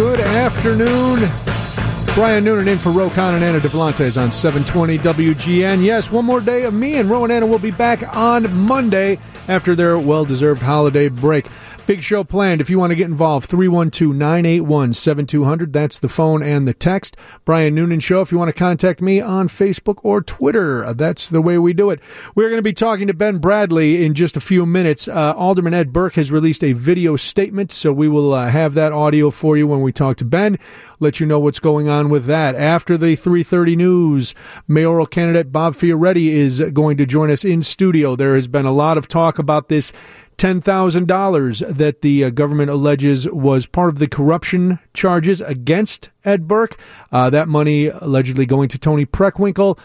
Good afternoon. Brian Noonan in for Roe Conn and Anna Davlantes on 720 WGN. Yes, one more day of me and Roe and Anna will be back on Monday after their well-deserved holiday break. Big show planned. If you want to get involved, 312-981-7200. That's the phone and the text. Brian Noonan Show. If you want to contact me on Facebook or Twitter, that's the way we do it. We're going to be talking to Ben Bradley in just a few minutes. Alderman Ed Burke has released a video statement, so we will have that audio for you when we talk to Ben. Let you know what's going on with that. After the 3:30 news, mayoral candidate Bob Fioretti is going to join us in studio. There has been a lot of talk about this $10,000 that the government alleges was part of the corruption charges against Ed Burke. That money allegedly going to Toni Preckwinkle.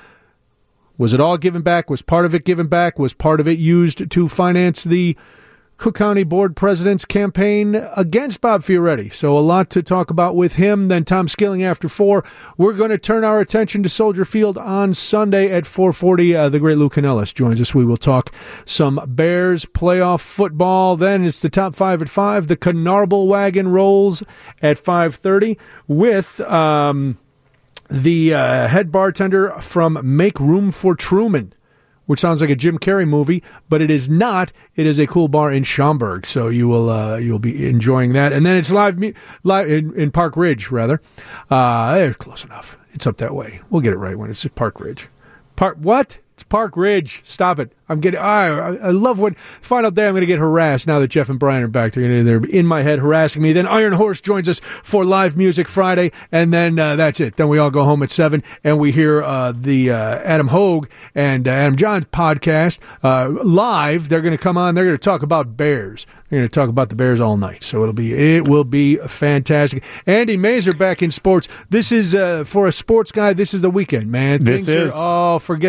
Was it all given back? Was part of it given back? Was part of it used to finance the Cook County Board President's campaign against Bob Fioretti? So a lot to talk about with him. Then Tom Skilling after 4. We're going to turn our attention to Soldier Field on Sunday at 4:40. The great Lou Canellis joins us. We will talk some Bears playoff football. Then it's the top 5 at 5. The Carnival wagon rolls at 5:30 with the head bartender from Make Room for Truman, which sounds like a Jim Carrey movie, but it is not. It is a cool bar in Schaumburg, so you'll be enjoying that. And then it's live in Park Ridge, rather. Close enough. It's up that way. We'll get it right when it's at Park Ridge. What? It's Park Ridge. Stop it. I love when final day I'm going to get harassed now that Jeff and Brian are back. They're in my head harassing me. Then Iron Horse joins us for Live Music Friday, and then that's it. Then we all go home at 7, and we hear the Adam Hogue and Adam John's podcast live. They're going to come on. They're going to talk about Bears. They're going to talk about the Bears all night. So it will be fantastic. Andy Mazur back in sports. This is, for a sports guy, this is the weekend, man. Forget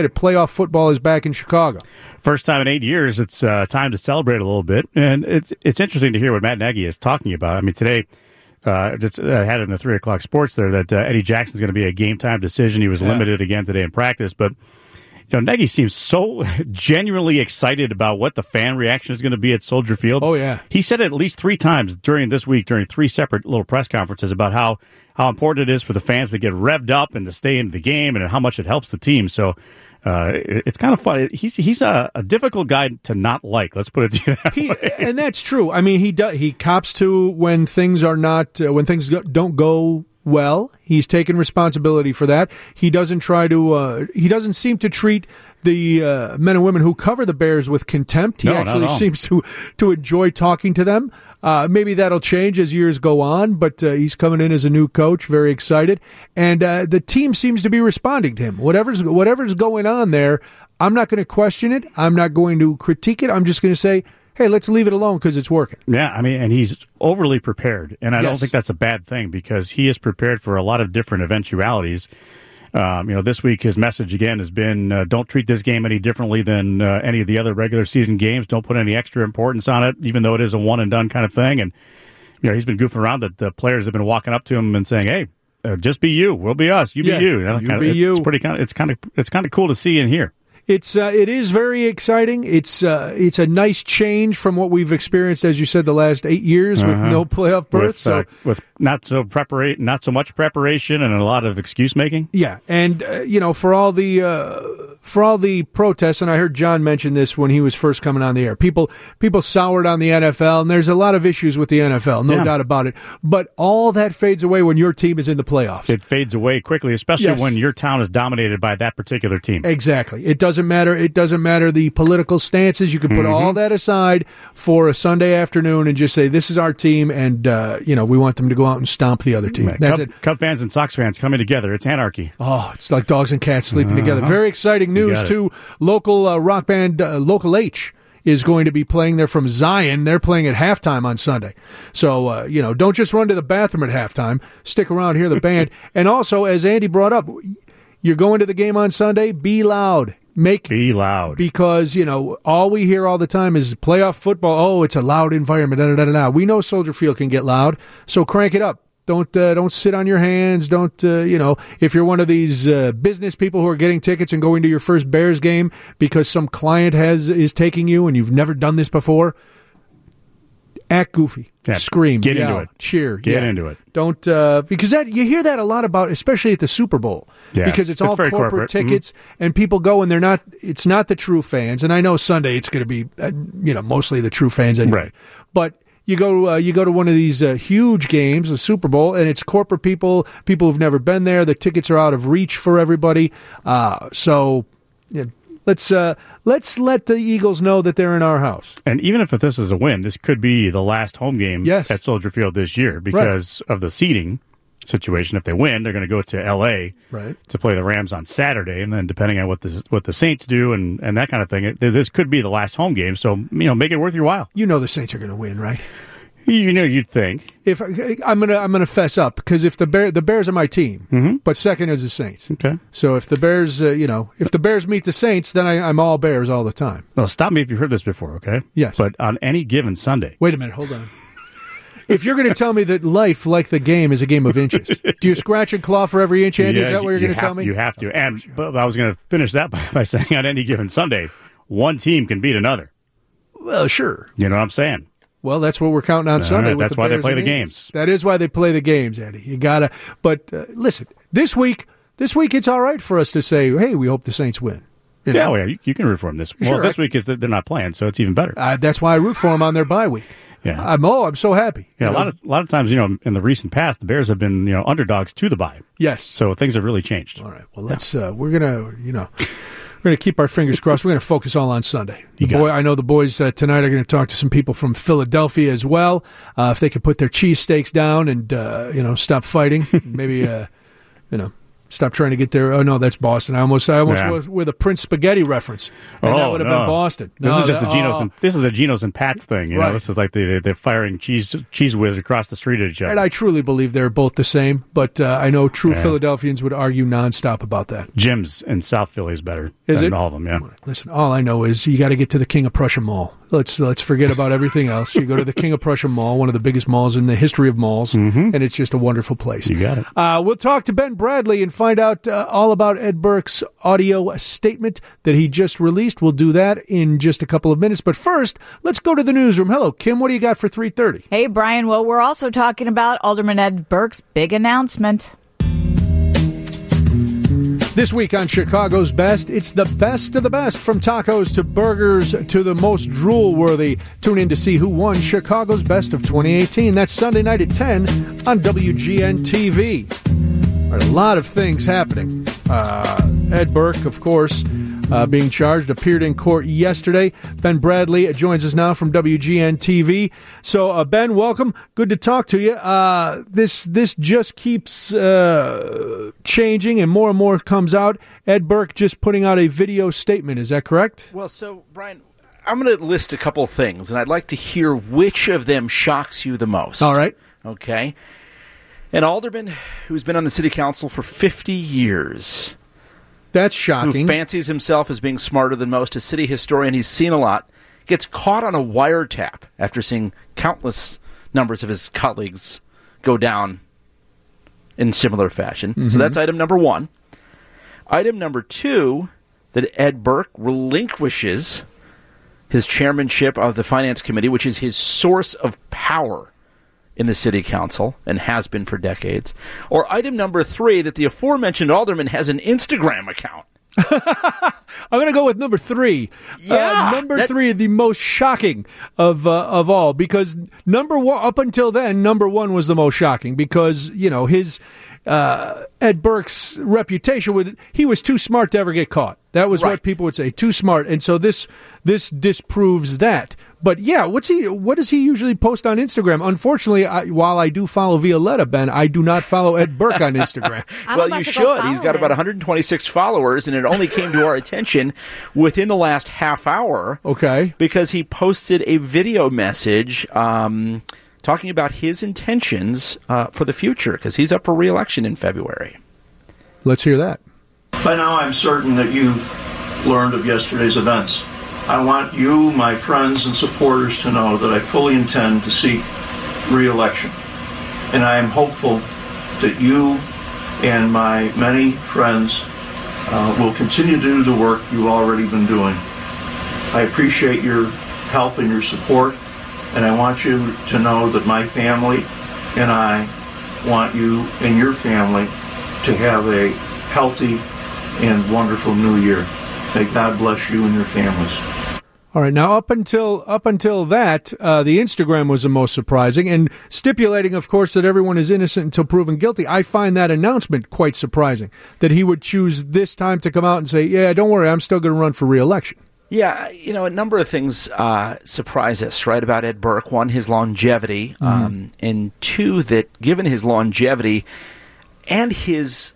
it. Playoff football is back in Chicago. First time in 8 years, it's time to celebrate a little bit. And it's interesting to hear what Matt Nagy is talking about. I mean, today, I had it in the 3 o'clock sports there that Eddie Jackson's going to be a game-time decision. He was limited again today in practice. But, Nagy seems so genuinely excited about what the fan reaction is going to be at Soldier Field. Oh, yeah. He said it at least 3 times during 3 separate little press conferences about how important it is for the fans to get revved up and to stay into the game and how much it helps the team. So, it's kind of fun. He's a difficult guy to not like. Let's put it to you that way. And that's true. I mean, he cops to when things are not don't go well. He's taken responsibility for that. He doesn't try to. He doesn't seem to treat the men and women who cover the Bears with contempt. He actually seems to enjoy talking to them. Maybe that'll change as years go on, but he's coming in as a new coach, very excited, and the team seems to be responding to him. Whatever's going on there, I'm not going to question it. I'm not going to critique it. I'm just going to say, hey, let's leave it alone because it's working. Yeah, I mean, and he's overly prepared, and I don't think that's a bad thing because he is prepared for a lot of different eventualities. This week his message again has been don't treat this game any differently than any of the other regular season games. Don't put any extra importance on it, even though it is a one-and-done kind of thing. And, he's been goofing around that the players have been walking up to him and saying, hey, just be you. We'll be us. You be you. It's kind of cool to see and hear. It is very exciting. It's a nice change from what we've experienced, as you said, the last 8 years with no playoff berth. With not so much preparation and a lot of excuse making. Yeah, and for all the protests, and I heard John mention this when he was first coming on the air. People soured on the NFL, and there's a lot of issues with the NFL, no doubt about it. But all that fades away when your team is in the playoffs. It fades away quickly, especially when your town is dominated by that particular team. Exactly. It doesn't matter the political stances. You can put all that aside for a Sunday afternoon and just say, this is our team, and we want them to go out and stomp the other team. That's it. Cub fans and Sox fans coming together. It's anarchy. Oh, it's like dogs and cats sleeping together. Very exciting news, too. Local rock band Local H is going to be playing there from Zion. They're playing at halftime on Sunday. So, don't just run to the bathroom at halftime. Stick around, hear the band. And also, as Andy brought up, you're going to the game on Sunday, be loud. Be loud. Because, all we hear all the time is playoff football. Oh, it's a loud environment. Da, da, da, da, da. We know Soldier Field can get loud, so crank it up. Don't sit on your hands. Don't, if you're one of these business people who are getting tickets and going to your first Bears game because some client is taking you and you've never done this before, Act goofy. Yeah. Scream. Get into it. Cheer. Get into it. Don't because that you hear that a lot about, especially at the Super Bowl, because it's all corporate tickets, and people go and they're not. It's not the true fans, and I know Sunday it's going to be mostly the true fans anyway. Right. But you go to one of these huge games, the Super Bowl, and it's corporate people who've never been there. The tickets are out of reach for everybody. So. Yeah, let's let the Eagles know that they're in our house. And even if this is a win, this could be the last home game at Soldier Field this year because of the seeding situation. If they win, they're going to go to L.A. To play the Rams on Saturday, and then depending on what the Saints do and that kind of thing, this could be the last home game. So make it worth your while. The Saints are going to win, right? You'd think. If I'm gonna fess up because if the Bears are my team, but second is the Saints. Okay. So if the Bears, if the Bears meet the Saints, then I'm all Bears all the time. Well, stop me if you've heard this before, okay? Yes. But on any given Sunday. Wait a minute, hold on. If you're going to tell me that life, like the game, is a game of inches, do you scratch and claw for every inch, Andy? Is that what you're going to tell me? You have to. And I was going to finish that by saying on any given Sunday, one team can beat another. Well, sure. You know what I'm saying? Well, that's what we're counting on Sunday. With that's why they play the games. That is why they play the games, Andy. You gotta. But listen, this week it's all right for us to say, hey, we hope the Saints win. You can root for them this week. Sure, well, this week is that they're not playing, so it's even better. That's why I root for them on their bye week. Yeah, I'm so happy. Yeah, a lot of times, in the recent past, the Bears have been underdogs to the bye. Yes, so things have really changed. All right, well, we're going to keep our fingers crossed. We're going to focus all on Sunday. I know the boys tonight are going to talk to some people from Philadelphia as well. If they could put their cheesesteaks down and, stop fighting. Maybe, stop trying to get there. Oh, no, that's Boston. I almost was with a Prince Spaghetti reference. And that would have been Boston. This is a Geno's and Pat's thing. Right. This is like they're firing cheese whiz across the street at each other. And I truly believe they're both the same. But I know true Philadelphians would argue nonstop about that. Jim's in South Philly is better than all of them, yeah. Listen, all I know is you got to get to the King of Prussia Mall. Let's forget about everything else. You go to the King of Prussia Mall, one of the biggest malls in the history of malls, and it's just a wonderful place. You got it. We'll talk to Ben Bradley and find out all about Ed Burke's audio statement that he just released. We'll do that in just a couple of minutes. But first, let's go to the newsroom. Hello, Kim. What do you got for 3:30? Hey, Brian. Well, we're also talking about Alderman Ed Burke's big announcement. This week on Chicago's Best, it's the best of the best, from tacos to burgers to the most drool-worthy. Tune in to see who won Chicago's Best of 2018. That's Sunday night at 10 on WGN-TV. All right, a lot of things happening. Ed Burke, of course, being charged, appeared in court yesterday. Ben Bradley joins us now from WGN-TV. So, Ben, welcome. Good to talk to you. This just keeps changing, and more comes out. Ed Burke just putting out a video statement. Is that correct? Well, so, Brian, I'm going to list a couple things, and I'd like to hear which of them shocks you the most. All right. Okay. An alderman who's been on the city council for 50 years... That's shocking. Who fancies himself as being smarter than most, a city historian, he's seen a lot, gets caught on a wiretap after seeing countless numbers of his colleagues go down in similar fashion. Mm-hmm. So that's item number one. Item number two, that Ed Burke relinquishes his chairmanship of the Finance Committee, which is his source of power in the city council and has been for decades. Or item number three, that the aforementioned alderman has an Instagram account. I'm going to go with number three. Yeah, three, the most shocking of all, because number one, up until then, number one was the most shocking because, his Ed Burke's reputation he was too smart to ever get caught. That was what people would say, too smart. And so this disproves that. But yeah, what does he usually post on Instagram? Unfortunately, while I do follow Violetta, Ben, I do not follow Ed Burke on Instagram. Well, you should. He's got about 126 followers, and it only came to our attention within the last half hour. Okay. Because he posted a video message talking about his intentions for the future, because he's up for re-election in February. Let's hear that. By now, I'm certain that you've learned of yesterday's events. I want you, my friends, and supporters to know that I fully intend to seek re-election. And I am hopeful that you and my many friends will continue to do the work you've already been doing. I appreciate your help and your support. and I want you to know that my family and I want you and your family to have a healthy and wonderful new year. May God bless you and your families. All right. Now, up until that, the Instagram was the most surprising, and stipulating, of course, that everyone is innocent until proven guilty. I find that announcement quite surprising, that he would choose this time to come out and say, yeah, don't worry, I'm still going to run for re-election. Yeah, you know, a number of things surprise us, right, about Ed Burke. One, his longevity, and two, that given his longevity and his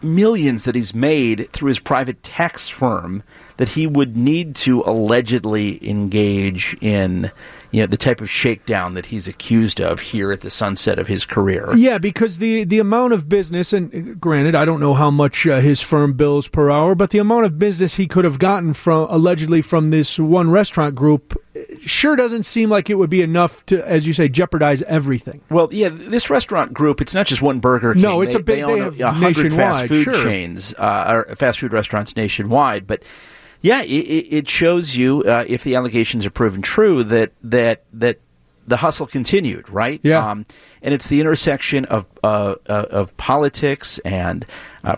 millions that he's made through his private tax firm, that he would need to allegedly engage in, you know, the type of shakedown that he's accused of here at the sunset of his career. Yeah, because the amount of business, and granted, I don't know how much his firm bills per hour, but the amount of business he could have gotten from allegedly from this one restaurant group sure doesn't seem like it would be enough to, as you say, jeopardize everything. Well, yeah, this restaurant group, it's not just one Burger King. No, it's a big, they own 100 fast food chains, or fast food restaurants nationwide, but yeah, it shows you, if the allegations are proven true, that the hustle continued, right? Yeah. And it's the intersection of politics and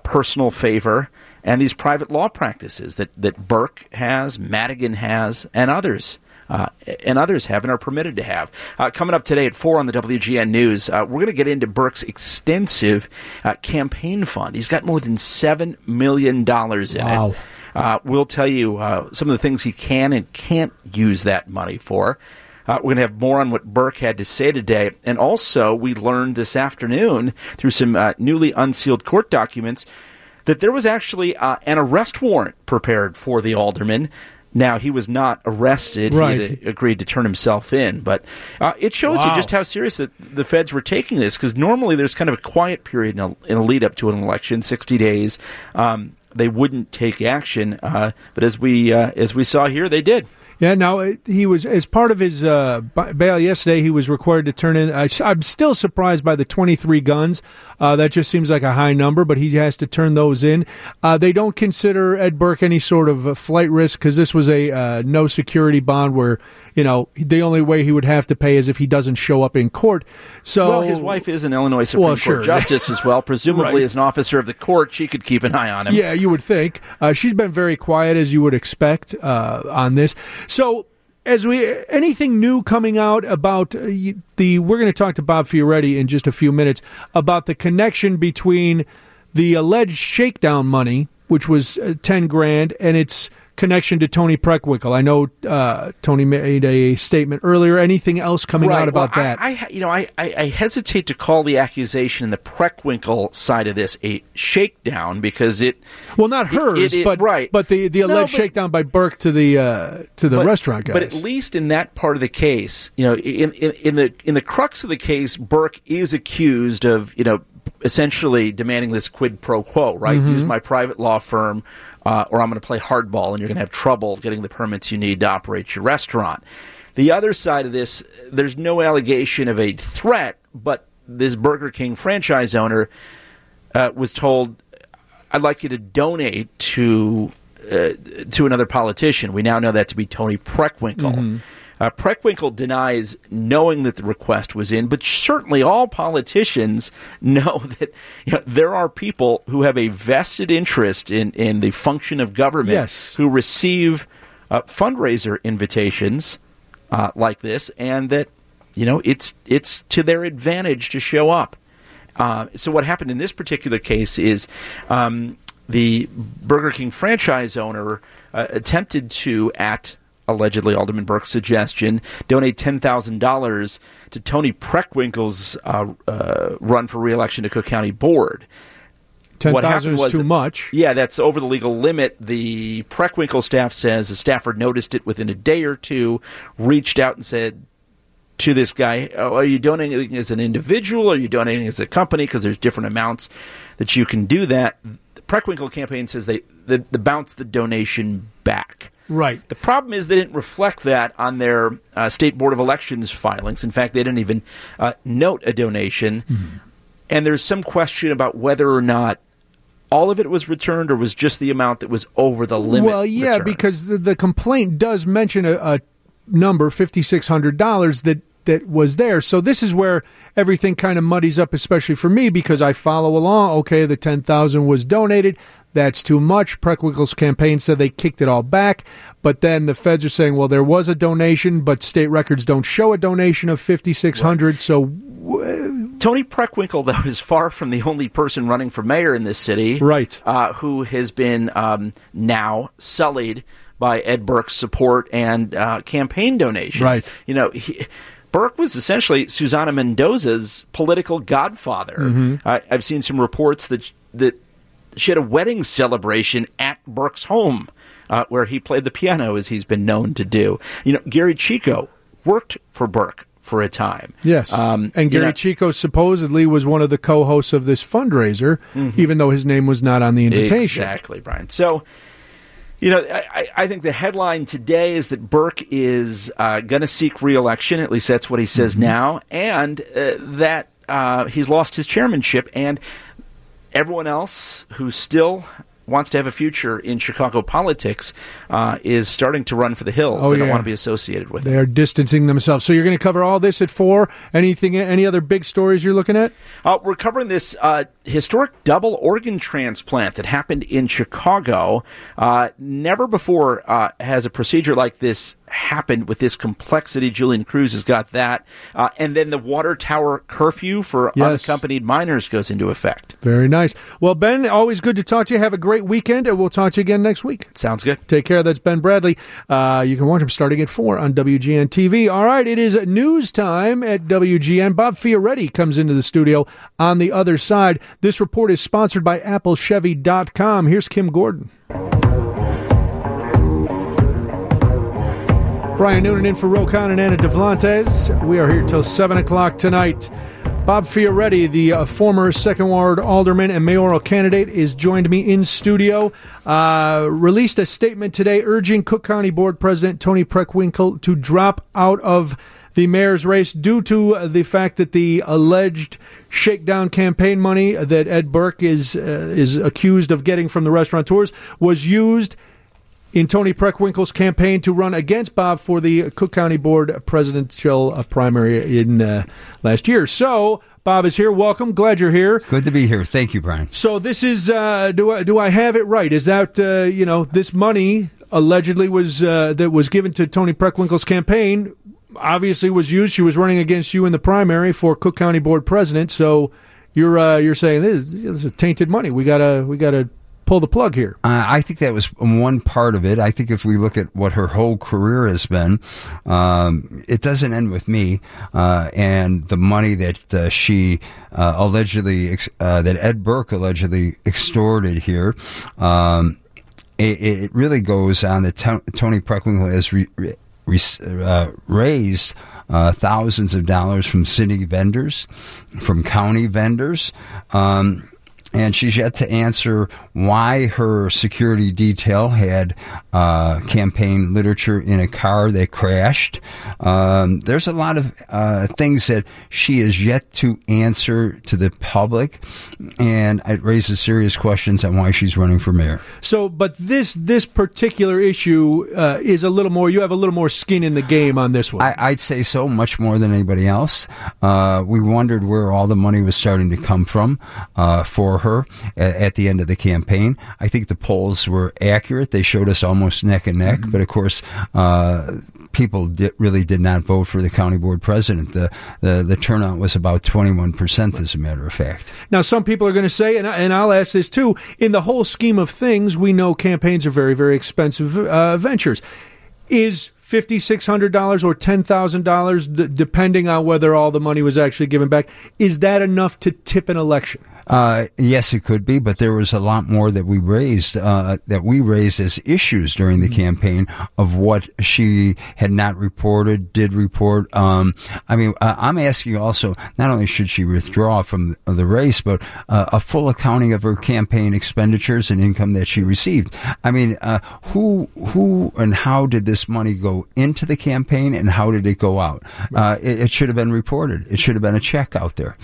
personal favor and these private law practices that Burke has, Madigan has, and others. Have and are permitted to have. Coming up today at 4 on the WGN News, we're going to get into Burke's extensive campaign fund. He's got more than $7 million in it. We'll tell you some of the things he can and can't use that money for. We're going to have more on what Burke had to say today. And also, we learned this afternoon through some newly unsealed court documents that there was actually an arrest warrant prepared for the alderman. Now, he was not arrested. Right. He agreed to turn himself in. But it shows you just how serious the feds were taking this, because normally there's kind of a quiet period in a lead-up to an election, 60 days. They wouldn't take action, but as we saw here, they did. Yeah. Now, he was, as part of his bail yesterday, he was required to turn in. I'm still surprised by the 23 guns. That just seems like a high number, but he has to turn those in. They don't consider Ed Burke any sort of flight risk, because this was a no security bond, where, you know, the only way he would have to pay is if he doesn't show up in court. So, well, his wife is an Illinois Supreme Court Justice as well, presumably. Right. As an officer of the court, she could keep an eye on him. Yeah, you would think. She's been very quiet, as you would expect, on this. So, anything new coming out about we're going to talk to Bob Fioretti in just a few minutes about the connection between the alleged shakedown money, which was $10,000, and its connection to Toni Preckwinkle. I know Toni made a statement earlier. Anything else coming out about that? I hesitate to call the accusation in the Preckwinkle side of this a shakedown, because it, well, not hers, but the alleged shakedown by Burke to the restaurant guys. But at least in that part of the case, you know, in the crux of the case, Burke is accused of, you know, essentially demanding this quid pro quo, right? Mm-hmm. Use my private law firm, or I'm going to play hardball, and you're going to have trouble getting the permits you need to operate your restaurant. The other side of this, there's no allegation of a threat, but this Burger King franchise owner was told, I'd like you to donate to another politician. We now know that to be Toni Preckwinkle. Mm-hmm. Preckwinkle denies knowing that the request was in, but certainly all politicians know that, you know, there are people who have a vested interest in the function of government. Yes. Who receive fundraiser invitations like this, and that, you know, it's to their advantage to show up. So what happened in this particular case is the Burger King franchise owner attempted to, at allegedly Alderman Burke's suggestion, donate $10,000 to Toni Preckwinkle's run for re-election to Cook County Board. $10,000 is too much. Yeah, that's over the legal limit. The Preckwinkle staff says the staffer noticed it within a day or two, reached out and said to this guy, are you donating as an individual? Are you donating as a company? Because there's different amounts that you can do that. The Preckwinkle campaign says they bounce the donation back. Right. The problem is they didn't reflect that on their State Board of Elections filings. In fact, they didn't even note a donation. Mm-hmm. And there's some question about whether or not all of it was returned or was just the amount that was over the limit. Well, yeah, returned. Because the complaint does mention a number, $5,600, that was there. So this is where everything kind of muddies up, especially for me, because I follow along. Okay, the $10,000 was donated. That's too much. Preckwinkle's campaign said they kicked it all back. But then the feds are saying, well, there was a donation, but state records don't show a donation of $5,600. Right. So Toni Preckwinkle, though, is far from the only person running for mayor in this city, right? Who has been now sullied by Ed Burke's support and campaign donations. Right. You know, Burke was essentially Susana Mendoza's political godfather. Mm-hmm. I've seen some reports that she had a wedding celebration at Burke's home, where he played the piano, as he's been known to do. You know, Gary Chico worked for Burke for a time. Yes. And Gary Chico supposedly was one of the co-hosts of this fundraiser, mm-hmm. even though his name was not on the invitation. Exactly, Brian. So, you know, I think the headline today is that Burke is going to seek re-election. At least that's what he says mm-hmm. now. And that he's lost his chairmanship. And everyone else who still wants to have a future in Chicago politics is starting to run for the hills. They don't want to be associated with it. They are distancing themselves. So you're going to cover all this at 4. Any other big stories you're looking at? We're covering this historic double organ transplant that happened in Chicago. Never before has a procedure like this happened with this complexity. Julian Cruz has got that. And then the water tower curfew for unaccompanied minors goes into effect. Very nice. Well, Ben, always good to talk to you. Have a great weekend, and we'll talk to you again next week. Sounds good. Take care. That's Ben Bradley. You can watch him starting at 4 on WGN TV. All right, it is news time at WGN. Bob Fioretti comes into the studio on the other side. This report is sponsored by AppleChevy.com. Here's Kim Gordon. Brian Noonan in for Roe Conn and Anna Davlantes. We are here till 7 o'clock tonight. Bob Fioretti, the former Second Ward alderman and mayoral candidate, is joined me in studio. Released a statement today urging Cook County Board President Toni Preckwinkle to drop out of the mayor's race due to the fact that the alleged shakedown campaign money that Ed Burke is accused of getting from the restaurateurs was used in Toni Preckwinkle's campaign to run against Bob for the Cook County Board presidential primary in last year. So Bob is here. Welcome. Glad you're here. Good to be here. Thank you, Brian. So this is do I have it right? Is that this money allegedly was that was given to Toni Preckwinkle's campaign obviously was used. She was running against you in the primary for Cook County Board president. So you're saying this is tainted money. We gotta pull the plug here. I think that was one part of it. I think if we look at what her whole career has been, it doesn't end with me. And the money that that Ed Burke allegedly extorted here, it really goes on that Toni Preckwinkle has raised thousands of dollars from city vendors, from county vendors. And she's yet to answer why her security detail had campaign literature in a car that crashed. There's a lot of things that she is yet to answer to the public, and it raises serious questions on why she's running for mayor. So, but this particular issue is a little more. You have a little more skin in the game on this one. I'd say so, much more than anybody else. We wondered where all the money was starting to come from for her at the end of the campaign. I think the polls were accurate. They showed us almost neck and neck, but of course people really did not vote for the county board president. The turnout was about 21%, as a matter of fact. Now, some people are going to say, and I'll ask this too, in the whole scheme of things, we know campaigns are very, very expensive ventures. Is $5,600 or $10,000, depending on whether all the money was actually given back, is that enough to tip an election? Yes, it could be, but there was a lot more that we raised as issues during the campaign of what she had not reported, did report. I'm asking also, not only should she withdraw from the race, but a full accounting of her campaign expenditures and income that she received. I mean, who and how did this money go into the campaign, and how did it go out? It should have been reported. It should have been a check out there.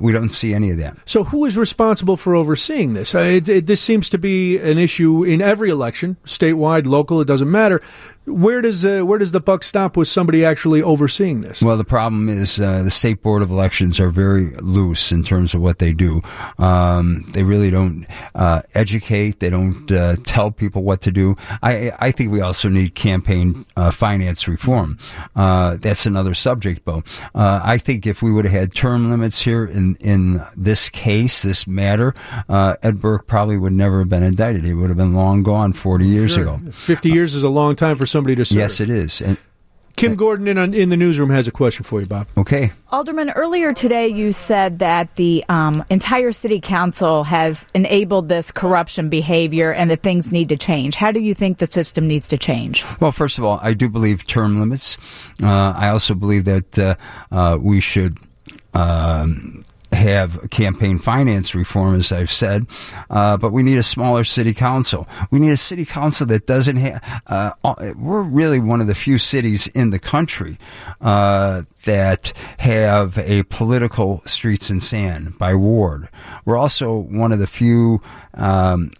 We don't see any of that. So who is responsible for overseeing this? This seems to be an issue in every election, statewide, local, it doesn't matter. Where does the buck stop with somebody actually overseeing this? Well, the problem is the State Board of Elections are very loose in terms of what they do. They really don't educate. They don't tell people what to do. I think we also need campaign finance reform. That's another subject, Bo. I think if we would have had term limits here in this case, this matter, Ed Burke probably would never have been indicted. He would have been long gone 40 years ago. 50 years is a long time for somebody to serve. Yes, it is. And Kim Gordon in the newsroom has a question for you, Bob. Okay. Alderman, earlier today you said that the entire city council has enabled this corruption behavior and that things need to change. How do you think the system needs to change? Well, first of all, I do believe term limits. I also believe that we should have campaign finance reform, as I've said, but we need a smaller city council. We need a city council that doesn't have, we're really one of the few cities in the country that have a political streets and sand by ward. We're also one of the few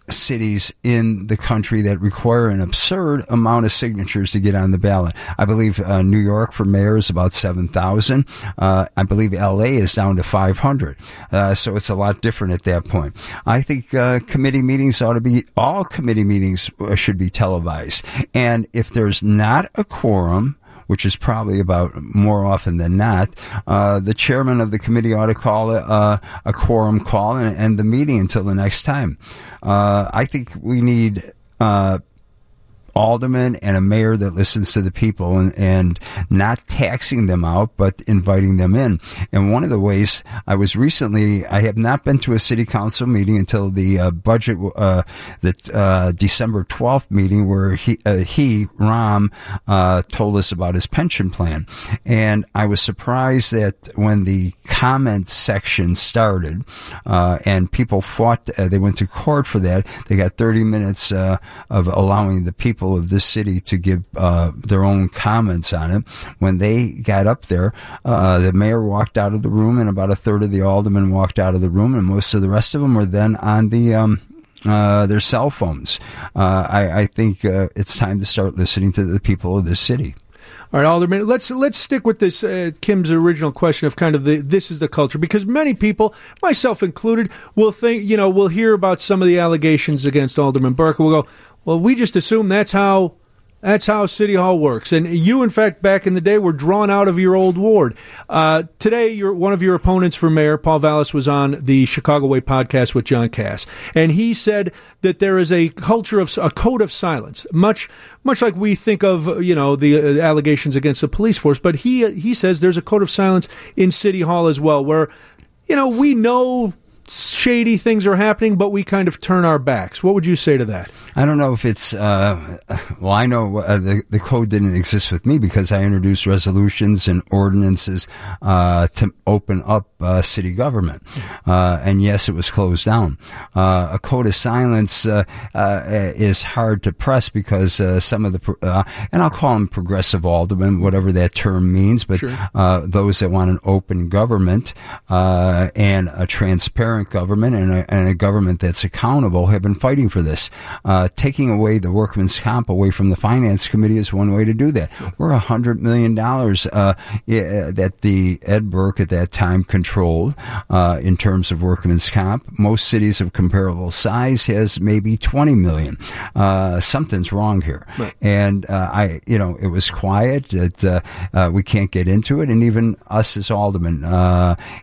cities in the country that require an absurd amount of signatures to get on the ballot. I believe New York for mayor is about 7,000. I believe L.A. is down to 500. So it's a lot different at that point. I think committee meetings ought to be, all committee meetings should be televised. And if there's not a quorum, which is probably about more often than not, the chairman of the committee ought to call a quorum call and end the meeting until the next time. I think we need aldermen and a mayor that listens to the people and not taxing them out, but inviting them in. And one of the ways I was recently, I have not been to a city council meeting until the budget, the December 12th meeting where Rahm told us about his pension plan. And I was surprised that when the comment section started, and people fought, they went to court for that. They got 30 minutes of allowing the people of this city to give their own comments on it. When they got up there, the mayor walked out of the room, and about a third of the aldermen walked out of the room, and most of the rest of them were then on the their cell phones. I think it's time to start listening to the people of this city. All right, Alderman, let's stick with this, Kim's original question of kind of this is the culture, because many people, myself included, will think, you know, we'll hear about some of the allegations against Alderman Burke, and we'll go, well, we just assume that's how City Hall works. And you, in fact, back in the day, were drawn out of your old ward. Today, one of your opponents for mayor, Paul Vallis, was on the Chicago Way podcast with John Cass. And he said that there is a culture of a code of silence, much like we think of, you know, the allegations against the police force. But he says there's a code of silence in City Hall as well, where, you know, we know shady things are happening, but we kind of turn our backs. What would you say to that? I don't know if it's... well, I know the code didn't exist with me because I introduced resolutions and ordinances to open up city government. And yes, it was closed down. A code of silence is hard to press because some of the... and I'll call them progressive aldermen, whatever that term means, but sure. Those that want an open government and a transparent government and a government that's accountable have been fighting for this. Taking away the workman's comp away from the Finance Committee is one way to do that. We're $100 million that the Ed Burke at that time controlled in terms of workman's comp. Most cities of comparable size has maybe 20 million. Something's wrong here, right. And it was quiet. That we can't get into it, and even us as aldermen.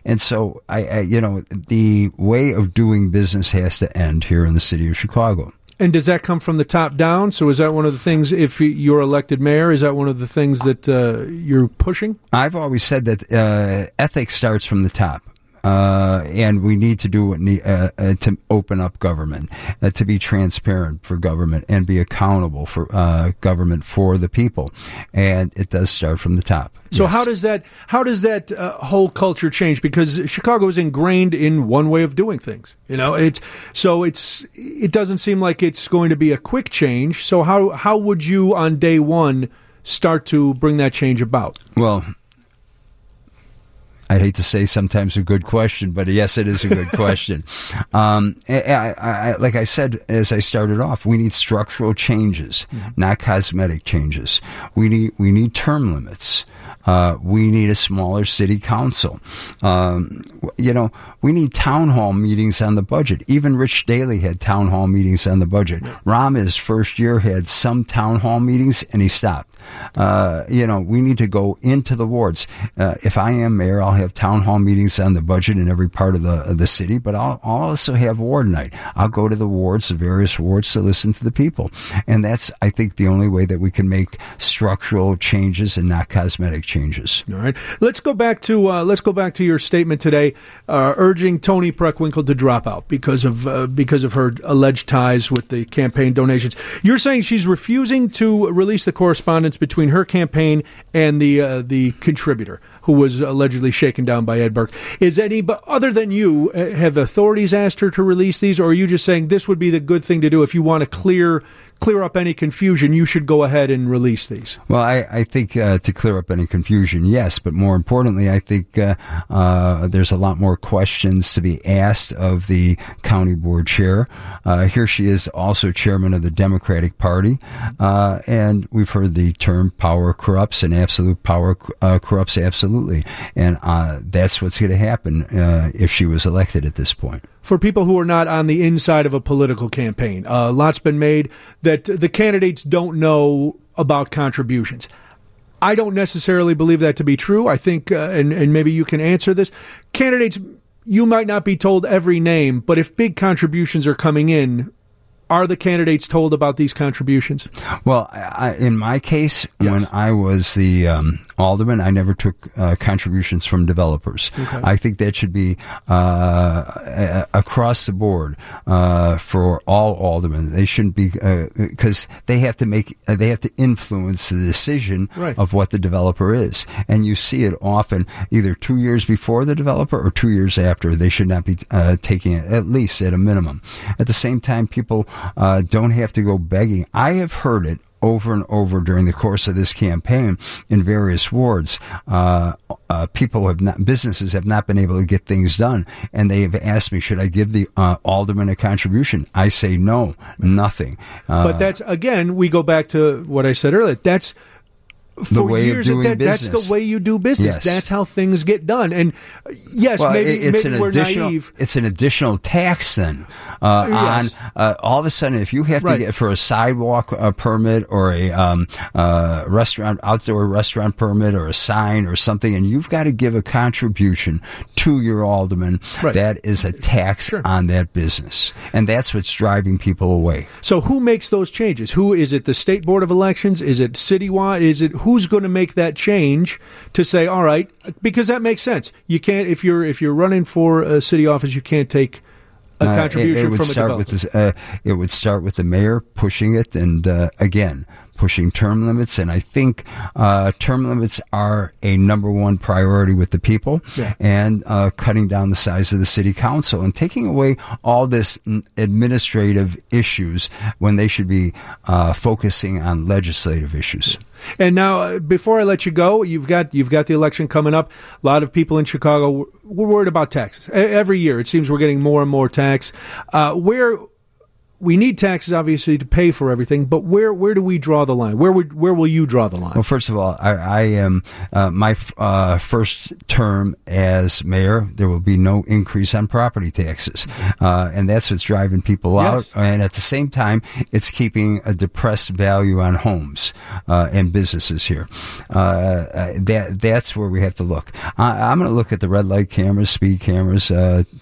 And so the way of doing business has to end here in the city of Chicago. And does that come from the top down? So is that one of the things, if you're elected mayor, is that one of the things that you're pushing? I've always said that ethics starts from the top. And we need to do what to open up government, to be transparent for government and be accountable for government for the people, and it does start from the top. So yes. How does that whole culture change? Because Chicago is ingrained in one way of doing things. You know, it doesn't seem like it's going to be a quick change. So how would you on day one start to bring that change about? Well, I hate to say sometimes a good question, but yes, it is a good question. Like I said, as I started off, we need structural changes, not cosmetic changes. We need term limits. We need a smaller city council. We need town hall meetings on the budget. Even Rich Daley had town hall meetings on the budget. Rama's first year had some town hall meetings, and he stopped. We need to go into the wards. If I am mayor, I'll have town hall meetings on the budget in every part of the city, but I'll also have ward night. I'll go to the wards, the various wards, to listen to the people. And that's, I think, the only way that we can make structural changes and not cosmetic changes. All right. Let's go back to your statement today, urging Toni Preckwinkle to drop out because of her alleged ties with the campaign donations. You're saying she's refusing to release the correspondence between her campaign and the contributor who was allegedly shaken down by Ed Burke. Is anybody other than you, have authorities asked her to release these, or are you just saying this would be the good thing to do if you want to clear up any confusion, you should go ahead and release these? Well, I think to clear up any confusion, yes, but more importantly, I think there's a lot more questions to be asked of the county board chair. Here she is also chairman of the Democratic Party, and we've heard the term power corrupts, and absolute power corrupts absolutely, and that's what's going to happen if she was elected at this point. For people who are not on the inside of a political campaign, a lot's been made that the candidates don't know about contributions. I don't necessarily believe that to be true. I think, and maybe you can answer this, candidates, you might not be told every name, but if big contributions are coming in, are the candidates told about these contributions? Well, in my case, yes. When I was the alderman, I never took contributions from developers. Okay. I think that should be across the board for all aldermen. They shouldn't be, because they have to influence the decision of what the developer is. And you see it often either 2 years before the developer or 2 years after. They should not be taking it, at least at a minimum. At the same time, people don't have to go begging. I have heard it over and over during the course of this campaign in various wards. Businesses have not been able to get things done, and they have asked me, should I give the alderman a contribution? I say no, nothing. But that's, again, we go back to what I said earlier. That's the way of doing business. That's the way you do business. Yes. That's how things get done. And yes, well, maybe we're naive. It's an additional tax then. On all of a sudden, if you have to get for a sidewalk permit or a outdoor restaurant permit or a sign or something, and you've got to give a contribution to your alderman, that is a tax on that business. And that's what's driving people away. So who makes those changes? Who is it? The State Board of Elections? Is it citywide? Is it who's going to make that change to say, all right, because that makes sense. You can't, if you're running for a city office, you can't take a contribution from a developer. It would start with the mayor pushing it, and again, pushing term limits, and I think term limits are a number one priority with the people, and cutting down the size of the city council and taking away all this administrative issues when they should be focusing on legislative issues. And now, before I let you go, you've got the election coming up. A lot of people in Chicago, we're worried about taxes. Every year, it seems we're getting more and more tax. We need taxes, obviously, to pay for everything, but where do we draw the line? Where will you draw the line? Well, first of all, I am my first term as mayor, there will be no increase on property taxes, and that's what's driving people out. And at the same time, it's keeping a depressed value on homes and businesses here. That's where we have to look. I'm going to look at the red light cameras, speed cameras,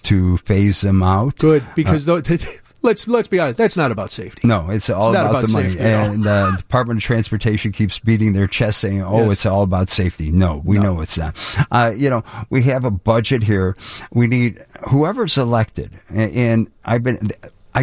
to phase them out. Good, because Let's be honest. That's not about safety. No, it's all about the money. And the Department of Transportation keeps beating their chest saying, it's all about safety. No, we know it's not. We have a budget here. We need whoever's elected. And I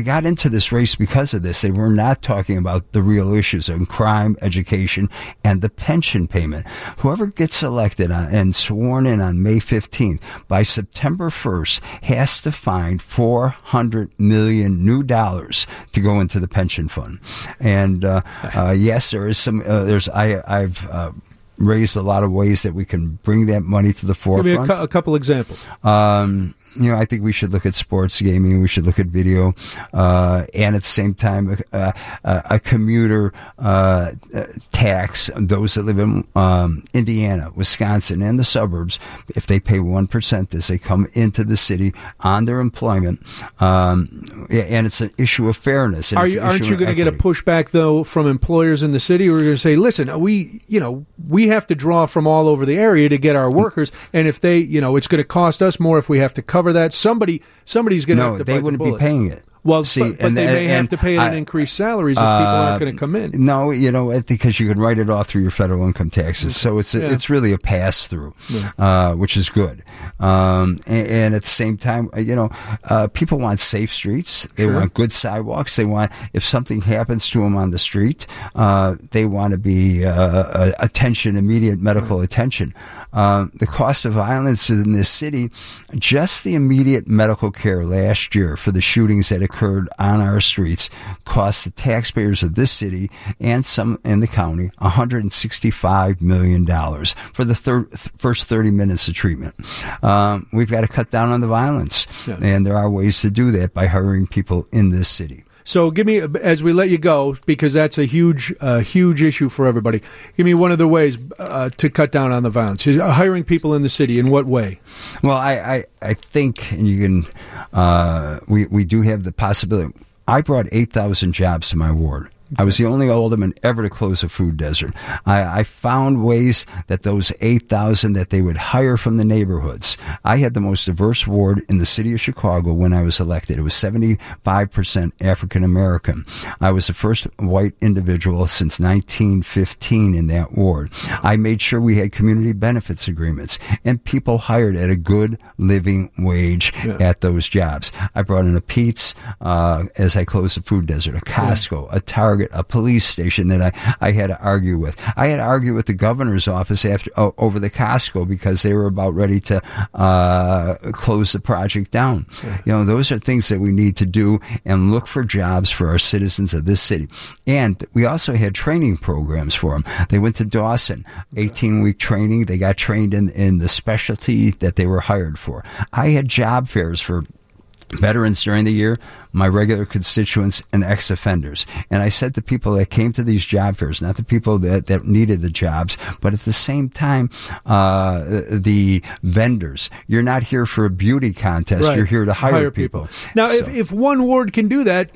got into this race because of this. They were not talking about the real issues of crime, education, and the pension payment. Whoever gets elected and sworn in on May 15th, by September 1st, has to find $400 million new dollars to go into the pension fund. And yes, there is some. There's I've raised a lot of ways that we can bring that money to the forefront. Give me a couple examples. I think we should look at sports gaming. We should look at video. And at the same time, a commuter tax. Those that live in Indiana, Wisconsin, and the suburbs, if they pay 1% as they come into the city on their employment. And it's an issue of fairness. Aren't you going to get a pushback, though, from employers in the city who are going to say, listen, we have to draw from all over the area to get our workers, and if they, it's going to cost us more if we have to cover that. Somebody's going to have to pay the bullet. No, they wouldn't be paying it. Well, but they may have to pay it in increased salaries if people aren't going to come in. No, because you can write it off through your federal income taxes. Okay. So it's really a pass-through, which is good. And at the same time, people want safe streets. They want good sidewalks. They want, if something happens to them on the street, they want to be immediate medical attention. The cost of violence in this city, just the immediate medical care last year for the shootings that occurred on our streets cost the taxpayers of this city and some in the county $165 million for the first 30 minutes of treatment. We've got to cut down on the violence, and there are ways to do that by hiring people in this city. So give me, as we let you go, because that's a huge issue for everybody, give me one of the ways to cut down on the violence. Hiring people in the city, in what way? Well, I think, and you can, we do have the possibility. I brought 8,000 jobs to my ward. I was the only alderman ever to close a food desert. I found ways that those 8,000 that they would hire from the neighborhoods. I had the most diverse ward in the city of Chicago when I was elected. It was 75% African American. I was the first white individual since 1915 in that ward. I made sure we had community benefits agreements and people hired at a good living wage at those jobs. I brought in a Pete's as I closed the food desert, a Costco, a Target, a police station that I had to argue with. I had to argue with the governor's office over the Costco because they were about ready to close the project down. Okay. Those are things that we need to do and look for jobs for our citizens of this city. And we also had training programs for them. They went to Dawson, 18-week training. They got trained in the specialty that they were hired for. I had job fairs for veterans during the year, my regular constituents, and ex-offenders. And I said to people that came to these job fairs, not the people that needed the jobs, but at the same time, the vendors. You're not here for a beauty contest. Right. You're here to hire people. Now, so, if one ward can do that,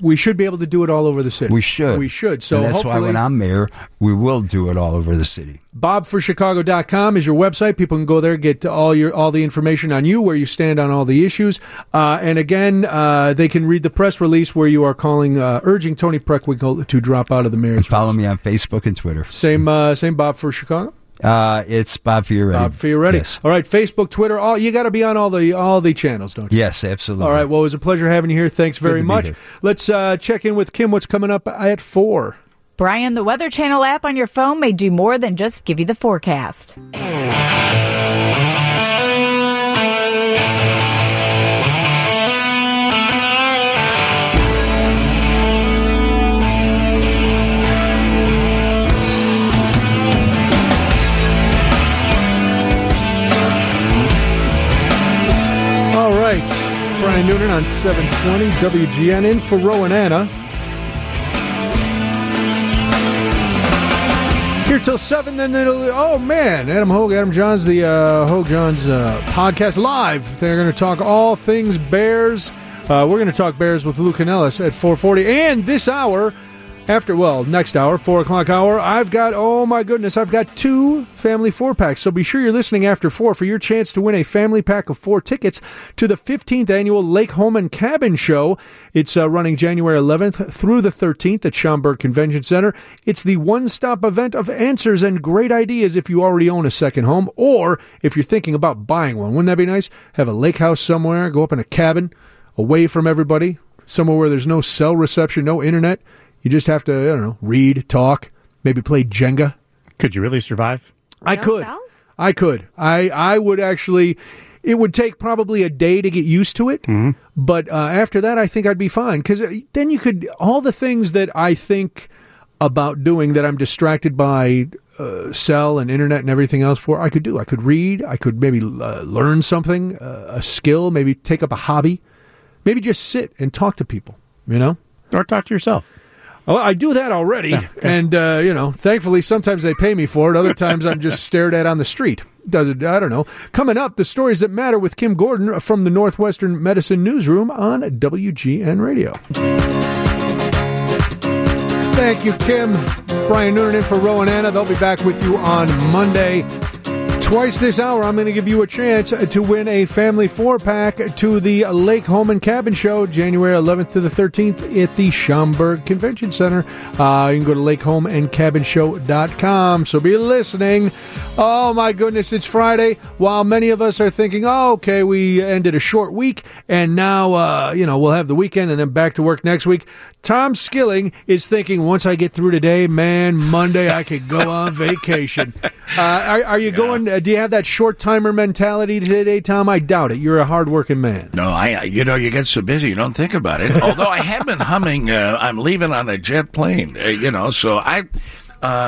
we should be able to do it all over the city. We should. So and that's why when I'm mayor, we will do it all over the city. BobForChicago.com is your website. People can go there, get all the information on you, where you stand on all the issues. And again, they can read the press release where you are urging Toni Preckwinkle to drop out of the mayor's race. Follow me on Facebook and Twitter. Same Bob for Chicago? It's Bob Fioretti. Bob Fioretti. Yes. All right, Facebook, Twitter, you got to be on all the channels, don't you? Yes, absolutely. All right, well, it was a pleasure having you here. Thanks very much. Let's check in with Kim. What's coming up at 4? Brian, the Weather Channel app on your phone may do more than just give you the forecast. Brian Noonan on 720 WGN in for Roe and Anna. Here till 7, then Adam Hogue, Adam Johns, the Hogue Johns podcast live. They're going to talk all things Bears. We're going to talk Bears with Lou Canellis at 4:40. And this hour, next hour, 4 o'clock hour, I've got two family four-packs. So be sure you're listening after 4 for your chance to win a family pack of 4 tickets to the 15th annual Lake Home and Cabin Show. It's running January 11th through the 13th at Schaumburg Convention Center. It's the one-stop event of answers and great ideas if you already own a second home or if you're thinking about buying one. Wouldn't that be nice? Have a lake house somewhere, go up in a cabin, away from everybody, somewhere where there's no cell reception, no internet. You just have to, read, talk, maybe play Jenga. Could you really survive? I could. I would actually. It would take probably a day to get used to it, but after that, I think I'd be fine. Because then all the things that I think about doing that I'm distracted by cell and internet and everything else for, I could do. I could read. I could maybe learn something, a skill, maybe take up a hobby, maybe just sit and talk to people, you know? Or talk to yourself. Well, I do that already, and, you know, thankfully sometimes they pay me for it. Other times I'm just stared at on the street. I don't know. Coming up, the stories that matter with Kim Gordon from the Northwestern Medicine Newsroom on WGN Radio. Thank you, Kim. Brian Noonan in for Roe and Anna. They'll be back with you on Monday. Twice this hour, I'm going to give you a chance to win a family four-pack to the Lake Home and Cabin Show, January 11th to the 13th at the Schaumburg Convention Center. You can go to lakehomeandcabinshow.com, so be listening. Oh, my goodness, it's Friday. While many of us are thinking, oh, okay, we ended a short week, and now, you know, we'll have the weekend and then back to work next week. Tom Skilling is thinking, once I get through today, man, Monday I could go on vacation. Are you going? Do you have that short-timer mentality today, Tom? I doubt it. You're a hard-working man. No, you know, you get so busy you don't think about it. Although I have been humming, I'm leaving on a jet plane, you know, so I...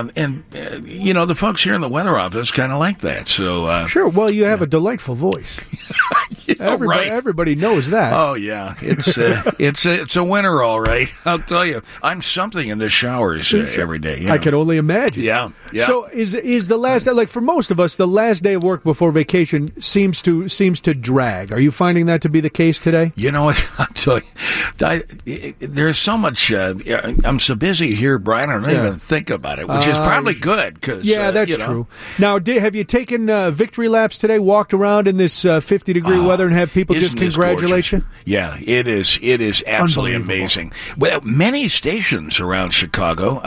you know, the folks here in the weather office kind of like that. So sure. Well, you have a delightful voice. Everybody knows that. Oh, yeah. It's it's a winner, all right. I'll tell you. I'm something in the showers every day. You know? I can only imagine. Yeah. So is the last, like for most of us, the last day of work before vacation seems to drag. Are you finding that to be the case today? You know what? I'll tell you. There's so much. I'm so busy here, Brian. I don't even think about it. Which is probably good. Cause, that's true. Now, have you taken victory laps today, walked around in this 50-degree weather and have people just congratulate you? Yeah, it is. It is absolutely amazing. Well, many stations around Chicago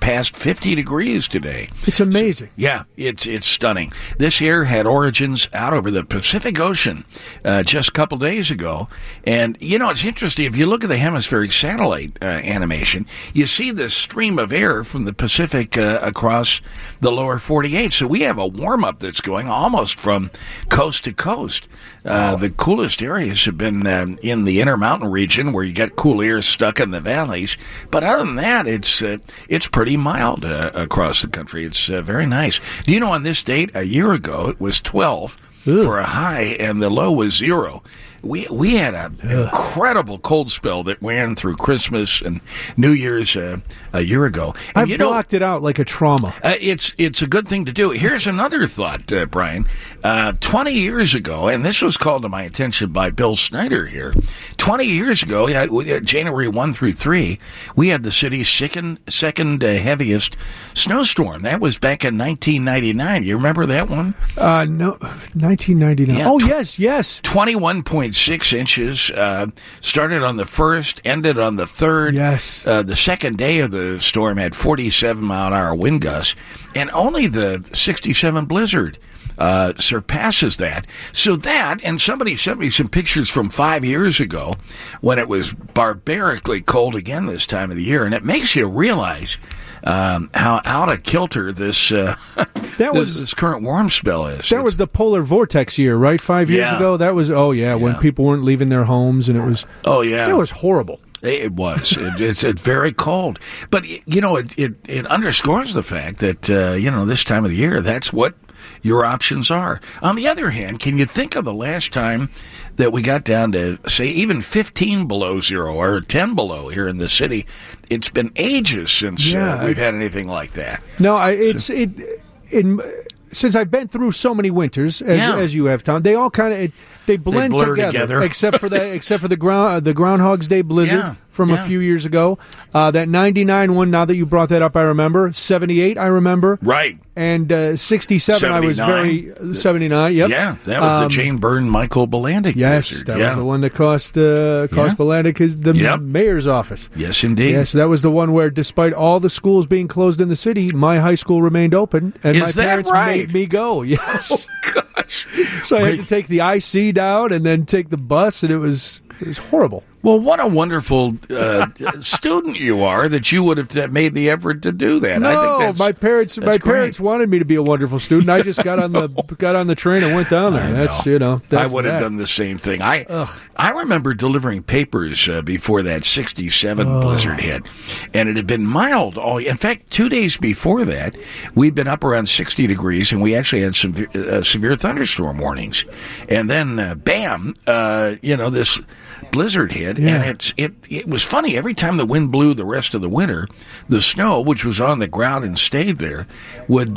passed 50 degrees today. It's amazing. So, it's stunning. This air had origins out over the Pacific Ocean just a couple days ago. And, you know, it's interesting. If you look at the hemispheric satellite animation, you see this stream of air from the Pacific across the lower 48. So we have a warm-up that's going almost from coast to coast. The coolest areas have been in the Intermountain region where you get cool air stuck in the valleys. But other than that, it's pretty mild across the country. It's very nice. Do you know on this date, a year ago, it was 12 for a high and the low was 0. We had an incredible cold spell that ran through Christmas and New Year's a year ago. And I've blocked it out like a trauma. It's a good thing to do. Here's another thought, Brian. 20 years ago, and this was called to my attention by Bill Snyder here, 20 years ago, January 1 through 3, we had the city's second heaviest snowstorm. That was back in 1999. You remember that one? No, 1999. Yeah, yes. 21.6 inches, started on the 1st, ended on the 3rd. Yes. The second day of the storm had 47-mile-an-hour wind gusts, and only the 67 blizzard surpasses that. So that, and somebody sent me some pictures from 5 years ago when it was barbarically cold again this time of the year, and it makes you realize how out of kilter this this current warm spell is. That was the polar vortex year, right? 5 years ago? That was, when people weren't leaving their homes, and it was... Oh, yeah. That was horrible. It was. It's very cold. But, you know, it underscores the fact that, you know, this time of the year, that's what your options are. On the other hand, can you think of the last time that we got down to, say, even 15 below zero or 10 below here in the city? It's been ages since we've had anything like that. No, since I've been through so many winters, as you have, Tom, they all kind of they blend together. except for the the Groundhog's Day blizzard from a few years ago. That 99 one, now that you brought that up, I remember. 78, I remember. Right. And 67, 79. 79, yep. Yeah, that was the Jane Byrne, Michael Bilandic blizzard. That was the one that cost Bilandic the mayor's office. Yes, indeed. Yes, that was the one where, despite all the schools being closed in the city, my high school remained open, and my parents made me go. Yes. Oh, gosh. So I had to take the IC down and then take the bus, and it was horrible. Well, what a wonderful student you are that you would have made the effort to do that. No, I think my parents wanted me to be a wonderful student. I just got on the train and went down there. I would have done the same thing. I remember delivering papers before that '67 blizzard hit, and it had been mild all. In fact, 2 days before that, we'd been up around 60 degrees, and we actually had some severe thunderstorm warnings. And then, this blizzard hit. Yeah. And it was funny. Every time the wind blew the rest of the winter, the snow, which was on the ground and stayed there, would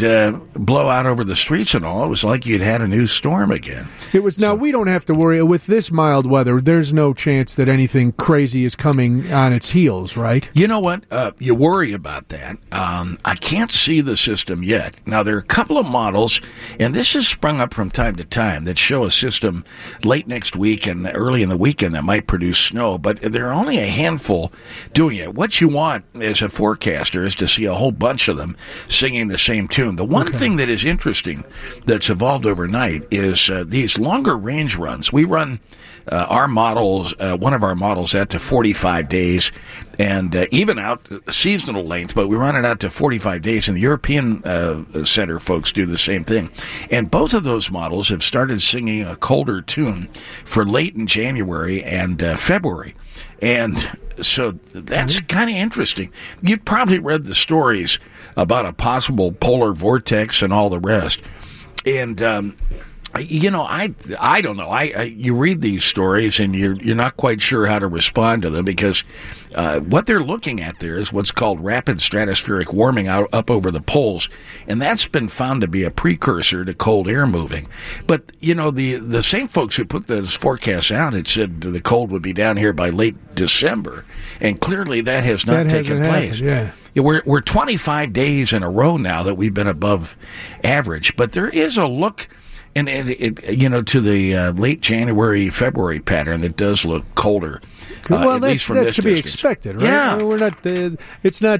blow out over the streets and all. It was like you'd had a new storm again. It was. Now, we don't have to worry. With this mild weather, there's no chance that anything crazy is coming on its heels, right? You know what? You worry about that. I can't see the system yet. Now, there are a couple of models, and this has sprung up from time to time, that show a system late next week and early in the weekend that might produce snow. But there are only a handful doing it. What you want as a forecaster is to see a whole bunch of them singing the same tune. The one thing that is interesting that's evolved overnight is these longer range runs. We run one of our models out to 45 days and even out seasonal length, but we run it out to 45 days. And the European Center folks do the same thing. And both of those models have started singing a colder tune for late in January and February. And so that's kind of interesting. You've probably read the stories about a possible polar vortex and all the rest. And I don't know. I you read these stories and you're not quite sure how to respond to them because what they're looking at there is what's called rapid stratospheric warming out up over the poles, and that's been found to be a precursor to cold air moving. But the same folks who put those forecasts out had said the cold would be down here by late December, and clearly that has not taken place. Yeah. We're 25 days in a row now that we've been above average, but there is a look. And to the late January, February pattern that does look colder. Well, that's to be expected, right? Yeah. We're not.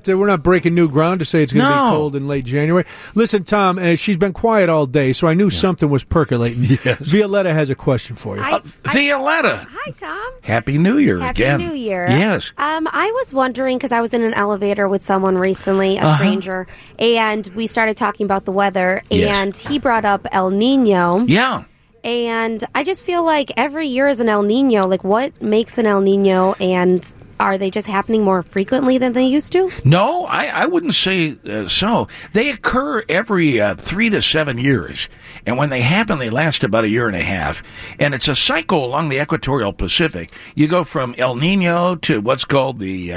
We're not breaking new ground to say it's going to be cold in late January. Listen, Tom, she's been quiet all day, so I knew something was percolating. Yes. Violetta has a question for you. Violetta. Hi, Tom. Happy New Year again. Happy New Year. Yes. I was wondering because I was in an elevator with someone recently, a stranger, and we started talking about the weather, and he brought up El Nino. Yeah. And I just feel like every year is an El Nino. Like, what makes an El Nino, and are they just happening more frequently than they used to? No, I wouldn't say so. They occur every 3 to 7 years, and when they happen, they last about a year and a half. And it's a cycle along the equatorial Pacific. You go from El Nino to what's called the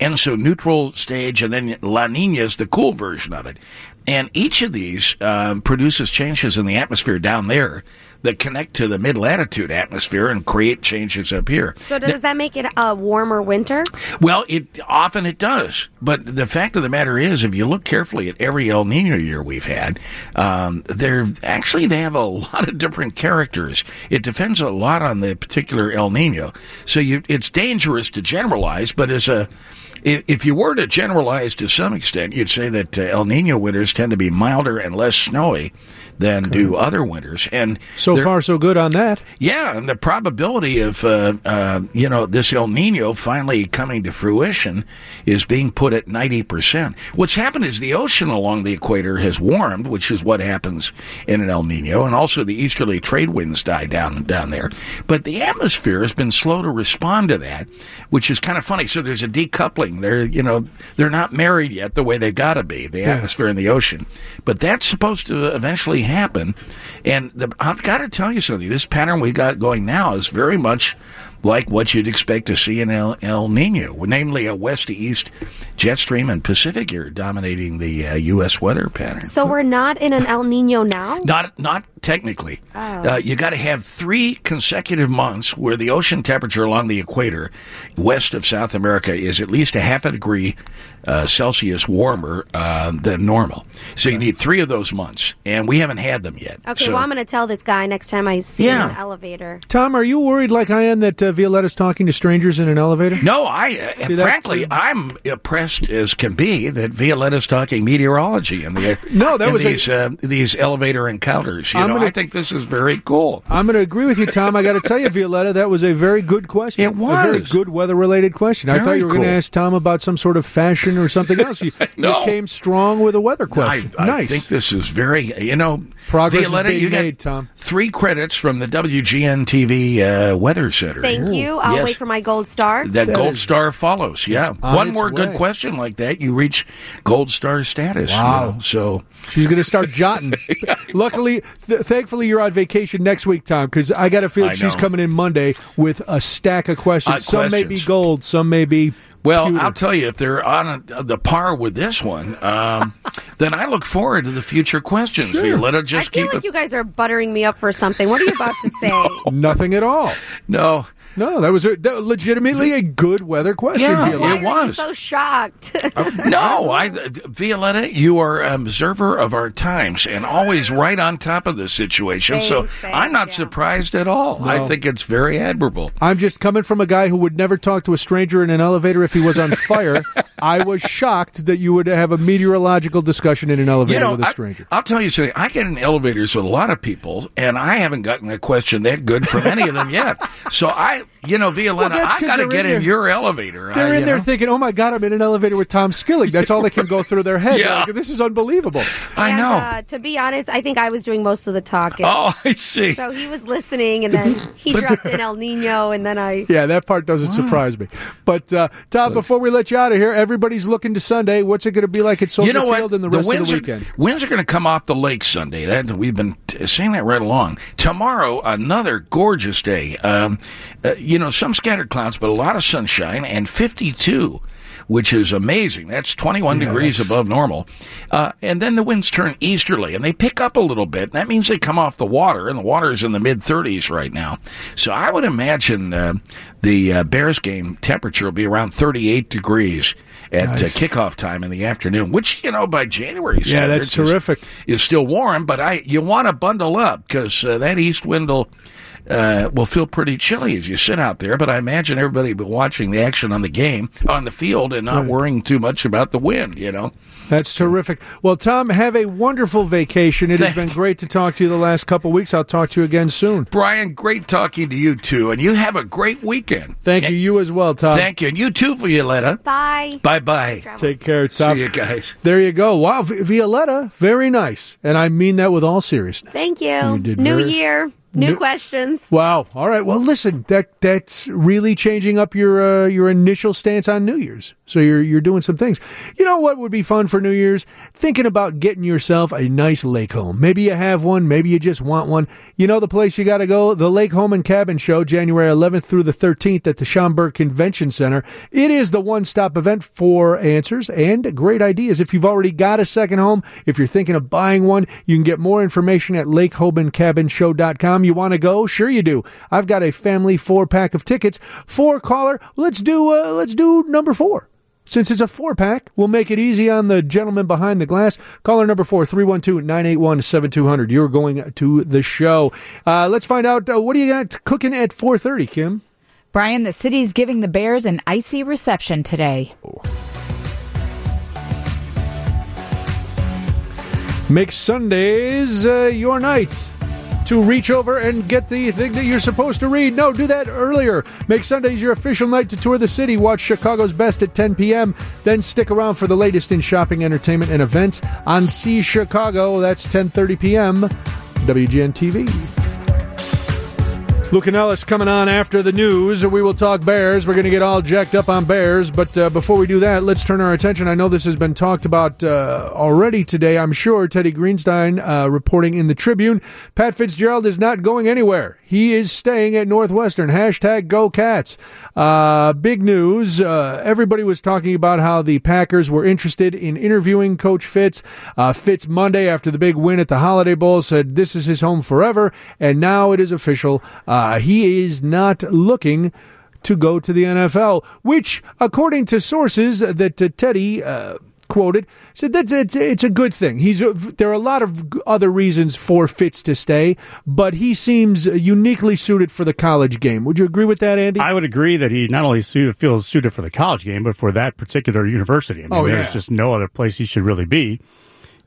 Enso neutral stage, and then La Nina is the cool version of it. And each of these produces changes in the atmosphere down there that connect to the mid-latitude atmosphere and create changes up here. So does that make it a warmer winter? Well, it does. But the fact of the matter is, if you look carefully at every El Nino year we've had, they have a lot of different characters. It depends a lot on the particular El Nino. So it's dangerous to generalize, but if you were to generalize to some extent, you'd say that El Nino winters tend to be milder and less snowy than do other winters. And so far, so good on that. Yeah, and the probability of this El Nino finally coming to fruition is being put at 90%. What's happened is the ocean along the equator has warmed, which is what happens in an El Nino, and also the easterly trade winds die down there. But the atmosphere has been slow to respond to that, which is kind of funny. So there's a decoupling. They're not married yet the way they got to be, the atmosphere and the ocean. But that's supposed to eventually happen, and I've got to tell you something. This pattern we got going now is very much like what you'd expect to see in El Nino, namely a west-to-east jet stream and Pacific air dominating the U.S. weather pattern. So we're not in an El Nino now? Not technically. Oh. You got to have 3 consecutive months where the ocean temperature along the equator west of South America is at least a half a degree Celsius warmer than normal. So you need 3 of those months, and we haven't had them yet. Okay, so I'm going to tell this guy next time I see him in an elevator. Tom, are you worried like I am that Violetta's talking to strangers in an elevator? No, frankly, I'm impressed as can be that Violetta's talking meteorology in the these elevator encounters. I think this is very cool. I'm going to agree with you, Tom. I got to tell you, Violetta, that was a very good question. It was a very good weather-related question. I thought you were going to ask Tom about some sort of fashion or something else. You came strong with a weather question. I think this is very, progress Violetta, is being made, Tom. 3 credits from the WGN TV Weather Center. Thank you. I'll wait for my gold star. That gold star follows, yeah. One more good question like that, you reach gold star status. Wow. So she's going to start jotting. Luckily, thankfully, you're on vacation next week, Tom, because I got a feeling she's coming in Monday with a stack of questions. Some may be gold, some may be... Well, pewter. I'll tell you, if they're on the par with this one, then I look forward to the future questions. Sure. Violetta, just keep... I feel you guys are buttering me up for something. What are you about to say? Nothing at all. No, that was legitimately a good weather question, Violetta. Why are you so shocked? Violetta, you are an observer of our times and always right on top of the situation, I'm not surprised at all. No. I think it's very admirable. I'm just coming from a guy who would never talk to a stranger in an elevator if he was on fire. I was shocked that you would have a meteorological discussion in an elevator with a stranger. I'll tell you something. I get in elevators with a lot of people, and I haven't gotten a question that good from any of them yet. So Violetta, I got to get in your elevator. They're in there thinking, oh, my God, I'm in an elevator with Tom Skilling. That's all that can go through their head. Yeah. Like, this is unbelievable. I know. To be honest, I think I was doing most of the talking. Oh, I see. So he was listening, and then he dropped in El Nino, and then I... Yeah, that part doesn't surprise me. But, Tom, before we let you out of here, everybody's looking to Sunday. What's it going to be like at Soldier Field and the rest of the weekend? Winds are going to come off the lake Sunday. We've been saying that right along. Tomorrow, another gorgeous day. Some scattered clouds, but a lot of sunshine, and 52, which is amazing. That's 21 degrees above normal. And then the winds turn easterly, and they pick up a little bit. That means they come off the water, and the water is in the mid-30s right now. So I would imagine the Bears game temperature will be around 38 degrees at kickoff time in the afternoon, which, by January standards, that's terrific. Is still warm, but you want to bundle up because that east wind will feel pretty chilly as you sit out there, but I imagine everybody will be watching the action on the game, on the field, and not worrying too much about the wind, That's terrific. Well, Tom, have a wonderful vacation. It has been great to talk to you the last couple weeks. I'll talk to you again soon. Brian, great talking to you, too, and you have a great weekend. Thank you. You as well, Tom. Thank you. And you, too, Violetta. Bye. Bye-bye. Take care, Tom. See you guys. There you go. Wow, Violetta, very nice, and I mean that with all seriousness. Thank you. New year. New questions. Wow. All right. Well, listen, that's really changing up your initial stance on New Year's. So you're doing some things. You know what would be fun for New Year's? Thinking about getting yourself a nice lake home. Maybe you have one. Maybe you just want one. You know the place you got to go? The Lake Home and Cabin Show, January 11th through the 13th at the Schaumburg Convention Center. It is the one-stop event for answers and great ideas. If you've already got a second home, if you're thinking of buying one, you can get more information at lakehomeandcabinshow.com. You want to go? Sure you do. I've got a family 4-pack of tickets. 4 caller. Let's do number 4. Since it's a 4-pack, we'll make it easy on the gentleman behind the glass. Caller number 4, 312-981-7200. You're going to the show. Let's find out what do you got cooking at 4:30, Kim? Brian, the city's giving the Bears an icy reception today. Oh. Make Sundays your night to reach over and get the thing that you're supposed to read. No, do that earlier. Make Sundays your official night to tour the city. Watch Chicago's Best at 10 p.m. Then stick around for the latest in shopping, entertainment, and events on See Chicago. That's 10:30 p.m. WGN TV. Lou Canellis coming on after the news. We will talk Bears. We're going to get all jacked up on Bears. But before we do that, let's turn our attention. I know this has been talked about already today, I'm sure. Teddy Greenstein reporting in the Tribune. Pat Fitzgerald is not going anywhere. He is staying at Northwestern. #GoCats. Big news. Everybody was talking about how the Packers were interested in interviewing Coach Fitz. Fitz Monday, after the big win at the Holiday Bowl, said this is his home forever. And now it is official. He is not looking to go to the NFL, which, according to sources that Teddy quoted, said that it's a good thing. There are a lot of other reasons for Fitz to stay, but he seems uniquely suited for the college game. Would you agree with that, Andy? I would agree that he not only feels suited for the college game, but for that particular university. I mean, there's just no other place he should really be.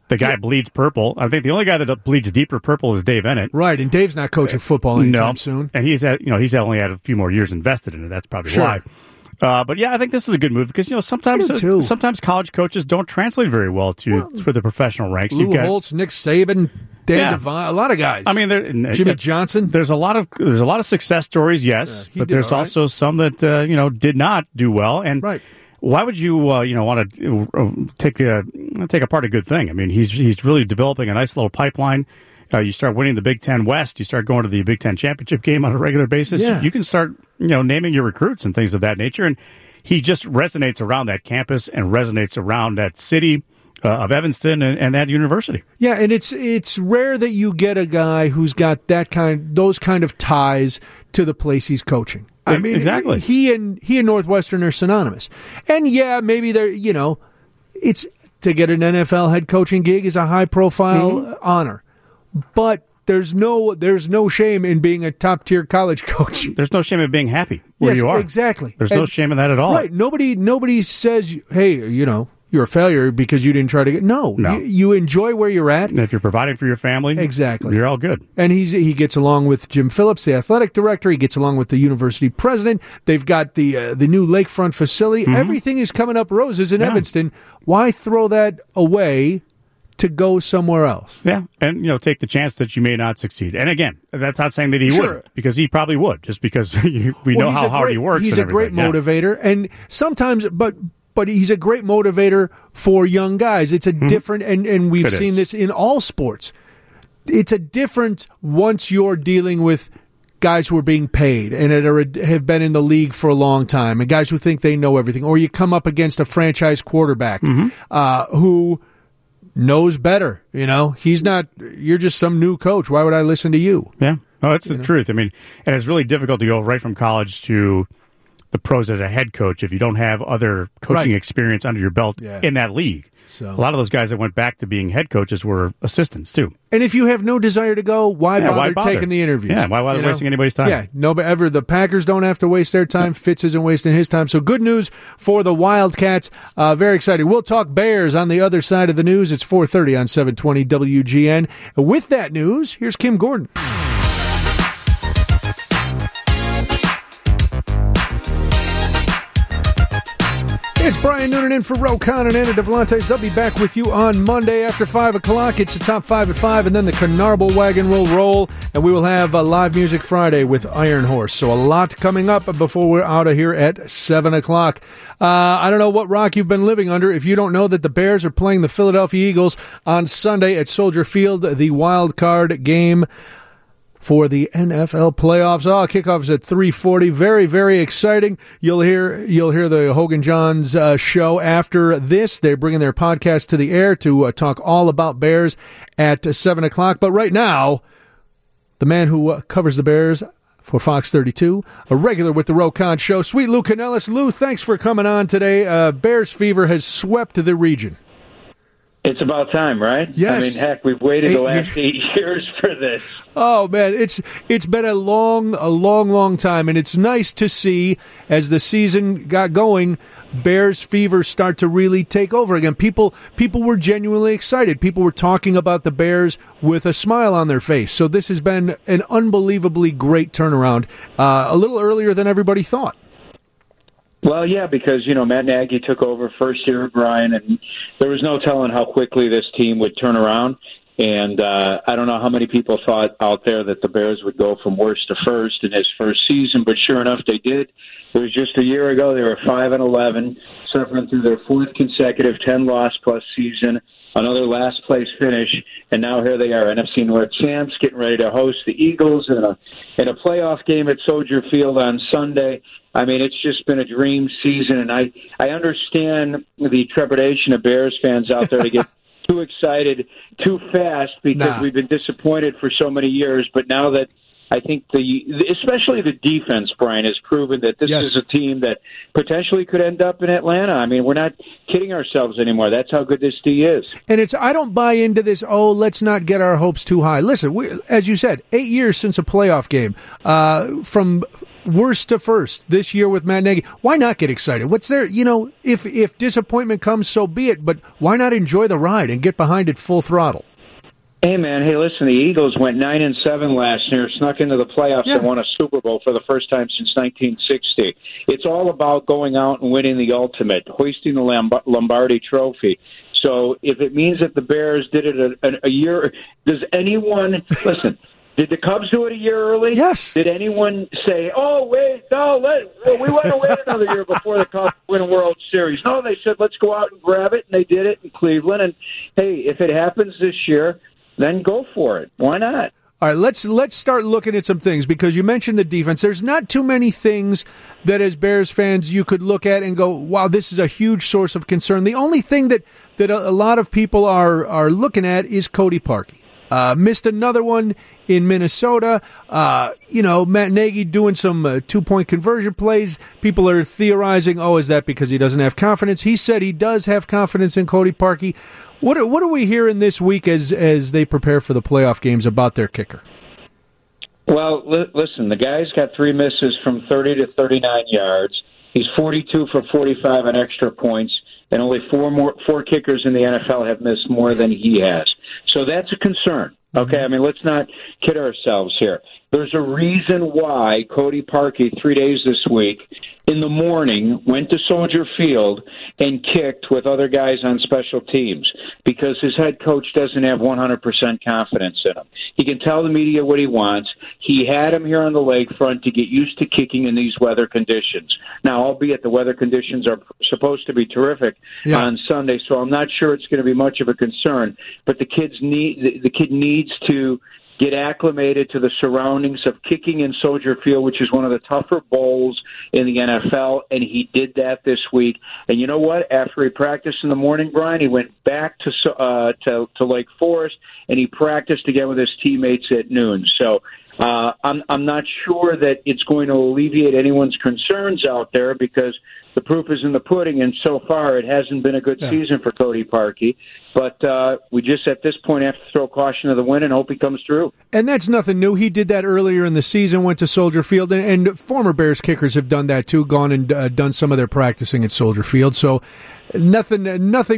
The guy bleeds purple. I think the only guy that bleeds deeper purple is Dave Ennett. Right, and Dave's not coaching football anytime soon. And he's only had a few more years invested in it. That's probably why. But yeah, I think this is a good move because sometimes college coaches don't translate very well to the professional ranks. Lou Holtz, Nick Saban, Dan Devine, a lot of guys. I mean, Jimmy Johnson. There's a lot of success stories, yes, but there's also some that did not do well. And why would you want to take apart a good thing? I mean, he's really developing a nice little pipeline. You start winning the Big Ten West. You start going to the Big Ten championship game on a regular basis. Yeah. You can start, naming your recruits and things of that nature. And he just resonates around that campus and resonates around that city of Evanston and that university. Yeah, and it's rare that you get a guy who's got those kind of ties to the place he's coaching. I mean, exactly. He and Northwestern are synonymous. And maybe they're to get an NFL head coaching gig is a high profile honor. But there's no shame in being a top-tier college coach. There's no shame in being happy where you are. Exactly. There's no shame in that at all. Right. Nobody says, hey, you're a failure because you didn't try to get... No. You enjoy where you're at. And if you're providing for your family, exactly, you're all good. And he gets along with Jim Phillips, the athletic director. He gets along with the university president. They've got the new lakefront facility. Mm-hmm. Everything is coming up roses in Evanston. Why throw that away to go somewhere else? Yeah, and take the chance that you may not succeed. And again, that's not saying that he would, because he probably would, just because we know how hard he works. He's a great motivator, and sometimes, but he's a great motivator for young guys. It's a different, and we've seen this in all sports. It's a different once you're dealing with guys who are being paid and have been in the league for a long time, and guys who think they know everything, or you come up against a franchise quarterback who knows better, He's not, you're just some new coach. Why would I listen to you? Yeah. Oh, that's the truth. I mean, and it's really difficult to go right from college to the pros as a head coach if you don't have other coaching experience under your belt in that league. So a lot of those guys that went back to being head coaches were assistants, too. And if you have no desire to go, why bother taking the interviews? Yeah, why bother wasting anybody's time? Yeah, the Packers don't have to waste their time. Fitz isn't wasting his time. So good news for the Wildcats. Very exciting. We'll talk Bears on the other side of the news. It's 4:30 on 720 WGN. With that news, here's Kim Gordon. It's Brian Noonan in for Roe Conn and Anna Davlantes. They'll be back with you on Monday after 5 o'clock. It's the Top 5 at 5, and then the Carnival wagon will roll, and we will have a Live Music Friday with Iron Horse. So a lot coming up before we're out of here at 7 o'clock. I don't know what rock you've been living under. If you don't know that the Bears are playing the Philadelphia Eagles on Sunday at Soldier Field, the wild card game for the NFL playoffs. Oh, kickoff is at 3:40. Very, very exciting. You'll hear the Hogan Johns show after this. They're bringing their podcast to the air to talk all about Bears at 7 o'clock. But right now, the man who covers the Bears for Fox 32, a regular with the Roe Conn show, sweet Lou Canellis. Lou, thanks for coming on today. Bears fever has swept the region. It's about time, right? Yes. I mean, heck, we've waited the last 8 years for this. Oh, man, it's been a long time, and it's nice to see, as the season got going, Bears fever start to really take over again. People were genuinely excited. People were talking about the Bears with a smile on their face. So this has been an unbelievably great turnaround, a little earlier than everybody thought. Well, yeah, because, Matt Nagy took over first year at Brian, and there was no telling how quickly this team would turn around. And I don't know how many people thought out there that the Bears would go from worst to first in his first season, but sure enough, they did. It was just a year ago. They were 5-11, suffering through their fourth consecutive 10-loss-plus season, another last-place finish, and now here they are, NFC North champs, getting ready to host the Eagles in a playoff game at Soldier Field on Sunday. I mean, it's just been a dream season, and I understand the trepidation of Bears fans out there to get too excited too fast because we've been disappointed for so many years. But now that I think especially the defense, Brian, has proven that this is a team that potentially could end up in Atlanta. I mean, we're not kidding ourselves anymore. That's how good this D is. And I don't buy into this, let's not get our hopes too high. Listen, as you said, 8 years since a playoff game, from worst to first this year with Matt Nagy. Why not get excited? What's there? You know, if disappointment comes, so be it. But why not enjoy the ride and get behind it full throttle? Hey, man. Hey, listen, the Eagles went 9-7 last year, snuck into the playoffs and won a Super Bowl for the first time since 1960. It's all about going out and winning the ultimate, hoisting the Lombardi trophy. So if it means that the Bears did it a year, does anyone, listen, did the Cubs do it a year early? Yes. Did anyone say, we want to wait another year before the Cubs win a World Series? No, they said, let's go out and grab it, and they did it in Cleveland. And, hey, if it happens this year, then go for it. Why not? All right, let's start looking at some things, because you mentioned the defense. There's not too many things that as Bears fans you could look at and go, wow, this is a huge source of concern. The only thing that a lot of people are looking at is Cody Parkey. Missed another one in Minnesota. Matt Nagy doing some two-point conversion plays. People are theorizing, is that because he doesn't have confidence? He said he does have confidence in Cody Parkey. What are we hearing this week as they prepare for the playoff games about their kicker? Well, listen, the guy's got three misses from 30 to 39 yards. He's 42 for 45 on extra points, and only four kickers in the NFL have missed more than he has. So that's a concern. Okay, I mean, let's not kid ourselves here. There's a reason why Cody Parkey, 3 days this week, in the morning, went to Soldier Field and kicked with other guys on special teams, because his head coach doesn't have 100% confidence in him. He can tell the media what he wants. He had him here on the lakefront to get used to kicking in these weather conditions. Now, albeit the weather conditions are supposed to be terrific on Sunday, so I'm not sure it's going to be much of a concern, but the kid needs to get acclimated to the surroundings of kicking in Soldier Field, which is one of the tougher bowls in the NFL, and he did that this week. And you know what? After he practiced in the morning, Brian, he went back to Lake Forest, and he practiced again with his teammates at noon. So I'm not sure that it's going to alleviate anyone's concerns out there, because the proof is in the pudding, and so far it hasn't been a good season for Cody Parkey. But we just, at this point, have to throw caution to the wind and hope he comes through. And that's nothing new. He did that earlier in the season, went to Soldier Field, and former Bears kickers have done that too, gone and done some of their practicing at Soldier Field. So nothing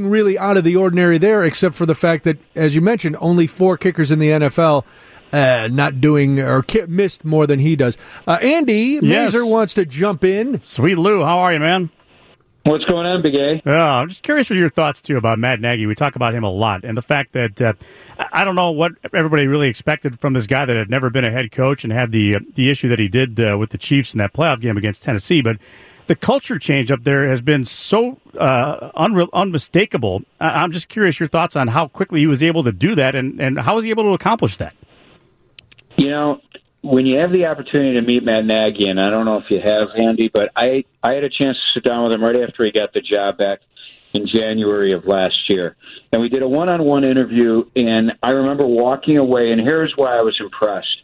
really out of the ordinary there, except for the fact that, as you mentioned, only four kickers in the NFL not doing or missed more than he does. Andy Mazur wants to jump in. Sweet Lou, how are you, man? What's going on, Big A? I'm just curious for your thoughts, too, about Matt Nagy. We talk about him a lot, and the fact that I don't know what everybody really expected from this guy that had never been a head coach and had the issue that he did with the Chiefs in that playoff game against Tennessee, but the culture change up there has been so unmistakable. I'm just curious your thoughts on how quickly he was able to do that, and how was he able to accomplish that? You know, when you have the opportunity to meet Matt Nagy, and I don't know if you have, Andy, but I had a chance to sit down with him right after he got the job back in January of last year. And we did a one-on-one interview, and I remember walking away, and here's why I was impressed.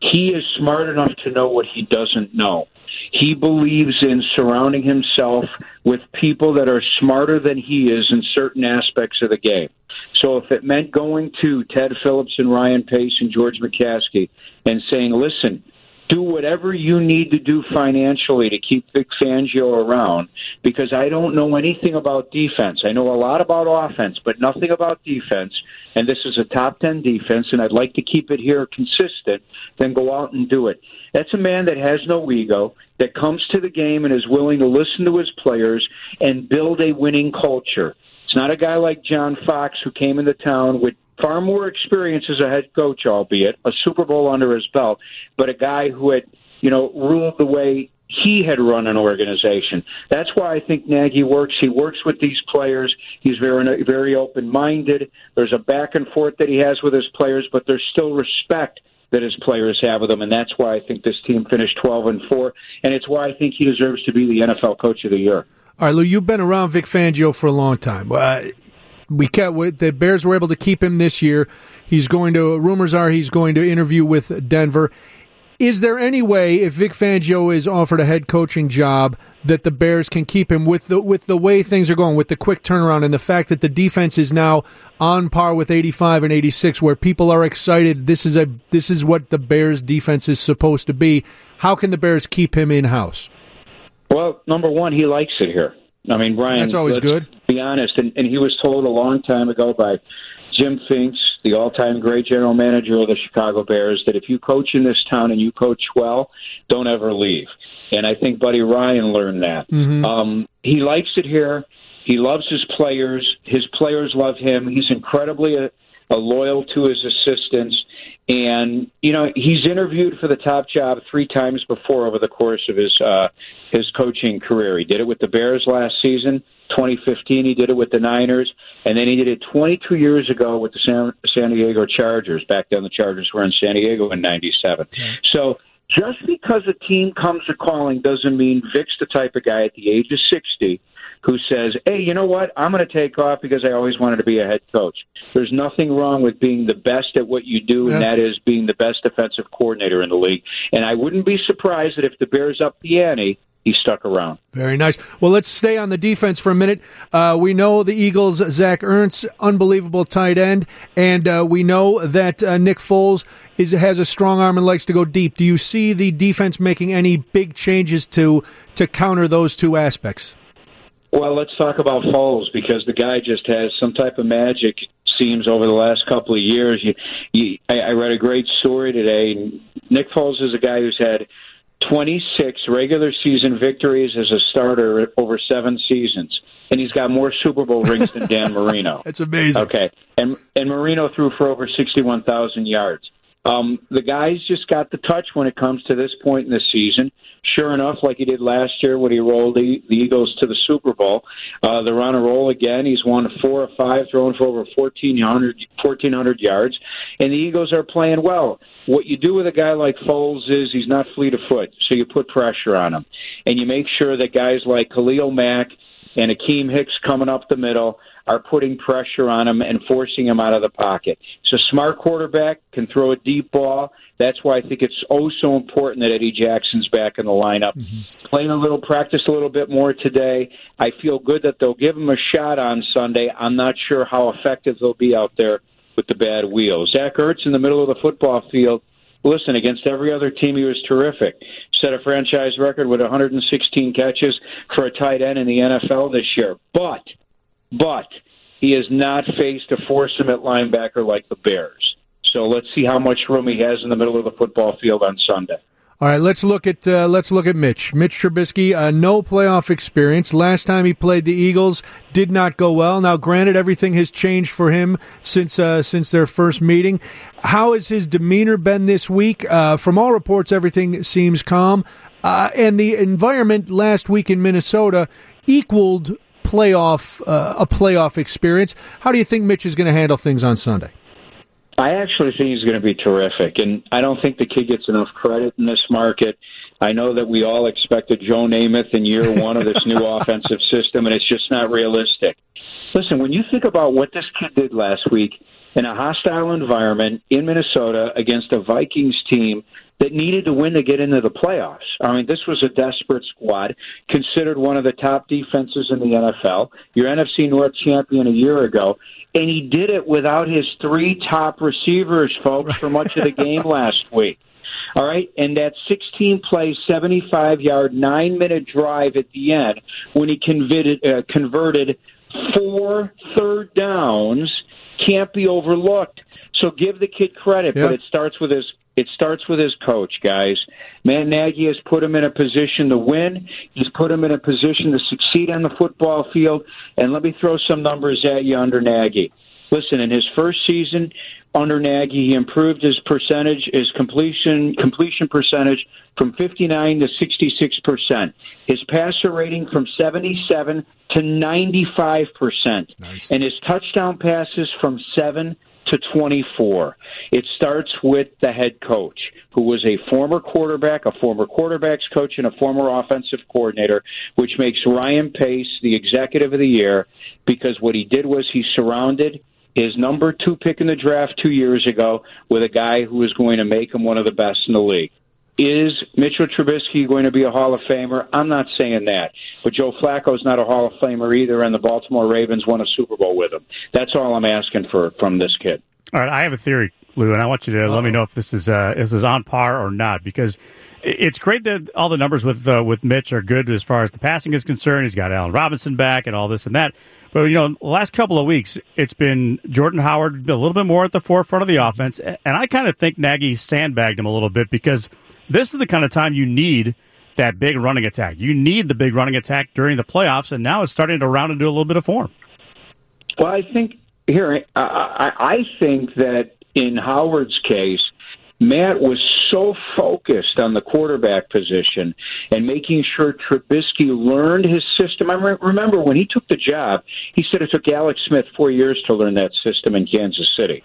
He is smart enough to know what he doesn't know. He believes in surrounding himself with people that are smarter than he is in certain aspects of the game. So if it meant going to Ted Phillips and Ryan Pace and George McCaskey and saying, listen, do whatever you need to do financially to keep Vic Fangio around, because I don't know anything about defense. I know a lot about offense, but nothing about defense, and this is a top 10 defense, and I'd like to keep it here consistent, then go out and do it. That's a man that has no ego, that comes to the game and is willing to listen to his players and build a winning culture. It's not a guy like John Fox, who came into town with far more experience as a head coach, albeit a Super Bowl under his belt, but a guy who had, ruled the way he had run an organization. That's why I think Nagy works. He works with these players. He's very, very open-minded. There's a back and forth that he has with his players, but there's still respect that his players have with him, and that's why I think this team finished 12-4, and it's why I think he deserves to be the NFL Coach of the Year. All right, Lou, you've been around Vic Fangio for a long time. The Bears were able to keep him this year. Rumors are he's going to interview with Denver. Is there any way, if Vic Fangio is offered a head coaching job, that the Bears can keep him with the way things are going, with the quick turnaround and the fact that the defense is now on par with 85 and 86, where people are excited? This is what the Bears defense is supposed to be. How can the Bears keep him in-house? Well, number one, he likes it here. I mean, Brian, that's always good. Be honest, and he was told a long time ago by Jim Finks, the all-time great general manager of the Chicago Bears, that if you coach in this town and you coach well, don't ever leave. And I think Buddy Ryan learned that. Mm-hmm. He likes it here. He loves his players. His players love him. He's incredibly loyal to his assistants. And, you know, he's interviewed for the top job 3 times before over the course of his coaching career. He did it with the Bears last season, 2015. He did it with the Niners. And then he did it 22 years ago with the San Diego Chargers. Back then the Chargers were in San Diego in 97. So just because a team comes to calling doesn't mean Vic's the type of guy at the age of 60 who says, hey, you know what, I'm going to take off because I always wanted to be a head coach. There's nothing wrong with being the best at what you do, and that is being the best defensive coordinator in the league. And I wouldn't be surprised that if the Bears up the ante, he stuck around. Very nice. Well, let's stay on the defense for a minute. We know the Eagles, Zach Ertz, unbelievable tight end, and we know that Nick Foles has a strong arm and likes to go deep. Do you see the defense making any big changes to counter those two aspects? Well, let's talk about Foles, because the guy just has some type of magic, seems, over the last couple of years. I read a great story today. Nick Foles is a guy who's had 26 regular season victories as a starter over 7 seasons, and he's got more Super Bowl rings than Dan Marino. That's amazing. Okay, and Marino threw for over 61,000 yards. The guy's just got the touch when it comes to this point in the season. Sure enough, like he did last year when he rolled the Eagles to the Super Bowl, they're on a roll again. He's won 4 of 5, thrown for over 1,400 yards, and the Eagles are playing well. What you do with a guy like Foles is he's not fleet of foot, so you put pressure on him. And you make sure that guys like Khalil Mack and Akeem Hicks coming up the middle are putting pressure on him and forcing him out of the pocket. So smart quarterback, can throw a deep ball. That's why I think it's oh so important that Eddie Jackson's back in the lineup. Mm-hmm. Playing a little practice a little bit more today. I feel good that they'll give him a shot on Sunday. I'm not sure how effective they'll be out there with the bad wheels. Zach Ertz in the middle of the football field. Listen, against every other team, he was terrific. Set a franchise record with 116 catches for a tight end in the NFL this year. But he has not faced a foursome at linebacker like the Bears. So let's see how much room he has in the middle of the football field on Sunday. All right, let's look at Mitch. Mitch Trubisky, no playoff experience. Last time he played the Eagles, did not go well. Now, granted, everything has changed for him since their first meeting. How has his demeanor been this week? From all reports, everything seems calm. And the environment last week in Minnesota equaled a playoff experience. How do you think Mitch is going to handle things on Sunday? I actually think he's going to be terrific, and I don't think the kid gets enough credit in this market. I know that we all expected Joe Namath in year one of this new offensive system, and it's just not realistic. Listen, when you think about what this kid did last week in a hostile environment in Minnesota against a Vikings team that needed to win to get into the playoffs. I mean, this was a desperate squad, considered one of the top defenses in the NFL, your NFC North champion a year ago, and he did it without his 3 top receivers, folks, for much of the game last week. All right, and that 16-play, 75-yard, 9-minute drive at the end when he converted 4 third downs can't be overlooked. So give the kid credit, but it starts with his coach, guys. Matt Nagy has put him in a position to win. He's put him in a position to succeed on the football field. And let me throw some numbers at you under Nagy. Listen, in his first season under Nagy, he improved his percentage, his completion percentage from 59 to 66%. His passer rating from 77 to 95%. Nice. And his touchdown passes from 7 to 24. It starts with the head coach, who was a former quarterback, a former quarterback's coach, and a former offensive coordinator, which makes Ryan Pace the executive of the year, because what he did was he surrounded his number 2 pick in the draft 2 years ago with a guy who is going to make him one of the best in the league. Is Mitchell Trubisky going to be a Hall of Famer? I'm not saying that. But Joe Flacco's not a Hall of Famer either, and the Baltimore Ravens won a Super Bowl with him. That's all I'm asking for from this kid. All right, I have a theory, Lou, and I want you to let me know if this is on par or not, because it's great that all the numbers with Mitch are good as far as the passing is concerned. He's got Allen Robinson back and all this and that. But, you know, the last couple of weeks, it's been Jordan Howard a little bit more at the forefront of the offense, and I kind of think Nagy sandbagged him a little bit because this is the kind of time you need that big running attack. You need the big running attack during the playoffs, and now it's starting to round into a little bit of form. Well, I think I think that in Howard's case, Matt was so focused on the quarterback position and making sure Trubisky learned his system. I remember when he took the job, he said it took Alex Smith 4 years to learn that system in Kansas City.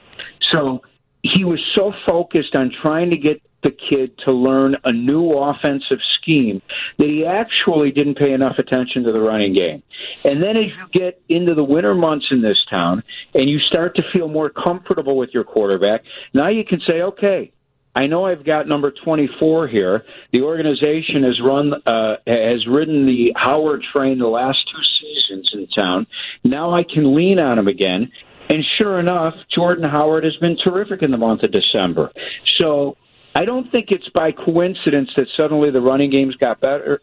So he was so focused on trying to get the kid to learn a new offensive scheme that he actually didn't pay enough attention to the running game. And then as you get into the winter months in this town and you start to feel more comfortable with your quarterback, now you can say, okay, I know I've got number 24 here. The organization has ridden the Howard train the last 2 seasons in town. Now I can lean on him again. And sure enough, Jordan Howard has been terrific in the month of December. So I don't think it's by coincidence that suddenly the running game's got better,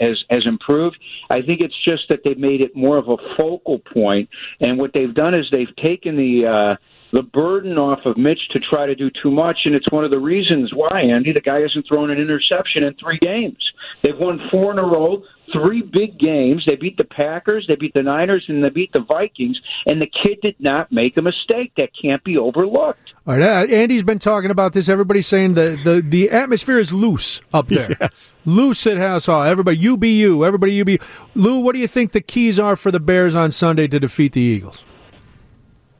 has improved. I think it's just that they've made it more of a focal point, and what they've done is they've taken the burden off of Mitch to try to do too much, and it's one of the reasons why, Andy, the guy hasn't thrown an interception in 3 games. They've won 4 in a row, 3 big games. They beat the Packers, they beat the Niners, and they beat the Vikings, and the kid did not make a mistake. That can't be overlooked. All right, Andy's been talking about this. Everybody's saying the atmosphere is loose up there. Yes. Loose at House Hall. Everybody, UBU. Everybody, UBU. Lou, what do you think the keys are for the Bears on Sunday to defeat the Eagles?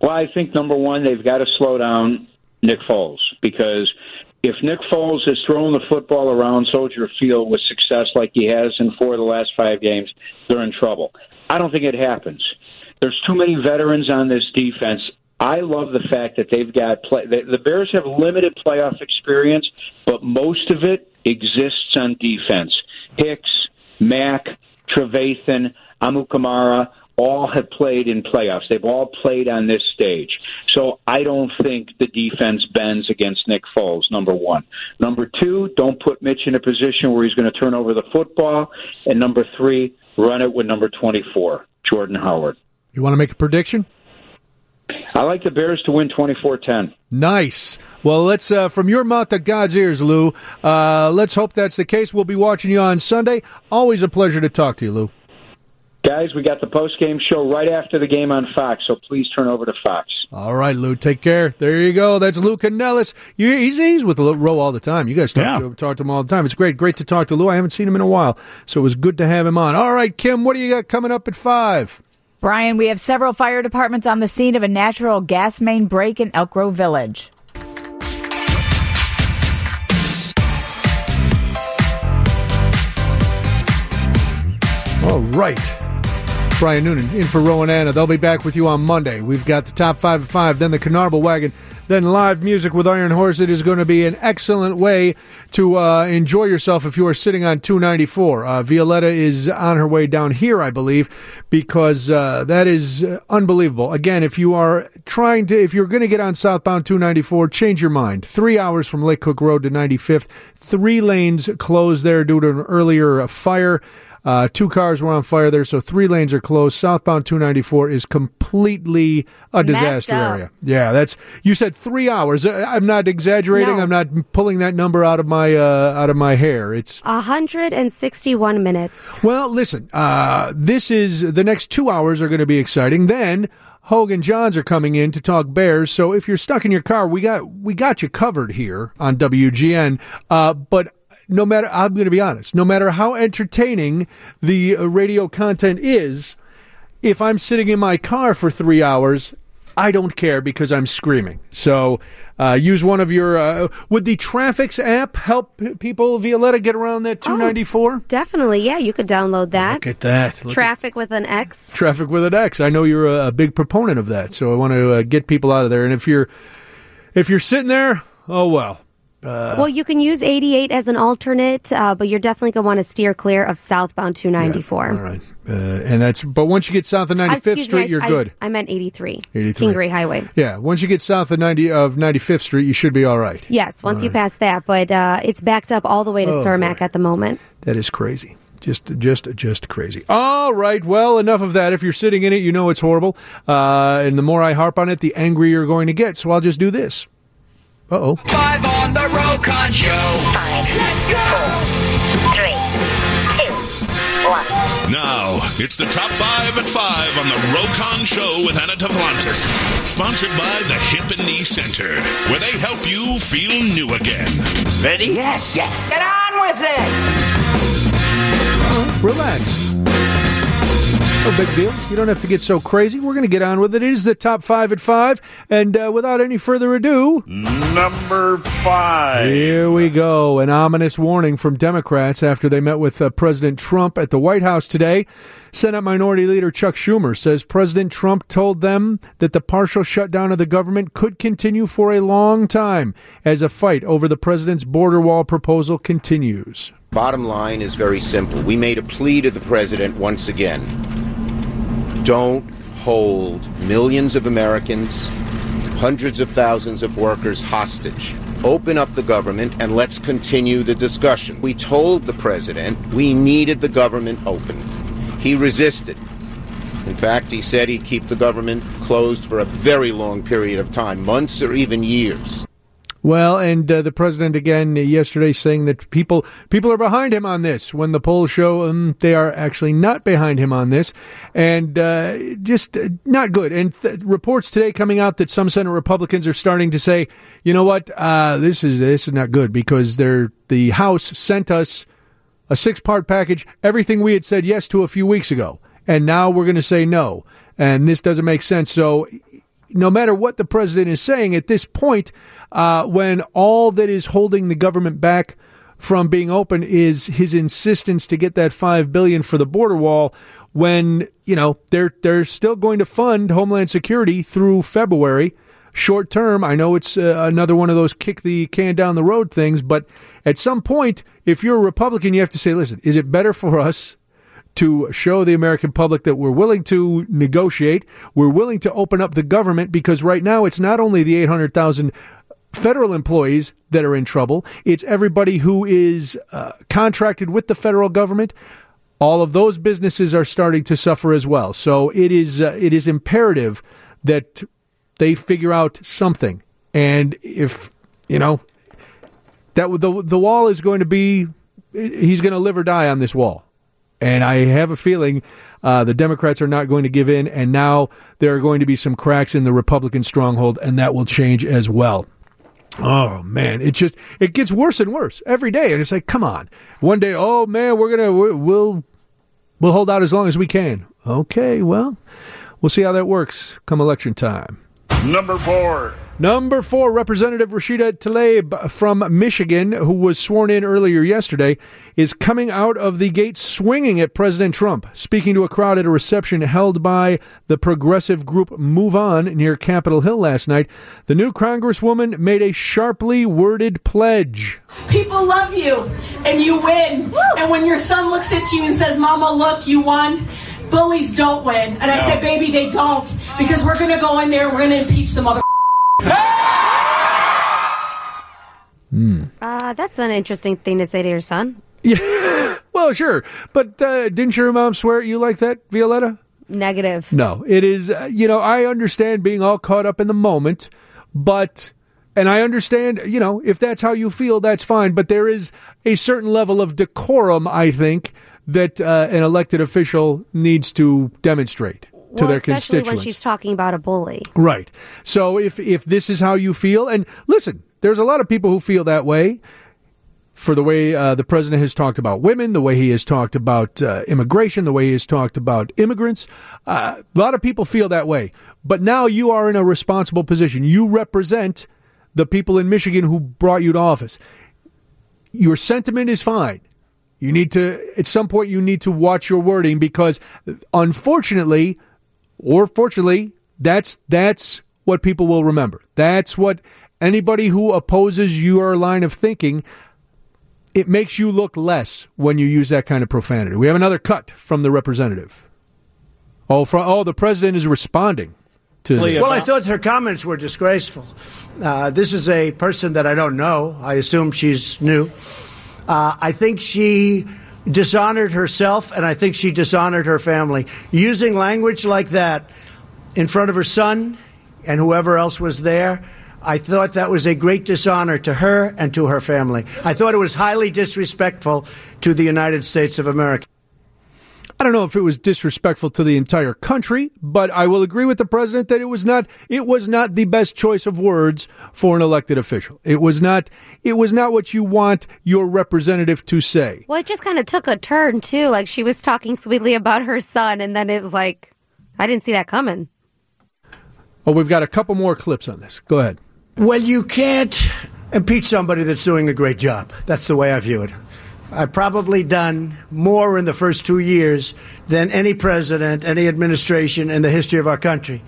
Well, I think, number one, they've got to slow down Nick Foles, because if Nick Foles has thrown the football around Soldier Field with success like he has in 4 of the last 5 games, they're in trouble. I don't think it happens. There's too many veterans on this defense. I love the fact that they've got the Bears have limited playoff experience, but most of it exists on defense. Hicks, Mack, Trevathan, Amukamara, all have played in playoffs. They've all played on this stage. So I don't think the defense bends against Nick Foles, number one. Number two, don't put Mitch in a position where he's going to turn over the football. And number three, run it with number 24, Jordan Howard. You want to make a prediction? I like the Bears to win 24-10. Nice. Well, let's from your mouth to God's ears, Lou. Let's hope that's the case. We'll be watching you on Sunday. Always a pleasure to talk to you, Lou. Guys, we got the post-game show right after the game on Fox, so please turn over to Fox. All right, Lou, take care. There you go. That's Lou Canellis. He's with Roe all the time. You guys talk to him all the time. It's great to talk to Lou. I haven't seen him in a while, so it was good to have him on. All right, Kim, what do you got coming up at 5? Brian, we have several fire departments on the scene of a natural gas main break in Elk Grove Village. All right. Brian Noonan in for Roe and Anna. They'll be back with you on Monday. We've got the top 5 at 5, then the Carnival Wagon, then live music with Iron Horse. It is going to be an excellent way to enjoy yourself if you are sitting on 294. Violetta is on her way down here, I believe, because that is unbelievable. Again, if you're going to get on southbound 294, change your mind. 3 hours from Lake Cook Road to 95th. 3 lanes closed there due to an earlier fire. 2 cars were on fire there, so 3 lanes are closed. Southbound 294 is completely a disaster area. Yeah, you said 3 hours. I'm not exaggerating. No. I'm not pulling that number out of my hair. It's 161 minutes. Well, listen, the next 2 hours are going to be exciting. Then Hogan Johns are coming in to talk Bears. So if you're stuck in your car, we got you covered here on WGN. But no matter, I'm going to be honest, no matter how entertaining the radio content is, if I'm sitting in my car for 3 hours, I don't care because I'm screaming. So use one of your, would the Traffics app help people, Violetta, get around that 294? Oh, definitely, yeah, you could download that. Look at that. Traffic with an X. I know you're a big proponent of that, so I want to get people out of there. And if you're sitting there, oh well. Well, you can use 88 as an alternate, but you're definitely going to want to steer clear of southbound 294. Yeah, all right. And that's, but once you get south of 95th Street, you're good. I meant 83. 83. Kingery Highway. Yeah. Once you get south of 95th Street, you should be all right. Yes. Once you pass that, but it's backed up all the way to Cermak at the moment. That is crazy. Just crazy. All right. Well, enough of that. If you're sitting in it, you know it's horrible. And the more I harp on it, the angrier you're going to get. So I'll just do this. Uh-oh. 5 on the Roe Conn Show. 5. Let's go. 4, 3, 2, 1. Now, it's the Top 5 at 5 on the Roe Conn Show with Anna Davlantes. Sponsored by the Hip and Knee Center, where they help you feel new again. Ready? Yes. Yes. Get on with it. Relax. No big deal. You don't have to get so crazy. We're going to get on with it. It is the Top 5 at 5. And without any further ado... Number 5. Here we go. An ominous warning from Democrats after they met with President Trump at the White House today. Senate Minority Leader Chuck Schumer says President Trump told them that the partial shutdown of the government could continue for a long time as a fight over the president's border wall proposal continues. Bottom line is very simple. We made a plea to the president once again. Don't hold millions of Americans, hundreds of thousands of workers hostage. Open up the government and let's continue the discussion. We told the president we needed the government open. He resisted. In fact, he said he'd keep the government closed for a very long period of time, months or even years. Well, and the president again yesterday saying that people are behind him on this when the polls show they are actually not behind him on this, and just not good. And reports today coming out that some Senate Republicans are starting to say, you know what, this is not good because the House sent us a 6-part package, everything we had said yes to a few weeks ago, and now we're going to say no, and this doesn't make sense. So no matter what the president is saying at this point, when all that is holding the government back from being open is his insistence to get that $5 billion for the border wall, when, you know, they're still going to fund Homeland Security through February. Short term, I know it's another one of those kick the can down the road things, but at some point, if you're a Republican, you have to say, listen, is it better for us to show the American public that we're willing to negotiate, we're willing to open up the government, because right now it's not only the 800,000 federal employees that are in trouble, it's everybody who is contracted with the federal government. All of those businesses are starting to suffer as well. So it is imperative that they figure out something. And if, you know, that the wall is going to be, he's going to live or die on this wall. And I have a feeling the Democrats are not going to give in, and now there are going to be some cracks in the Republican stronghold, and that will change as well. Oh, man, it gets worse and worse every day, and it's like, come on. One day, oh, man, we'll hold out as long as we can. Okay, well, we'll see how that works come election time. Number 4. Number 4, Representative Rashida Tlaib from Michigan, who was sworn in earlier yesterday, is coming out of the gate swinging at President Trump, speaking to a crowd at a reception held by the progressive group Move On near Capitol Hill last night. The new Congresswoman made a sharply worded pledge. People love you, and you win. Woo! And when your son looks at you and says, Mama, look, you won, bullies don't win. And I said, baby, they don't, because we're going to go in there, we're going to impeach the mother... That's an interesting thing to say to your son. Yeah, well, sure. But didn't your mom swear at you like that, Violetta? Negative. No, it is, I understand being all caught up in the moment, but... And I understand, if that's how you feel, that's fine. But there is a certain level of decorum, I think, that an elected official needs to demonstrate to their constituents. Especially when she's talking about a bully. Right. So if this is how you feel, and listen, there's a lot of people who feel that way for the way the president has talked about women, the way he has talked about immigration, the way he has talked about immigrants. A lot of people feel that way. But now you are in a responsible position. You represent the people in Michigan who brought you to office. Your sentiment is fine. You need to, at some point, watch your wording, because unfortunately, or fortunately, that's what people will remember. That's what Anybody who opposes your line of thinking, it makes you look less when you use that kind of profanity. We have another cut from the representative. Oh, the president is responding to this. Well, I thought her comments were disgraceful. This is a person that I don't know. I assume she's new. I think she dishonored herself, and I think she dishonored her family. Using language like that in front of her son and whoever else was there, I thought that was a great dishonor to her and to her family. I thought it was highly disrespectful to the United States of America. I don't know if it was disrespectful to the entire country, but I will agree with the president that it was not the best choice of words for an elected official. It was not what you want your representative to say. Well, it just kind of took a turn, too. Like, she was talking sweetly about her son, and then it was like, I didn't see that coming. Oh, we've got a couple more clips on this. Go ahead. Well, you can't impeach somebody that's doing a great job. That's the way I view it. I've probably done more in the first 2 years than any president, any administration in the history of our country.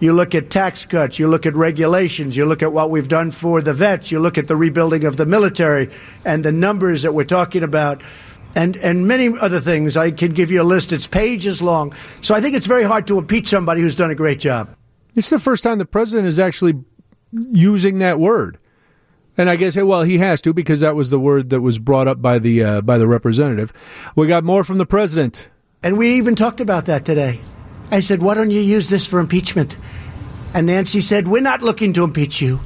You look at tax cuts, you look at regulations, you look at what we've done for the vets, you look at the rebuilding of the military and the numbers that we're talking about, and many other things. I can give you a list. It's pages long. So I think it's very hard to impeach somebody who's done a great job. It's the first time the president is actually using that word. And I guess, well, he has to, because that was the word that was brought up by the representative. We got more from the president. And we even talked about that today. I said, why don't you use this for impeachment? And Nancy said, we're not looking to impeach you.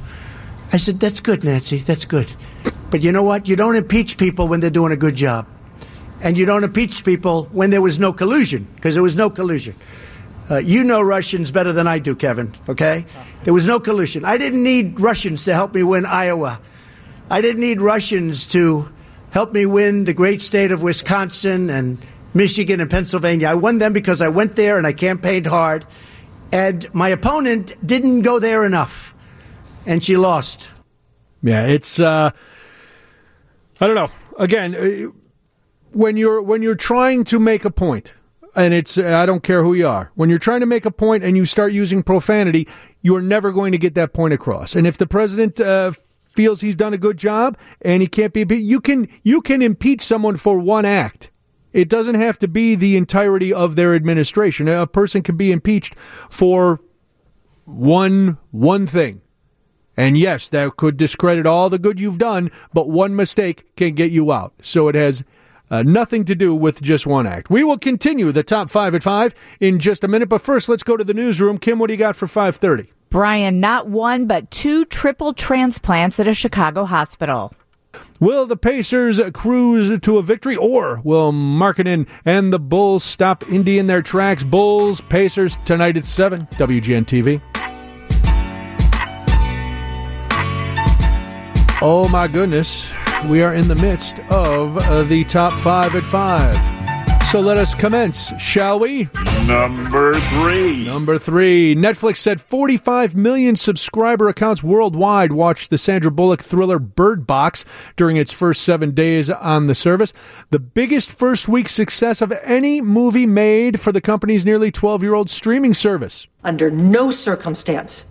I said, that's good, Nancy. That's good. But you know what? You don't impeach people when they're doing a good job. And you don't impeach people when there was no collusion, because there was no collusion. You know Russians better than I do, Kevin, okay? There was no collusion. I didn't need Russians to help me win Iowa. I didn't need Russians to help me win the great state of Wisconsin and Michigan and Pennsylvania. I won them because I went there and I campaigned hard. And my opponent didn't go there enough. And she lost. Yeah, it's, I don't know. Again, when you're trying to make a point, and it's, I don't care who you are. When you're trying to make a point and you start using profanity, you're never going to get that point across. And if the president feels he's done a good job and he can't be, you can impeach someone for one act. It doesn't have to be the entirety of their administration. A person can be impeached for one thing. And yes, that could discredit all the good you've done, but one mistake can get you out. So it has nothing to do with just one act. We will continue the top 5 at 5 in just a minute. But first, let's go to the newsroom. Kim, what do you got for 5:30? Brian, not one, but two triple transplants at a Chicago hospital. Will the Pacers cruise to a victory, or will Markkanen and the Bulls stop Indy in their tracks? Bulls, Pacers, tonight at 7, WGN TV. Oh, my goodness. We are in the midst of the top 5 at 5. So let us commence, shall we? Number three. Netflix said 45 million subscriber accounts worldwide watched the Sandra Bullock thriller Bird Box during its first 7 days on the service. The biggest first-week success of any movie made for the company's nearly 12-year-old streaming service. Under no circumstance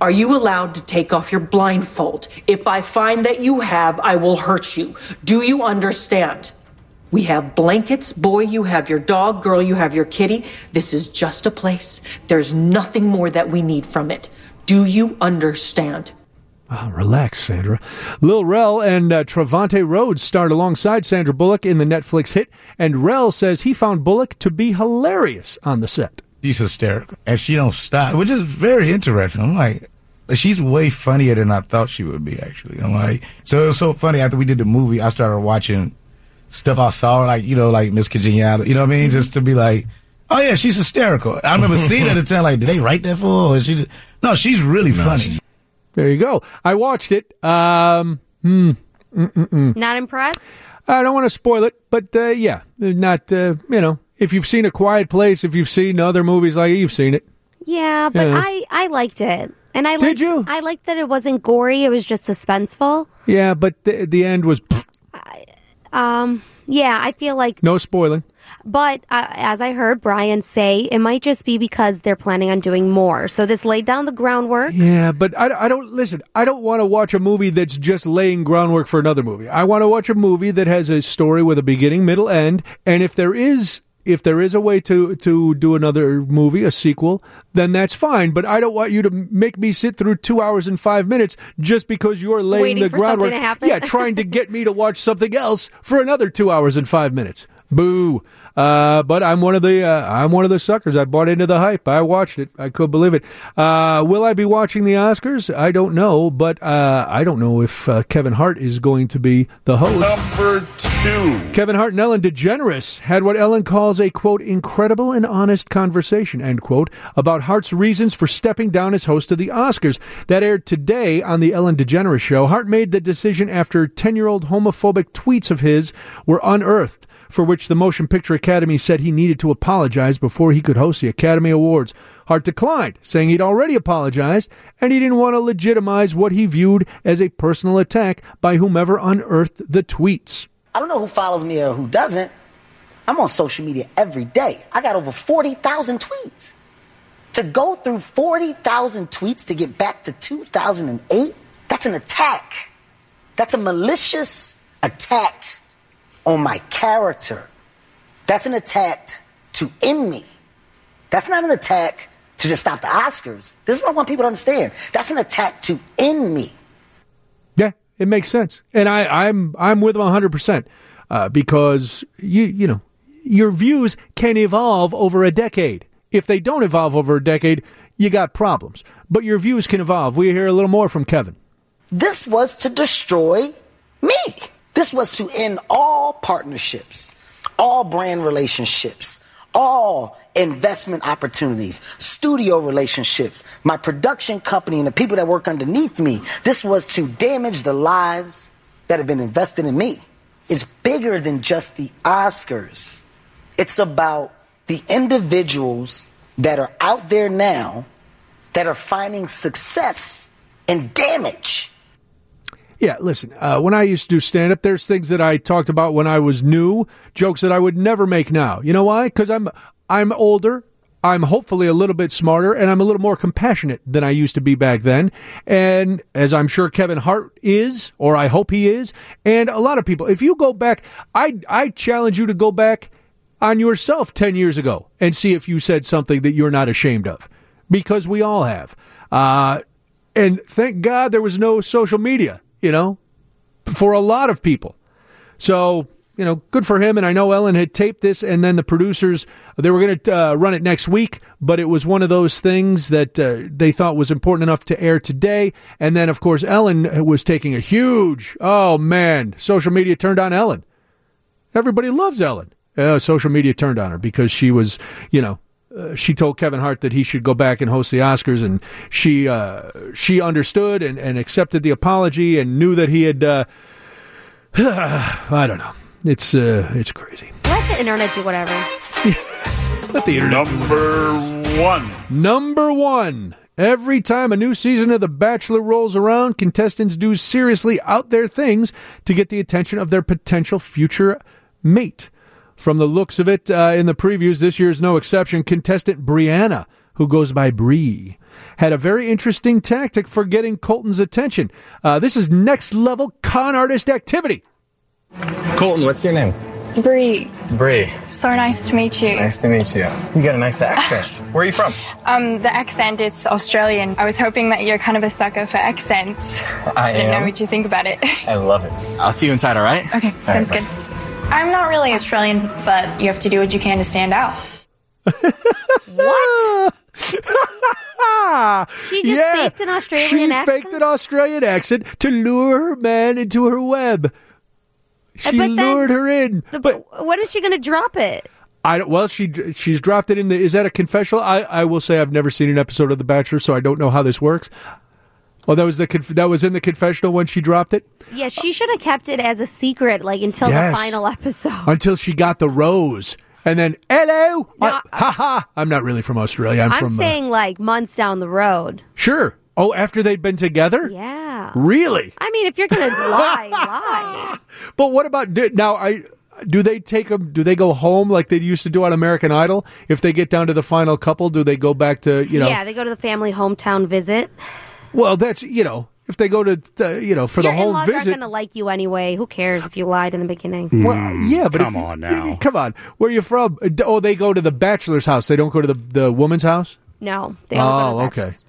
are you allowed to take off your blindfold. If I find that you have, I will hurt you. Do you understand? We have blankets. Boy, you have your dog. Girl, you have your kitty. This is just a place. There's nothing more that we need from it. Do you understand? Oh, relax, Sandra. Lil Rel and Trevante Rhodes starred alongside Sandra Bullock in the Netflix hit, and Rel says he found Bullock to be hilarious on the set. She's hysterical, and she don't stop, which is very interesting. I'm like, she's way funnier than I thought she would be, actually. I'm like, so it was so funny. After we did the movie, I started watching stuff I saw, like, you know, like Miss Congeniality, you know what I mean? Just to be like, oh, yeah, she's hysterical. I remember seeing her at the time, like, did they write that for her? No, she's really funny. There you go. I watched it. Not impressed? I don't want to spoil it, but, yeah, not, you know. If you've seen A Quiet Place, if you've seen other movies like it, you've seen it. Yeah, but yeah. I liked it. And I liked, did you? I liked that it wasn't gory. It was just suspenseful. Yeah, but the end was... yeah, I feel like... No spoiling. But as I heard Brian say, it might just be because they're planning on doing more. So this laid down the groundwork. Yeah, but I don't want to watch a movie that's just laying groundwork for another movie. I want to watch a movie that has a story with a beginning, middle, end. And if there is a way to do another movie, a sequel, then that's fine. But I don't want you to make me sit through 2 hours and 5 minutes just because you're laying the groundwork. Waiting for something to happen. Yeah, trying to get me to watch something else for another 2 hours and 5 minutes. Boo. But I'm one of the suckers. I bought into the hype. I watched it. I couldn't believe it. Will I be watching the Oscars? I don't know, but I don't know if Kevin Hart is going to be the host. Number two. Kevin Hart and Ellen DeGeneres had what Ellen calls a, quote, incredible and honest conversation, end quote, about Hart's reasons for stepping down as host of the Oscars. That aired today on the Ellen DeGeneres Show. Hart made the decision after 10-year-old homophobic tweets of his were unearthed, for which the Motion Picture Academy said he needed to apologize before he could host the Academy Awards. Hart declined, saying he'd already apologized, and he didn't want to legitimize what he viewed as a personal attack by whomever unearthed the tweets. I don't know who follows me or who doesn't. I'm on social media every day. I got over 40,000 tweets. To go through 40,000 tweets to get back to 2008, that's an attack. That's a malicious attack on my character. That's an attack to end me. That's not an attack to just stop the Oscars. This is what I want people to understand. That's an attack to end me. Yeah, it makes sense. And I'm with him 100%, because you know, your views can evolve over a decade. If they don't evolve over a decade, you got problems. But your views can evolve. We hear a little more from Kevin. This was to destroy me. This was to end all partnerships, all brand relationships, all investment opportunities, studio relationships, my production company and the people that work underneath me. This was to damage the lives that have been invested in me. It's bigger than just the Oscars. It's about the individuals that are out there now that are finding success in damage. Yeah, listen, when I used to do stand-up, there's things that I talked about when I was new, jokes that I would never make now. You know why? Because I'm older, I'm hopefully a little bit smarter, and I'm a little more compassionate than I used to be back then. And as I'm sure Kevin Hart is, or I hope he is, and a lot of people, if you go back, I challenge you to go back on yourself 10 years ago and see if you said something that you're not ashamed of, because we all have. And thank God there was no social media. You know, for a lot of people. So, you know, good for him. And I know Ellen had taped this, and then the producers, they were going to run it next week, but it was one of those things that they thought was important enough to air today. And then, of course, Ellen was taking a huge, oh, man, social media turned on Ellen. Everybody loves Ellen. Social media turned on her because she was, you know, she told Kevin Hart that he should go back and host the Oscars, and she understood and accepted the apology and knew that he had. I don't know. It's crazy. Let the internet do whatever. Let the internet. Number one. Every time a new season of The Bachelor rolls around, contestants do seriously out there things to get the attention of their potential future mate. From the looks of it in the previews, this year's no exception. Contestant Brianna, who goes by Bree, had a very interesting tactic for getting Colton's attention. This is next-level con artist activity. Colton, what's your name? Bree. So nice to meet you. Nice to meet you. You got a nice accent. Where are you from? The accent, it's Australian. I was hoping that you're kind of a sucker for accents. I don't know what you think about it. I love it. I'll see you inside, all right? Okay, sounds good. Bye. I'm not really Australian, but you have to do what you can to stand out. What? She just faked an Australian accent? She faked an Australian accent to lure her man into her web. She lured her in. But when is she going to drop it? She's dropped it in the... Is that a confessional? I will say I've never seen an episode of The Bachelor, so I don't know how this works. Oh, that was in the confessional when she dropped it? Yeah, she should have kept it as a secret, like, until the final episode. Until she got the rose. And then, hello! No, I'm not really from Australia. I'm saying, like, months down the road. Sure. Oh, after they'd been together? Yeah. Really? I mean, if you're going to lie. But what about... Now, I... do they take them? Do they go home like they used to do on American Idol? If they get down to the final couple, do they go back to, you know? Yeah, they go to the family hometown visit. Well, that's, you know, if they go to, you know, for your the home visit. Your in-laws aren't going to like you anyway. Who cares if you lied in the beginning? Well, yeah, but come on now. Come on. Where are you from? Oh, they go to the bachelor's house. They don't go to the woman's house? No. They all go to the bachelor's. Okay.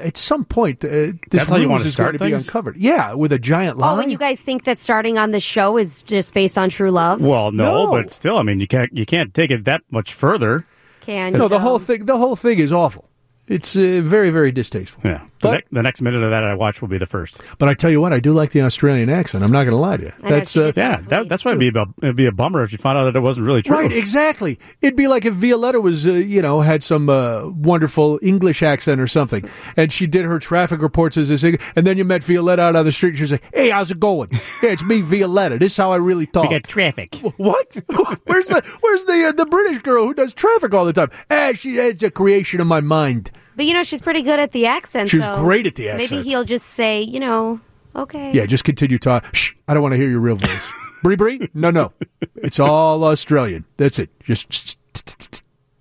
At some point, this news is going to be uncovered. Yeah, with a giant lie. Oh, and you guys think that starting on the show is just based on true love? Well, no, but still, I mean, you can't take it that much further. Can you? No, the whole thing is awful. It's very, very distasteful. Yeah, but the next minute of that I watch will be the first. But I tell you what, I do like the Australian accent. I'm not going to lie to you. That's why it'd be a bummer if you found out that it wasn't really true. Right, exactly. It'd be like if Violetta was, had some wonderful English accent or something, and she did her traffic reports as this, and then you met Violetta out on the street, and she's like, "Hey, how's it going? Yeah, it's me, Violetta. This is how I really talk." We got traffic. What? Where's the British girl who does traffic all the time? It's a creation of my mind. But, she's pretty good at the accent. She's great at the accent. Maybe he'll just say, okay. Yeah, just continue talking. Shh, I don't want to hear your real voice. Bree? No. It's all Australian. That's it. Just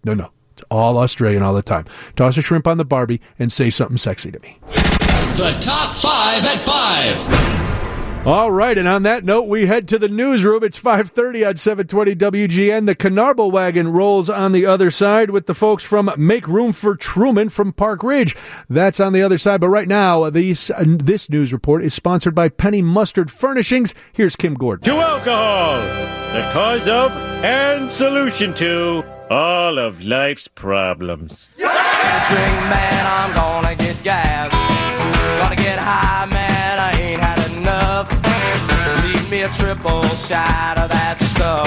no. It's all Australian all the time. Toss a shrimp on the Barbie and say something sexy to me. The top 5 at 5. All right, and on that note, we head to the newsroom. It's 5:30 on 720 WGN. The Carnival wagon rolls on the other side with the folks from Make Room for Truman from Park Ridge. That's on the other side. But right now, this news report is sponsored by Penny Mustard Furnishings. Here's Kim Gordon. To alcohol, the cause of and solution to all of life's problems. Yeah! I drink, man, I'm gonna get gas. Gonna get high, man, I ain't had enough. Leave me a triple shot of that stuff.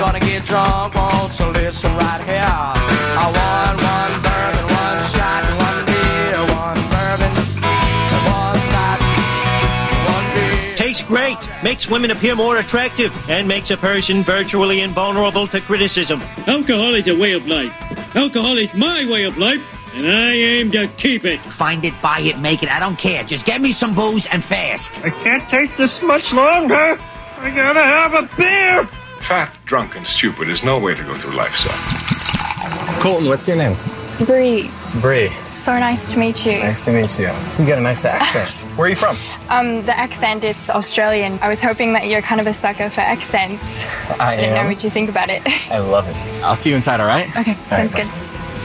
Gonna get drunk, won't you listen right here? I want one bourbon, one shot, one beer, one bourbon, one shot, one beer. Tastes great, makes women appear more attractive, and makes a person virtually invulnerable to criticism. Alcohol is a way of life. Alcohol is my way of life. And I aim to keep it. Find it, buy it, make it. I don't care. Just get me some booze and fast. I can't take this much longer. I gotta have a beer. Fat, drunk, and stupid is no way to go through life, son. Colton, what's your name? Bree. So nice to meet you. Nice to meet you. You got a nice accent. Where are you from? The accent is Australian. I was hoping that you're kind of a sucker for accents. I didn't know what you think about it. I love it. I'll see you inside, all right? Okay, sounds good. Bye.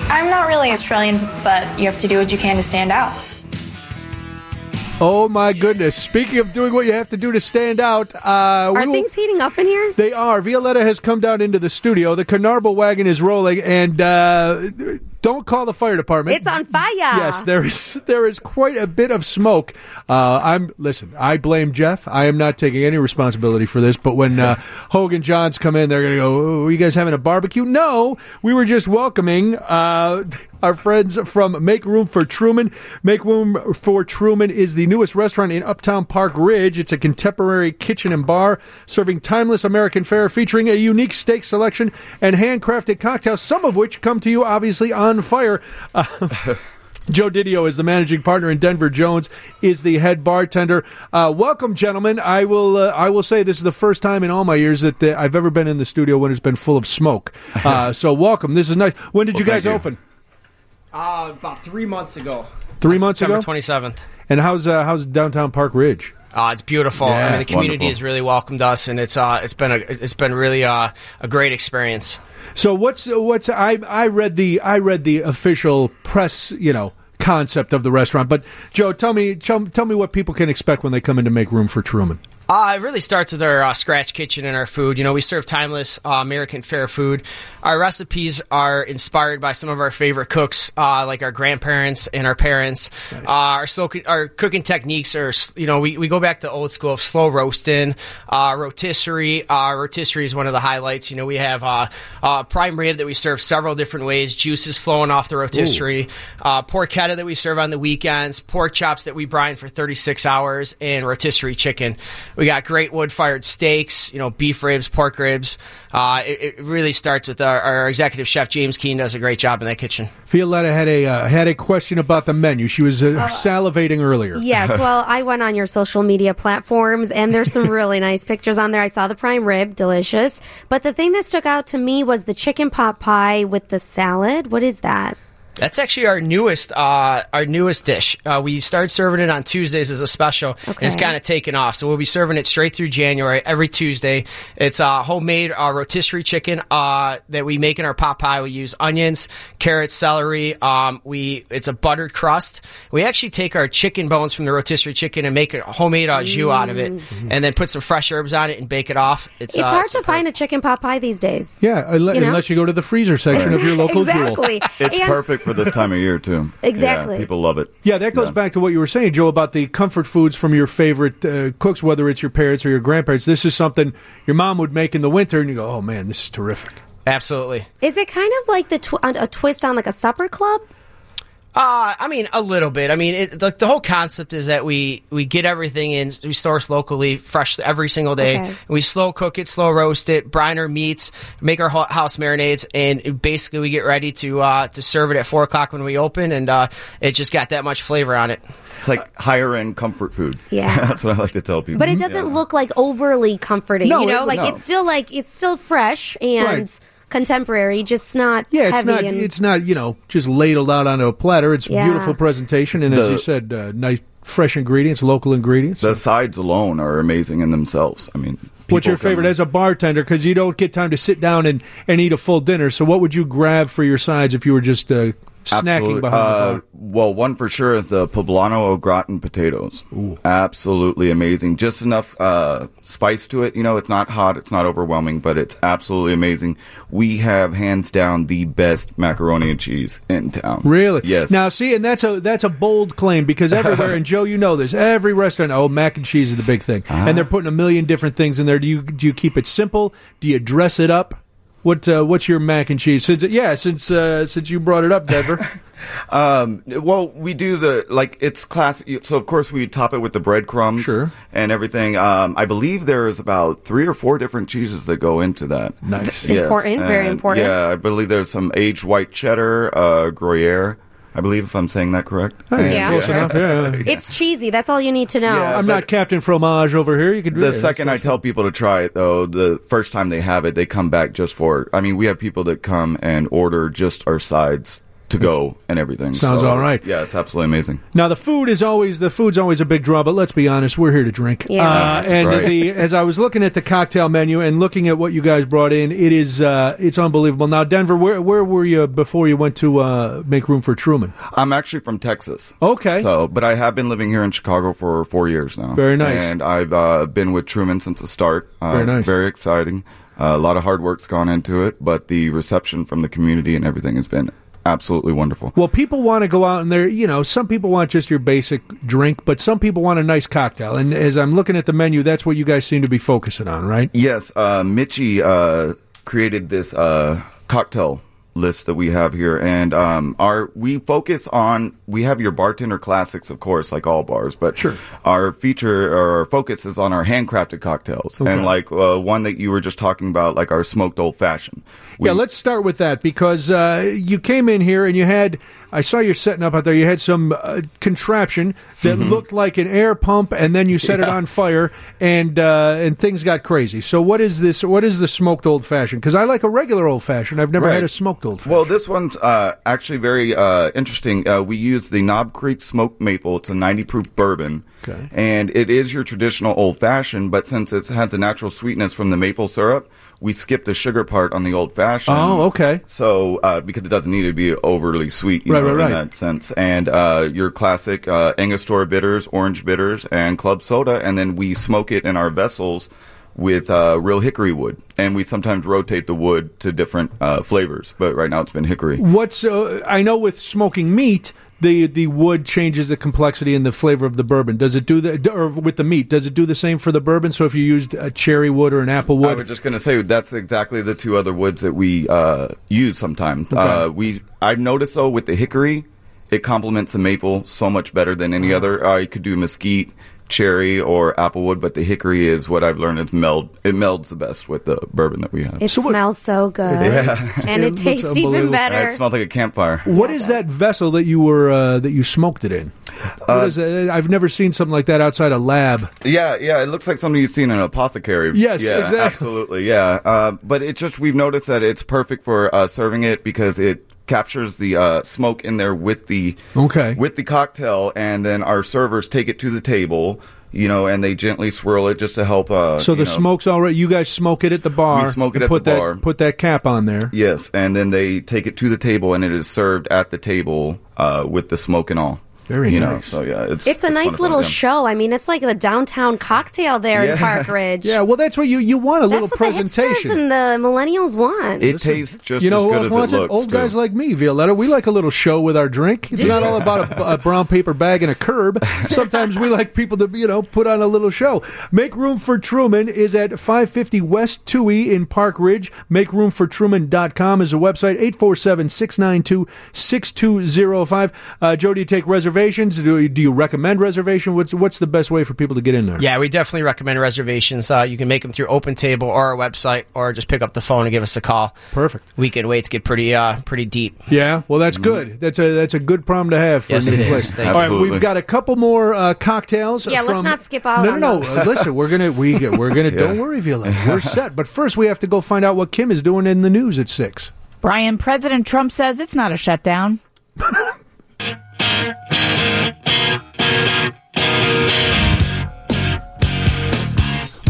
I'm not really Australian, but you have to do what you can to stand out. Oh, my goodness. Speaking of doing what you have to do to stand out... are things heating up in here? They are. Violetta has come down into the studio. The Carnival wagon is rolling, and don't call the fire department. It's on fire. Yes, there is quite a bit of smoke. I blame Jeff. I am not taking any responsibility for this, but when Hogan Johns come in, they're going to go, "Oh, are you guys having a barbecue?" No, we were just welcoming our friends from Make Room for Truman. Make Room for Truman is the newest restaurant in Uptown Park Ridge. It's a contemporary kitchen and bar serving timeless American fare featuring a unique steak selection and handcrafted cocktails, some of which come to you, obviously, on fire. Joe Didio is the managing partner, and Denver Jones is the head bartender. Welcome, gentlemen. I will say this is the first time in all my years that I've ever been in the studio when it's been full of smoke. So welcome. This is nice. When did you guys open? About 3 months ago. September 27th. And how's downtown Park Ridge? It's beautiful. Yeah, the community has really welcomed us, and it's been really a great experience. So what's I read the official press concept of the restaurant, but Joe, tell me what people can expect when they come in to Make Room for Truman. It really starts with our scratch kitchen and our food. We serve timeless American fare food. Our recipes are inspired by some of our favorite cooks, like our grandparents and our parents. Nice. Our cooking techniques are, we go back to old school of slow roasting, rotisserie. Rotisserie is one of the highlights. We have prime rib that we serve several different ways, juices flowing off the rotisserie, porchetta that we serve on the weekends, pork chops that we brine for 36 hours, and rotisserie chicken. We got great wood-fired steaks, beef ribs, pork ribs. It really starts with our executive chef, James Keene, does a great job in that kitchen. Violetta had a question about the menu. She was salivating earlier. Yes, well, I went on your social media platforms, and there's some really nice pictures on there. I saw the prime rib, delicious. But the thing that stuck out to me was the chicken pot pie with the salad. What is that? That's actually our newest dish. We started serving it on Tuesdays as a special, and it's kind of taken off. So we'll be serving it straight through January every Tuesday. It's homemade rotisserie chicken that we make in our pot pie. We use onions, carrots, celery. It's a buttered crust. We actually take our chicken bones from the rotisserie chicken and make a homemade jus out of it, and then put some fresh herbs on it and bake it off. It's hard to find a chicken pot pie these days. Yeah, unless you go to the freezer section of your local Jewel. It's perfect for this time of year, too. Exactly. Yeah, people love it. Yeah, that goes back to what you were saying, Joe, about the comfort foods from your favorite cooks, whether it's your parents or your grandparents. This is something your mom would make in the winter, and you go, oh, man, this is terrific. Absolutely. Is it kind of like a twist on like a supper club? A little bit. The whole concept is that we get everything in, we source locally, fresh every single day. Okay. We slow cook it, slow roast it, brine our meats, make our house marinades, and basically we get ready to serve it at 4 o'clock when we open, and it just got that much flavor on it. It's like higher-end comfort food. Yeah. That's what I like to tell people. But it doesn't look like overly comforting, It's still fresh and... Right. Contemporary, just not heavy. Yeah, it's not just ladled out onto a platter. It's a beautiful presentation, and as you said, nice fresh ingredients, local ingredients. The sides alone are amazing in themselves. What's your favorite as a bartender? Because you don't get time to sit down and eat a full dinner, so what would you grab for your sides if you were just snacking behind the bar? Well, one for sure is the poblano au gratin potatoes. Ooh. Absolutely amazing. Just enough spice to it. It's not hot, it's not overwhelming, but it's absolutely amazing. We have, hands down, the best macaroni and cheese in town. Really? Yes. Now, see, and that's a bold claim, because everywhere, and Joe, this, every restaurant, mac and cheese is the big thing. And they're putting a million different things in there. Do you keep it simple? Do you dress it up? What's your mac and cheese? Since you brought it up, Denver. Well, we do it's classic. So of course we top it with the breadcrumbs and everything. I believe there's about 3 or 4 different cheeses that go into that. Nice, important, very important. Yeah, I believe there's some aged white cheddar, Gruyere. I believe, if I'm saying that correct. Yeah. It's cheesy. That's all you need to know. Yeah, I'm not Captain Fromage over here. You can do it. The second I tell people to try it, though, the first time they have it, they come back just for it. We have people that come and order just our sides to go and everything. Sounds all right. Yeah, it's absolutely amazing. Now, the food's always a big draw, but let's be honest, we're here to drink. Yeah. As I was looking at the cocktail menu and looking at what you guys brought in, it is it's unbelievable. Now, Denver, where were you before you went to Make Room for Truman? I'm actually from Texas. Okay. But I have been living here in Chicago for 4 years now. Very nice. And I've been with Truman since the start. Very nice. Very exciting. A lot of hard work's gone into it, but the reception from the community and everything has been absolutely wonderful. Well, people want to go out and some people want just your basic drink, but some people want a nice cocktail. And as I'm looking at the menu, that's what you guys seem to be focusing on, right? Yes. Mitchie created this cocktail list that we have here, and we have your bartender classics, of course, like all bars, but our feature or our focus is on our handcrafted cocktails, and one that you were just talking about, like our smoked old fashioned. Let's start with that, because you came in here and I saw you're setting up out there. You had some contraption that looked like an air pump, and then you set it on fire, and things got crazy. So what is this? What is the smoked old fashioned? Because I like a regular old fashioned. I've never had a smoked. Well, this one's actually very interesting. We use the Knob Creek smoked maple. It's a 90 proof bourbon, and it is your traditional old fashioned. But since it has the natural sweetness from the maple syrup, we skip the sugar part on the old fashioned. Oh, okay. So because it doesn't need to be overly sweet, in that sense. And your classic Angostura bitters, orange bitters, and club soda, and then we smoke it in our vessels with real hickory wood, and we sometimes rotate the wood to different flavors, but right now it's been hickory. I know with smoking meat, the wood changes the complexity and the flavor of the bourbon. Does it do that, or with the meat, does it do the same for the bourbon? So if you used a cherry wood or an apple wood? I was just going to say that's exactly the two other woods that we use sometimes. I've noticed, though, with the hickory, It complements the maple so much better than any other. I could do mesquite, cherry, or applewood, but the hickory is what I've learned is melds the best with the bourbon that we have. It smells so good. Yeah. And it tastes even better. It smells like a campfire. What is that vessel that you were that you smoked it in? What is that? I've never seen something like that outside a lab. Yeah, it looks like something you've seen in an apothecary. Yes, yeah, exactly. Absolutely, yeah. But it just, we've noticed that it's perfect for serving it because it captures the smoke in there with the cocktail, and then our servers take it to the table, you know, and they gently swirl it just to help. So the smoke's already. You guys smoke it at the bar. We smoke it at the bar. Put that cap on there. Yes, and then they take it to the table, and it is served at the table with the smoke and all. Very nice. So, yeah, it's a nice little show. I mean, it's like the downtown cocktail there in Park Ridge. Yeah, well, that's what you want, little presentation. That's what the hipsters and the millennials want. It tastes just as good as it looks. Old guys like me, Violetta, we like a little show with our drink. It's not all about a brown paper bag and a curb. Sometimes we like people to, put on a little show. Make Room for Truman is at 550 West 2E in Park Ridge. MakeRoomForTruman.com is a website, 847-692-6205. Joe, do you take reservations? Do you recommend reservation? What's the best way for people to get in there? Yeah, we definitely recommend reservations. You can make them through OpenTable or our website, or just pick up the phone and give us a call. Perfect. Weekend waits get pretty deep. Yeah, well, that's good. That's a good problem to have for a new place. All right, we've got a couple more cocktails. Yeah, let's not skip out. No. Listen, we're gonna. Yeah. Don't worry, Violet. We're set. But first, we have to go find out what Kim is doing in the news at 6. Brian, President Trump says it's not a shutdown.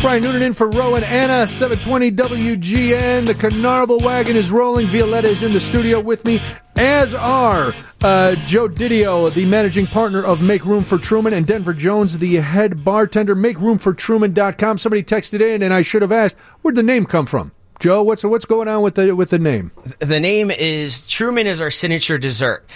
Brian Noonan in for Roe and Anna, 720 WGN. The Carnival wagon is rolling. Violetta is in the studio with me, as are Joe Didio, the managing partner of Make Room for Truman, and Denver Jones, the head bartender. MakeRoomForTruman.com. Somebody texted in, and I should have asked, where'd the name come from? Joe, what's going on with the name? The name is Truman is our signature dessert.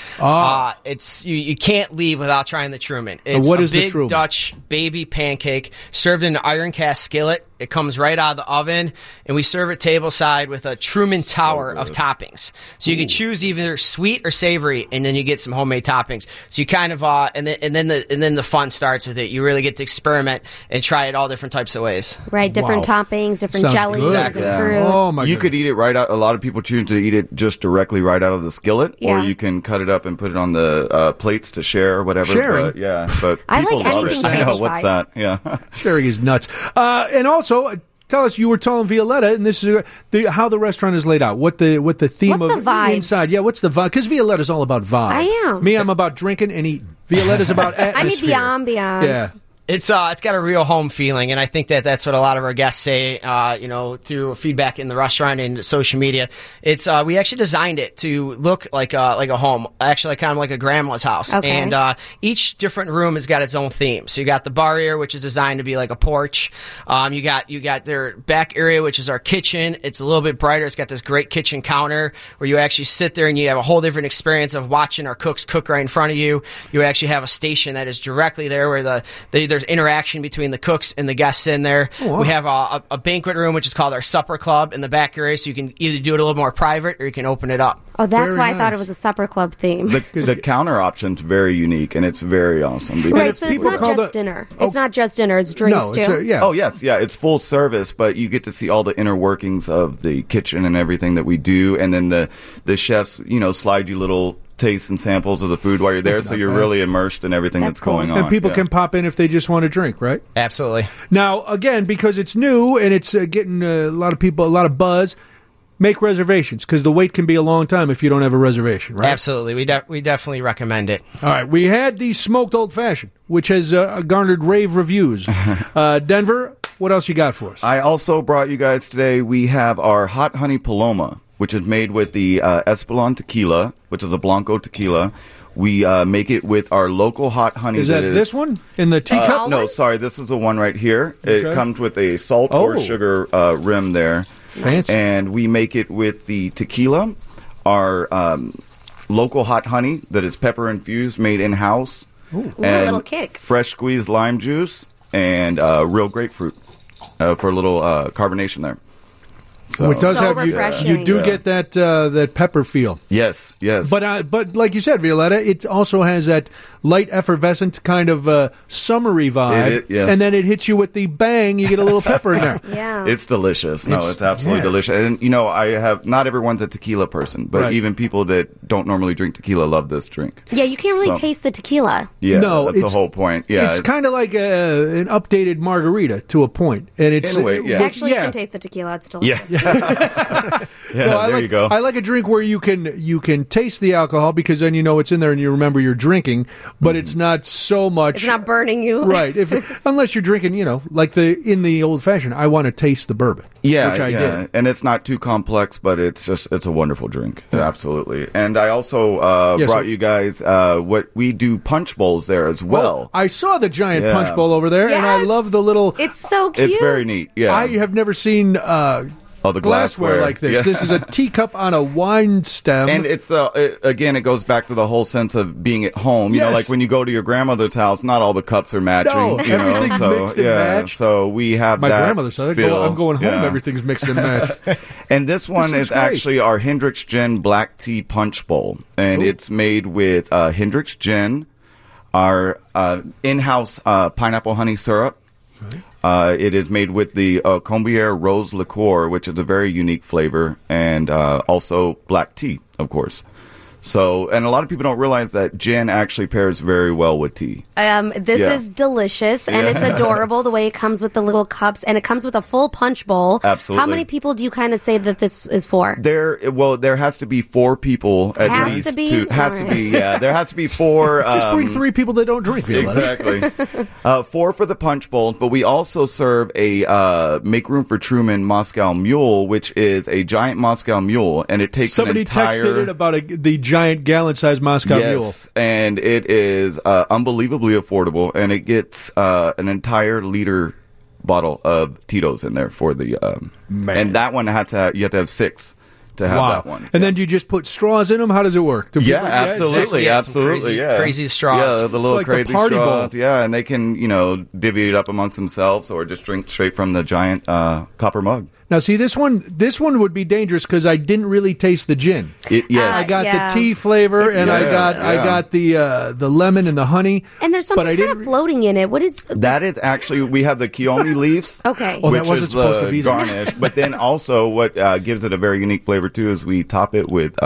It's you can't leave without trying the Truman. It's what is the Truman? Big Dutch baby pancake served in an iron cast skillet. It comes right out of the oven, and we serve it tableside with a Truman Tower of toppings. So you can choose either sweet or savory, and then you get some homemade toppings. So you kind of and then the fun starts with it. You really get to experiment and try it all different types of ways. Right, different toppings, different jellies, and fruit. Oh my! You could eat it right out. A lot of people choose to eat it just directly right out of the skillet, or you can cut it up and put it on the plates to share or whatever. Sharing, but I like anything. I know, what's that? Yeah, sharing is nuts. And also. So tell us, you were telling Violetta, and this is how the restaurant is laid out. What the theme what's of the vibe? Inside? Yeah, what's the vibe? Because Violetta's all about vibe. I am. Me, I'm about drinking and eating. Violetta's about atmosphere. I need the ambiance. Yeah. It's got a real home feeling, and I think that's what a lot of our guests say, through feedback in the restaurant and social media. It's we actually designed it to look like a home, actually kind of like a grandma's house. Okay. And each different room has got its own theme. So you got the bar area, which is designed to be like a porch. You got their back area, which is our kitchen. It's a little bit brighter. It's got this great kitchen counter where you actually sit there and you have a whole different experience of watching our cooks cook right in front of you. You actually have a station that is directly there where there's interaction between the cooks and the guests in there. Oh, wow. We have a banquet room, which is called our supper club, in the back area, so you can either do it a little more private or you can open it up. Oh, that's why I thought it was a supper club theme. The counter option's very unique, and it's very awesome. Right, so it's not just dinner. It's not just dinner. It's drinks, too. Oh, yes. Yeah, it's full service, but you get to see all the inner workings of the kitchen and everything that we do, and then the chefs, slide you little tastes and samples of the food while you're there, so you're really immersed in everything that's going on. And people can pop in if they just want to drink, right? Absolutely. Now, again, because it's new and it's getting a lot of buzz, make reservations, because the wait can be a long time if you don't have a reservation, right? Absolutely. We definitely recommend it. All right. We had the smoked old-fashioned, which has garnered rave reviews. Denver, what else you got for us? I also brought you guys today, we have our Hot Honey Paloma, which is made with the Espolón tequila, which is a Blanco tequila. We make it with our local hot honey. Is that this one? In the teacup? No, sorry. This is the one right here. Okay. It comes with a salt or sugar rim there. Fancy. And we make it with the tequila, our local hot honey that is pepper infused, made in-house. Ooh. And a little kick. Fresh squeezed lime juice and real grapefruit for a little carbonation there. So, it does so have refreshing. You do get that that pepper feel. Yes, yes. But like you said, Violetta, it also has that light, effervescent kind of summery vibe. Yes. And then it hits you with the bang. You get a little pepper in there. Yeah, it's delicious. No, it's absolutely delicious. And you know, I have not everyone's a tequila person, but even people that don't normally drink tequila love this drink. Yeah, you can't really taste the tequila. Yeah, no, that's the whole point. Yeah, it's kind of like an updated margarita to a point, and it's actually you can taste the tequila. It's delicious. Yeah. Yeah, you go. I like a drink where you can taste the alcohol because then you know it's in there and you remember you're drinking, but it's not so much. It's not burning you, right? Unless you're drinking, like in the old fashioned. I want to taste the bourbon. Yeah, which I did. And it's not too complex, but it's a wonderful drink, absolutely. And I also brought you guys what we do punch bowls there as well. I saw the giant punch bowl over there, and I love the little. It's so cute. It's very neat. Yeah, I have never seen. The glassware like this. Yeah. This is a teacup on a wine stem. And it's, it goes back to the whole sense of being at home. You know, like when you go to your grandmother's house, not all the cups are matching. No, everything's mixed and matched. So we have my grandmother said, I'm going home, everything's mixed and matched. And this one is actually our Hendrick's Gin Black Tea Punch Bowl. And it's made with Hendrick's Gin, our in-house pineapple honey syrup. Right. It is made with the Combier Rose Liqueur, which is a very unique flavor, and also black tea, of course. So, and a lot of people don't realize that gin actually pairs very well with tea. This is delicious, and it's adorable the way it comes with the little cups, and it comes with a full punch bowl. Absolutely. How many people do you kind of say that this is for? There has to be four people at least. There has to be four. Just bring three people that don't drink. Exactly. Four for the punch bowl, but we also serve a Make Room for Truman Moscow Mule, which is a giant Moscow Mule, and it takes somebody an entire... Somebody texted in about the giant gallon-sized Moscow Mule. And it is unbelievably affordable, and it gets an entire liter bottle of Tito's in there for the and that one you have to have six to have that one. And then do you just put straws in them? How does it work? Absolutely. Crazy straws. Yeah, the little like crazy party straws. Bowl. Yeah, and they can divvy it up amongst themselves or just drink straight from the giant copper mug. Now, see, this one would be dangerous because I didn't really taste the gin. I got the tea flavor, it's delicious. I got the lemon and the honey. And there's something kind of floating in it. What is that? Is actually we have the Kiyomi leaves. Okay, that wasn't supposed to be garnish. But then also, what gives it a very unique flavor too is we top it with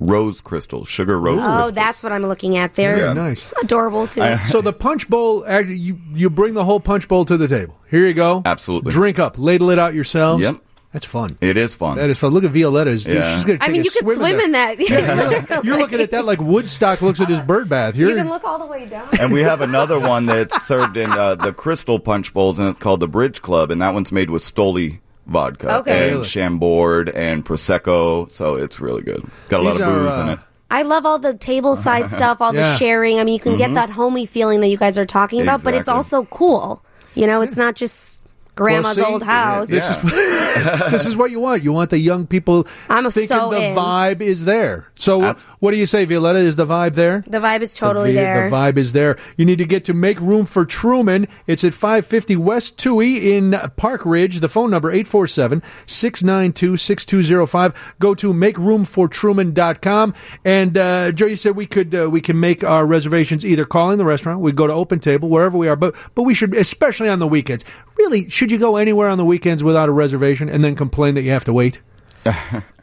rose crystals, sugar rose crystals. Oh, that's what I'm looking at there. Yeah, nice, adorable too. So the punch bowl, you bring the whole punch bowl to the table. Here you go. Absolutely. Drink up. Ladle it out yourselves. Yep. That's fun. It is fun. That is fun. Look at Violetta's. Yeah. She's going to take you could swim in that. Yeah. You're looking at that like Woodstock looks at his bird bath. You can look all the way down. And we have another one that's served in the crystal punch bowls, and it's called the Bridge Club, and that one's made with Stoli vodka and Chambord and Prosecco, so it's really good. Got a lot of booze in it. I love all the tableside stuff, all the sharing. I mean, you can get that homey feeling that you guys are talking about, but it's also cool. It's not just grandma's old house. This is what you want. You want the young people thinking the vibe is there. So what do you say, Violetta? Is the vibe there? The vibe is totally there. The vibe is there. You need to get to Make Room for Truman. It's at 550 West Tui in Park Ridge. The phone number, 847-692-6205. Go to makeroomfortruman.com. And Joe, you said we can make our reservations either calling the restaurant, we go to Open Table, wherever we are. But we should, especially on the weekends, really, should you go anywhere on the weekends without a reservation and then complain that you have to wait?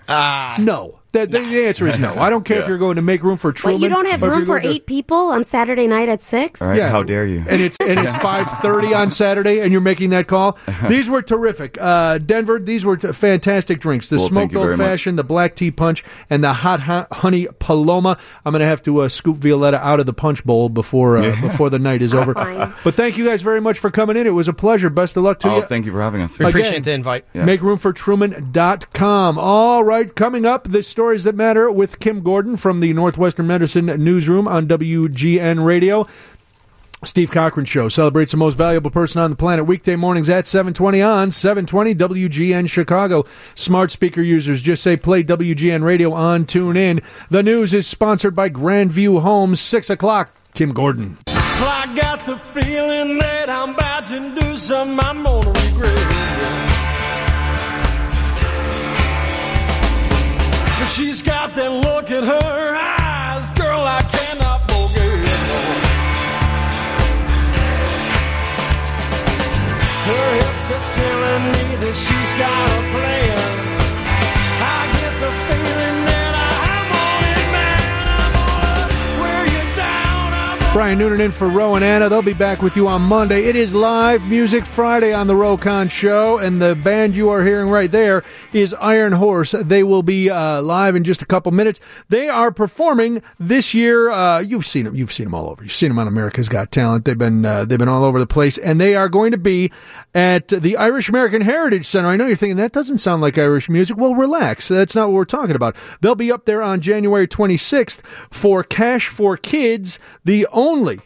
No. The answer is no. I don't care if you're going to Make Room for Truman. Wait, you don't have room for eight people on Saturday night at 6? All right, how dare you? And it's 5:30 on Saturday, and you're making that call? These were terrific. Denver, these were fantastic drinks. The smoked old-fashioned, the black tea punch, and the hot honey paloma. I'm going to have to scoop Violetta out of the punch bowl before the night is over. Fine. But thank you guys very much for coming in. It was a pleasure. Best of luck to you. Thank you for having us. Again, appreciate the invite. Yes. MakeRoomForTruman.com. All right, coming up, this Stories That Matter with Kim Gordon from the Northwestern Medicine Newsroom on WGN Radio. Steve Cochran Show celebrates the most valuable person on the planet weekday mornings at 7:20 on 720 WGN Chicago. Smart speaker users, just say play WGN Radio on TuneIn. The news is sponsored by Grandview Homes. 6 o'clock, Kim Gordon. Well, I got the feeling that I'm about to do something I'm going to regret. She's got that look in her eyes, girl, I cannot forget. Her hips are telling me that she's got a plan. I get the feeling that I'm on it, man. I'm on it. Wear you down. I'm Brian Noonan in for Roe and Anna. They'll be back with you on Monday. It is Live Music Friday on the Roe Conn Show, and the band you are hearing right there is Iron Horse. They will be live in just a couple minutes. They are performing this year. You've seen them. You've seen them all over. You've seen them on America's Got Talent. They've been all over the place, and they are going to be at the Irish American Heritage Center. I know you're thinking that doesn't sound like Irish music. Well, relax. That's not what we're talking about. They'll be up there on January 26th for Cash for Kids, the only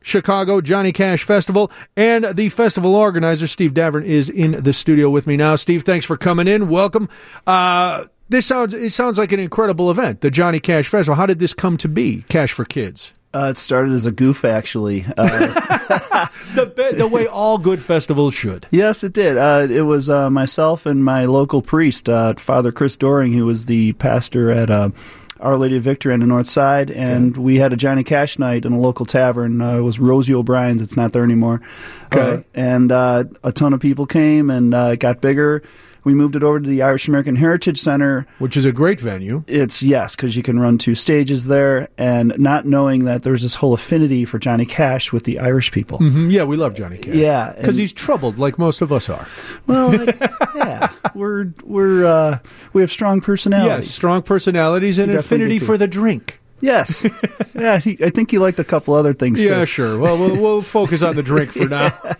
Chicago Johnny Cash Festival, and the festival organizer, Steve Davern, is in the studio with me now. Steve, thanks for coming in. Welcome. It sounds like an incredible event, the Johnny Cash Festival. How did this come to be, Cash for Kids? It started as a goof, actually. The way all good festivals should. Yes, it did. It was myself and my local priest, Father Chris Doring, who was the pastor at Our Lady of Victory on the North Side, and we had a Johnny Cash night in a local tavern. It was Rosie O'Brien's. It's not there anymore. And a ton of people came, and it got bigger. We moved it over to the Irish American Heritage Center, which is a great venue. It's, yes, because you can run two stages there, and not knowing that there's this whole affinity for Johnny Cash with the Irish people. Mm-hmm. Yeah, we love Johnny Cash. Yeah. Because he's troubled, like most of us are. Well, yeah. We have strong personalities. Yes, strong personalities and affinity for the drink. Yes. Yeah, I think he liked a couple other things, too. Yeah, sure. Well, we'll focus on the drink for now. Yeah.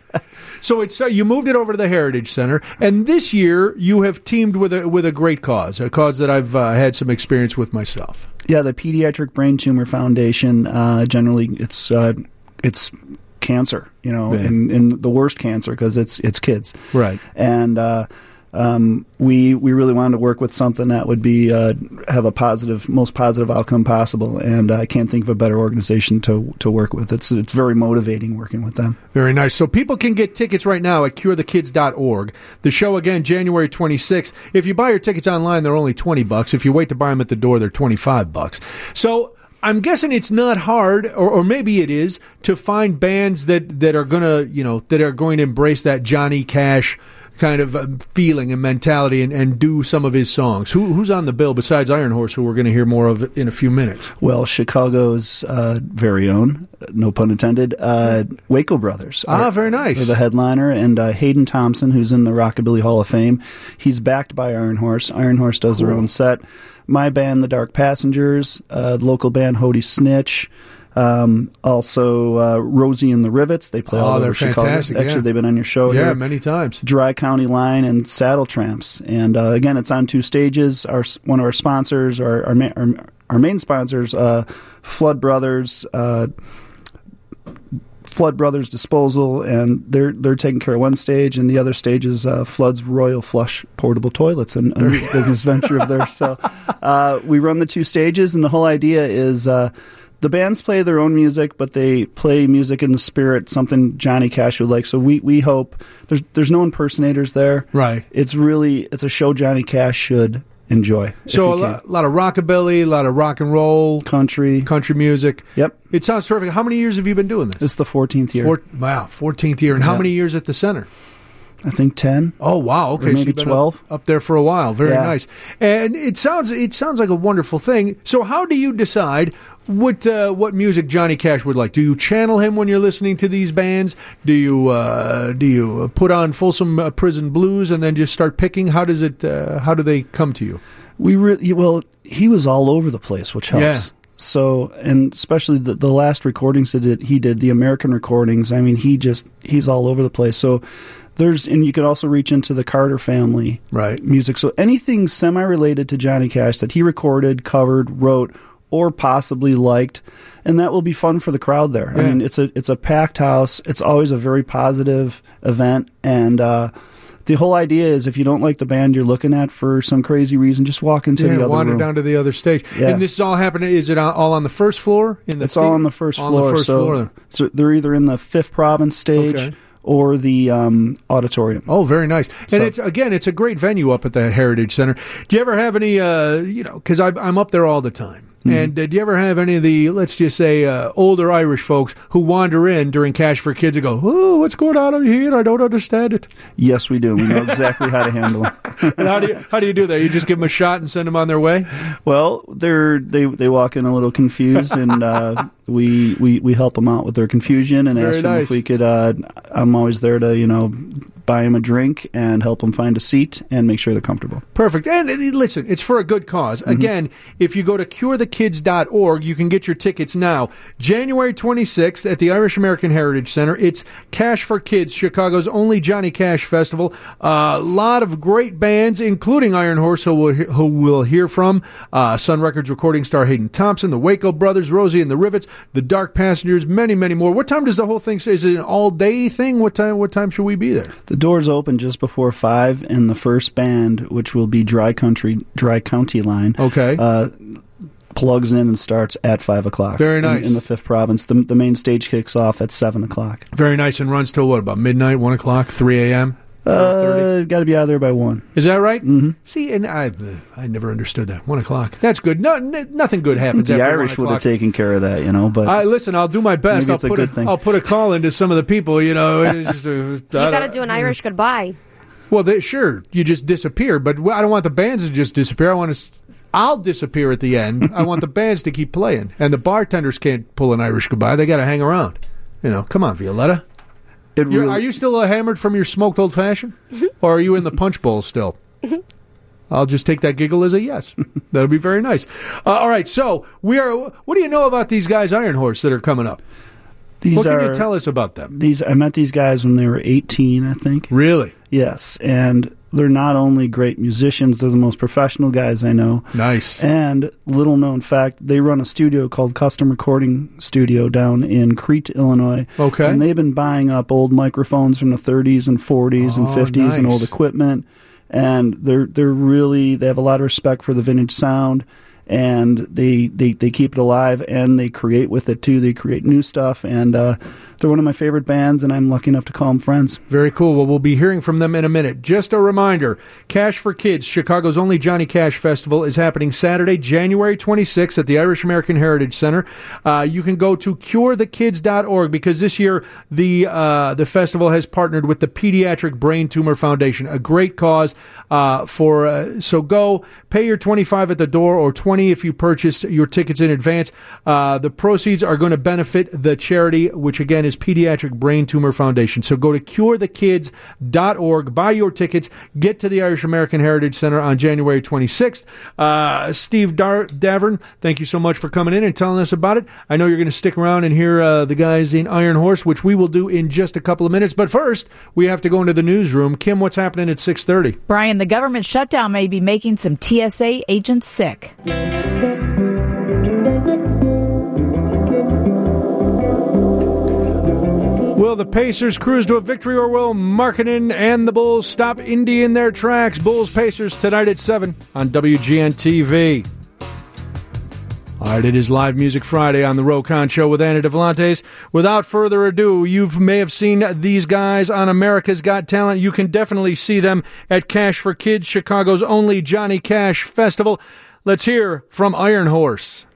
So it's you moved it over to the Heritage Center, and this year you have teamed with a great cause, a cause that I've had some experience with myself. Yeah, the Pediatric Brain Tumor Foundation. Generally, it's cancer, and the worst cancer because it's kids, right? And we really wanted to work with something that would be have a most positive outcome possible, and I can't think of a better organization to work with. It's very motivating working with them. Very nice. So people can get tickets right now at curethekids.org. The show, again, January 26th. If you buy your tickets online, they're only $20. If you wait to buy them at the door, they're $25. So I'm guessing it's not hard, or maybe it is, to find bands that are gonna embrace that Johnny Cash kind of feeling and mentality and do some of his songs. Who's on the bill besides Iron Horse, who we're going to hear more of in a few minutes? Well, Chicago's very own, no pun intended, Waco Brothers. Very nice. The headliner, and Hayden Thompson, who's in the Rockabilly Hall of Fame. He's backed by Iron Horse. Iron Horse does their own set. My band, The Dark Passengers, local band Hody Snitch. Also, Rosie and the Rivets. They play all over Chicago. Fantastic, actually, yeah. They've been on your show here. Yeah, many times. Dry County Line and Saddle Tramps. And again, it's on two stages. One of our sponsors, our main sponsors, Flood Brothers. Flood Brothers Disposal, and they're taking care of one stage, and the other stage is Flood's Royal Flush Portable Toilets, a new business venture of theirs. So we run the two stages, and the whole idea is the bands play their own music, but they play music in the spirit, something Johnny Cash would like. So we hope there's no impersonators there. Right. It's a show Johnny Cash should enjoy. So a lot of rockabilly, a lot of rock and roll, country music. Yep. It sounds terrific. How many years have you been doing this? It's the 14th year. 14th year. And how many years at the center? I think 10. Oh, wow. Okay, or maybe so you've been 12. Up there for a while. Very nice. And it sounds like a wonderful thing. So how do you decide what music Johnny Cash would like? Do you channel him when you're listening to these bands? Do you put on Folsom Prison Blues and then just start picking? How does it? How do they come to you? He was all over the place, which helps. Yeah. So, and especially the last recordings that he did, the American recordings. I mean, he's all over the place. So. And you can also reach into the Carter family music. So anything semi-related to Johnny Cash that he recorded, covered, wrote, or possibly liked, and that will be fun for the crowd there. Yeah. I mean, it's a packed house. It's always a very positive event, and the whole idea is if you don't like the band you're looking at for some crazy reason, just walk into the other room. Wander down to the other stage. Yeah. And this is all happening, is it all on the first floor? It's all on the first floor. So they're either in the Fifth Province stage. Okay. or the auditorium. Oh, very nice. So. And it's a great venue up at the Heritage Center. Do you ever have any, because I'm up there all the time. Mm-hmm. And do you ever have any of the, let's just say, older Irish folks who wander in during Cash for Kids and go, oh, what's going on here? I don't understand it. Yes, we do. We know exactly how to handle them. And how do you do that? You just give them a shot and send them on their way? Well, they walk in a little confused, and we help them out with their confusion and ask them if we could. I'm always there to, buy them a drink and help them find a seat and make sure they're comfortable. Perfect. And listen, it's for a good cause. Mm-hmm. Again, if you go to curethekids.org, you can get your tickets now. January 26th at the Irish American Heritage Center. It's Cash for Kids, Chicago's only Johnny Cash festival. A lot of great bands, including Iron Horse, who we'll hear from. Sun Records recording star Hayden Thompson, the Waco Brothers, Rosie and the Rivets, the Dark Passengers, many, many more. What time does the whole thing say? Is it an all-day thing? What time should we be there? The doors open just before 5, and the first band, which will be Dry County Line, okay, plugs in and starts at 5 o'clock. Very nice. In the 5th province. The main stage kicks off at 7 o'clock. Very nice, and runs till what, about midnight, 1 o'clock, 3 a.m.? Got to be out of there by 1. Is that right? Mm-hmm. See, and I never understood that. 1 o'clock. That's good. No, nothing good happens after 1 o'clock. The Irish would have taken care of that, but... Listen, I'll do my best. I'll put a call into some of the people, You've got to do an Irish goodbye. Well, you just disappear, but I don't want the bands to just disappear. I'll disappear at the end. I want the bands to keep playing, and the bartenders can't pull an Irish goodbye. They got to hang around. Come on, Violetta. Are you still hammered from your smoked old fashioned, or are you in the punch bowl still? I'll just take that giggle as a yes. That'll be very nice. All right, so we are. What do you know about these guys, Iron Horse, that are coming up? What can you tell us about them? I met these guys when they were 18, I think. Really? Yes, and they're not only great musicians; they're the most professional guys I know. Nice. And little known fact, they run a studio called Custom Recording Studio down in Crete, Illinois. Okay. And they've been buying up old microphones from the 30s and 40s and 50s nice. And old equipment. And they have a lot of respect for the vintage sound. And they keep it alive, and they create with it, too. They create new stuff, and they're one of my favorite bands, and I'm lucky enough to call them friends. Very cool. Well, we'll be hearing from them in a minute. Just a reminder, Cash for Kids, Chicago's only Johnny Cash Festival, is happening Saturday, January 26th at the Irish American Heritage Center. You can go to curethekids.org, because this year the festival has partnered with the Pediatric Brain Tumor Foundation, a great cause. So go, pay your $25 at the door, or $20 if you purchase your tickets in advance. The proceeds are going to benefit the charity, which again is Pediatric Brain Tumor Foundation. So go to curethekids.org, buy your tickets, get to the Irish American Heritage Center on January 26th. Steve Davern, thank you so much for coming in and telling us about it. I know you're going to stick around and hear the guys in Iron Horse, which we will do in just a couple of minutes. But first, we have to go into the newsroom. Kim, what's happening at 6:30? Brian, the government shutdown may be making some TSA agents sick. Will the Pacers cruise to a victory, or will Markkanen and the Bulls stop Indy in their tracks? Bulls-Pacers tonight at 7 on WGN-TV. All right, it is Live Music Friday on the Roe Conn Show with Anna Davlantes. Without further ado, you may have seen these guys on America's Got Talent. You can definitely see them at Cash for Kids, Chicago's only Johnny Cash Festival. Let's hear from Iron Horse.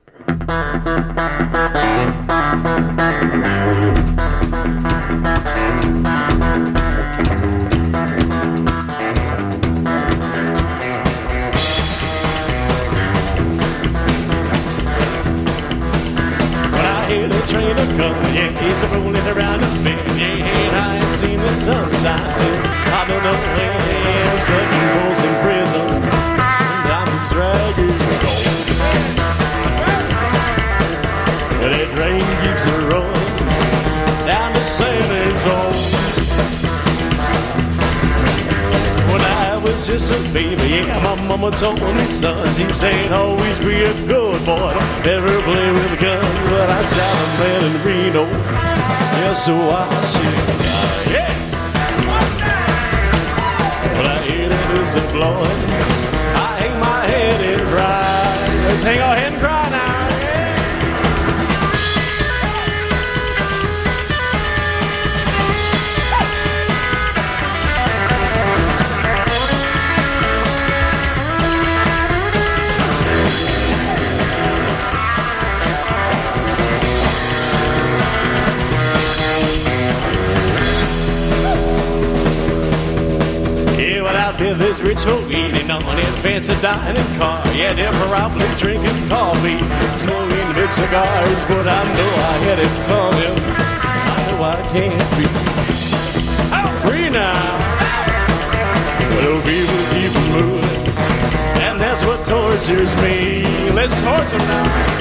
Train of coal, yeah, it's rolling around the bend, yeah, and I ain't seen the sunshine, I don't know where they are, stuck in holes in prison, and I'm dragging gold. That rain keeps a rolling down the San Andreas. When I was just a baby, yeah, my mama told me, son, she said, always be a good boy, never play with a gun. But I shot a man in Reno just to watch him die. Yeah. Well, I hear that whistle blowing. I hang my head and cry. Let's hang our head and cry now. Yeah. Hey. till it's rich, so eating on his fancy dining car. Yeah, they're probably drinking coffee, smoking big cigars, but I know I had it coming. I know I can't be. I'm free now. Well, people keep moving, and that's what tortures me. Let's torture now.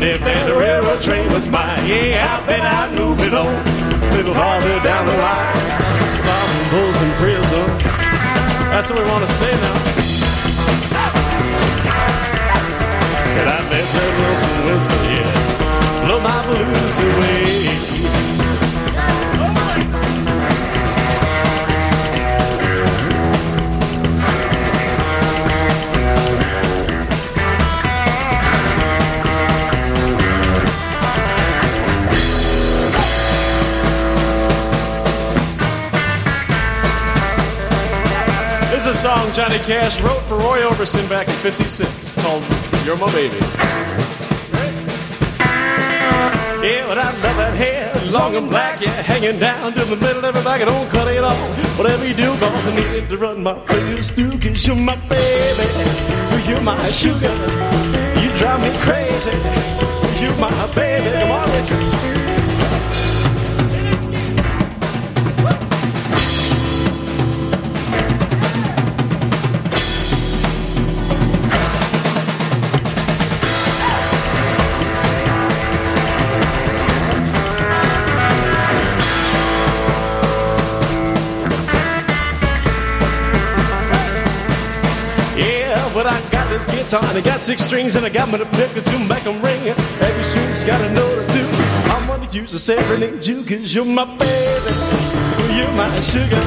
If that railroad train was mine, yeah, I bet I'd move it on a little farther down the line. Bob and Bull's in prison. That's where we want to stay now. And I bet that Wilson whistle, yeah, blow my blues away. A song Johnny Cash wrote for Roy Orbison back in '56 called You're My Baby. Yeah, but I love that hair, long and black, yeah, hanging down to the middle of my back, I don't cut it off. Whatever you do, gonna need it to run my fingers through, 'cause you're my baby, you're my sugar, you drive me crazy, you're my baby, Margaret. I got six strings and I got me to pick a tune, make 'em ring. Every string's got a note or two. I'm gonna use a serenade you, 'cause you're my baby, you're my sugar,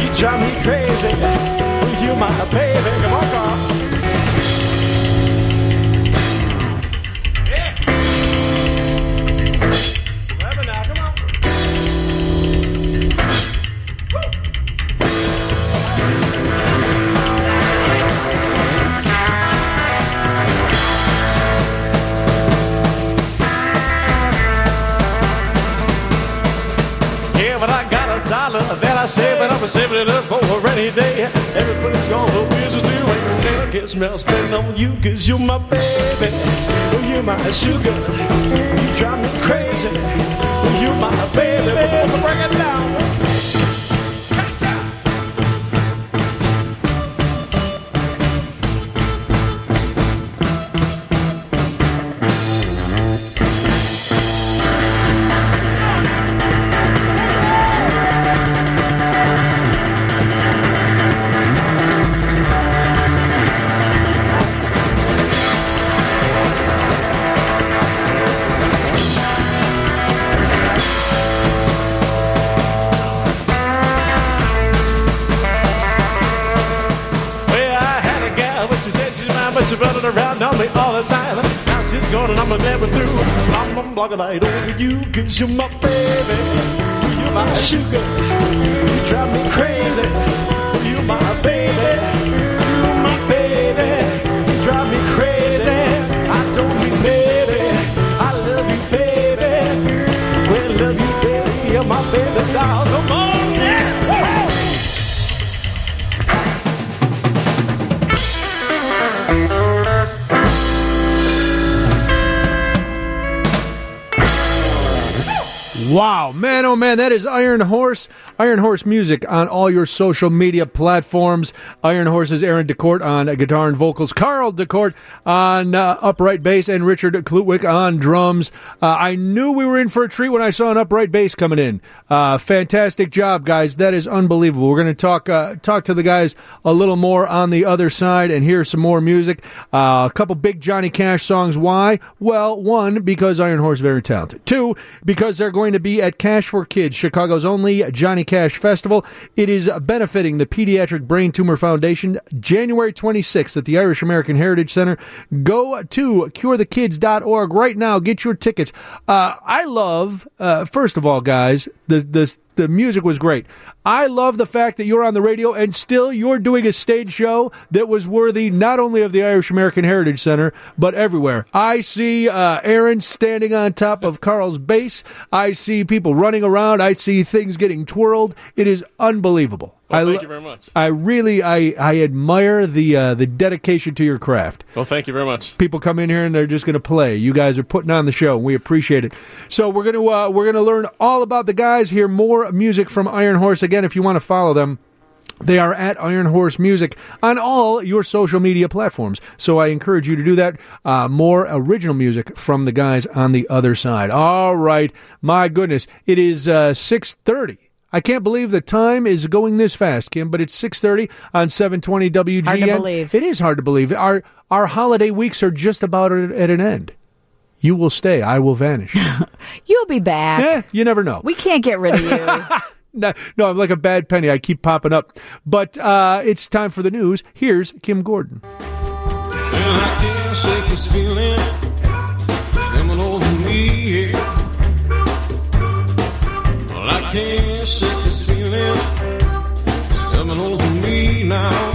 you drive me crazy, you're my baby. Come on, girl. Saving up and saving it up for a rainy day. Everybody's gone, but we're just doing it. Kiss me, I'll spend on you, 'cause you're my baby, you're my sugar, you drive me crazy, you're my baby, baby. Bring it down. Light over you, 'cause you're my baby, you're my sugar, you drive me crazy, you're my baby, you're my baby, you drive me crazy, I don't mean baby, I love you baby, well love you baby, you're my baby doll, come on. Wow, man, oh man, that is Iron Horse. Iron Horse music on all your social media platforms. Iron Horse is Aaron DeCourt on guitar and vocals, Carl DeCourt on upright bass, and Richard Klutwick on drums. I knew we were in for a treat when I saw an upright bass coming in. Fantastic job, guys. That is unbelievable. We're going to talk to the guys a little more on the other side and hear some more music. A couple big Johnny Cash songs. Why? Well, one, because Iron Horse is very talented. Two, because they're going to be at Cash for Kids, Chicago's only Johnny Cash Festival. It is benefiting the Pediatric Brain Tumor Foundation January 26th at the Irish American Heritage Center. Go to curethekids.org right now. Get your tickets. I love, first of all, guys, the music was great. I love the fact that you're on the radio and still you're doing a stage show that was worthy not only of the Irish American Heritage Center, but everywhere. I see Aaron standing on top of Carl's bass. I see people running around. I see things getting twirled. It is unbelievable. Well, thank you very much. I really admire the dedication to your craft. Well, thank you very much. People come in here and they're just going to play. You guys are putting on the show. And we appreciate it. So we're going to learn all about the guys, hear more music from Iron Horse. Again, if you want to follow them, they are at Iron Horse Music on all your social media platforms. So I encourage you to do that. More original music from the guys on the other side. All right. My goodness. It is 6:30. I can't believe the time is going this fast, Kim, but it's 6:30 on 720 WGN. Hard to believe. It is hard to believe. Our holiday weeks are just about at an end. You will stay. I will vanish. You'll be back. Yeah, you never know. We can't get rid of you. No, I'm like a bad penny. I keep popping up. But it's time for the news. Here's Kim Gordon. Well, I can't shake this feeling coming over me. Well, I can't. Shake this feeling, it's coming over me now.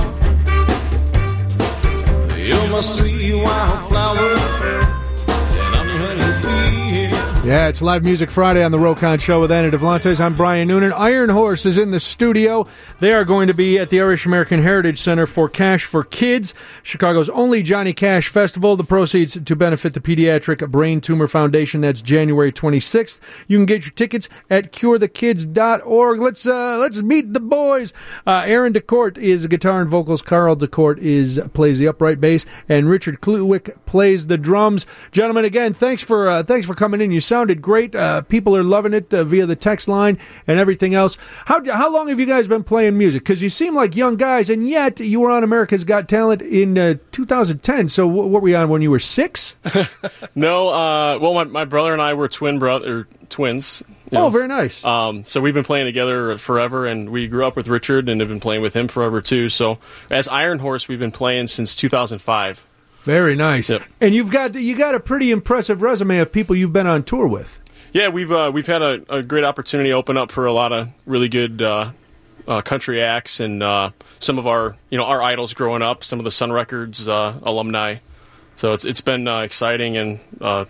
You're my sweet wildflower, and I'm ready to be here. Yeah, it's Live Music Friday on the Roe Conn Show with Anna Davlantes. I'm Brian Noonan. Iron Horse is in the studio. They are going to be at the Irish American Heritage Center for Cash for Kids, Chicago's only Johnny Cash Festival. The proceeds to benefit the Pediatric Brain Tumor Foundation. That's January 26th. You can get your tickets at curethekids.org. Let's meet the boys. Aaron DeCourt is guitar and vocals. Carl DeCourt plays the upright bass, and Richard Klutwick plays the drums. Gentlemen, again, thanks for coming in. You sounded great. People are loving it via the text line and everything else. How long have you guys been playing music? Because you seem like young guys, and yet you were on America's Got Talent in 2010. So what were you on when you were 6? No, well, my brother and I were twins. Oh, very nice. So we've been playing together forever, and we grew up with Richard and have been playing with him forever too. So as Iron Horse, we've been playing since 2005. Very nice. Yep. And you got a pretty impressive resume of people you've been on tour with. Yeah, we've had a great opportunity to open up for a lot of really good country acts and some of our our idols growing up, some of the Sun Records alumni. So it's been exciting and a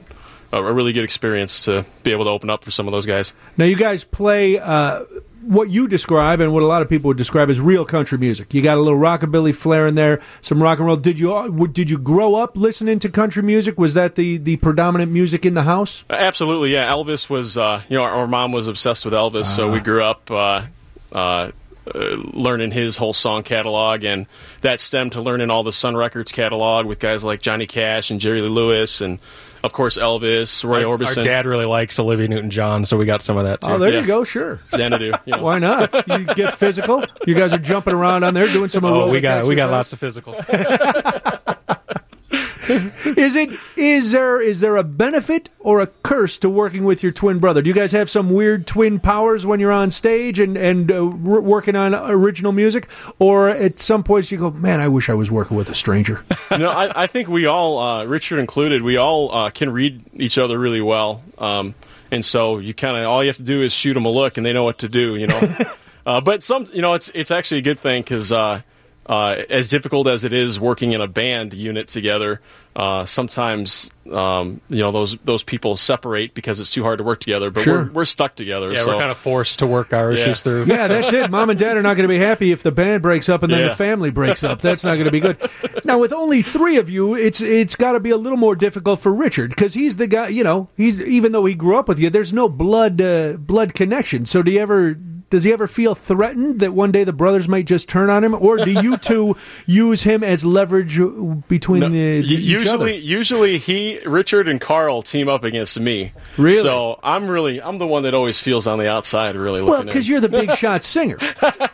really good experience to be able to open up for some of those guys. Now you guys play what you describe and what a lot of people would describe as real country music. You got a little rockabilly flair in there, some rock and roll. Did you grow up listening to country music? Was that the predominant music in the house? Absolutely, yeah. Elvis was, our mom was obsessed with Elvis, so we grew up learning his whole song catalog, and that stemmed to learning all the Sun Records catalog with guys like Johnny Cash and Jerry Lee Lewis and, of course, Elvis, Roy Orbison. Our dad really likes Olivia Newton-John, so we got some of that, too. Oh, there you go, sure. Xanadu. You know. Why not? You get physical. You guys are jumping around on there doing some aerobic exercise. We got lots of physical. Is there a benefit or a curse to working with your twin brother? Do you guys have some weird twin powers when you're on stage and working on original music? Or at some points you go, man, I wish I was working with a stranger. No, I think we all, Richard included, we all can read each other really well. And so you all you have to do is shoot them a look and they know what to do. But it's actually a good thing because as difficult as it is working in a band unit together, sometimes those people separate because it's too hard to work together. But we're stuck together. Yeah, so we're kind of forced to work our issues through. Yeah, that's it. Mom and Dad are not going to be happy if the band breaks up and then the family breaks up. That's not going to be good. Now, with only three of you, it's got to be a little more difficult for Richard because he's the guy. You know, he's even though he grew up with you, there's no blood connection. So does he ever feel threatened that one day the brothers might just turn on him, or do you two use him as leverage between each other? Usually Richard and Carl team up against me. Really? So I'm the one that always feels on the outside. Really? Well, because you're the big shot singer.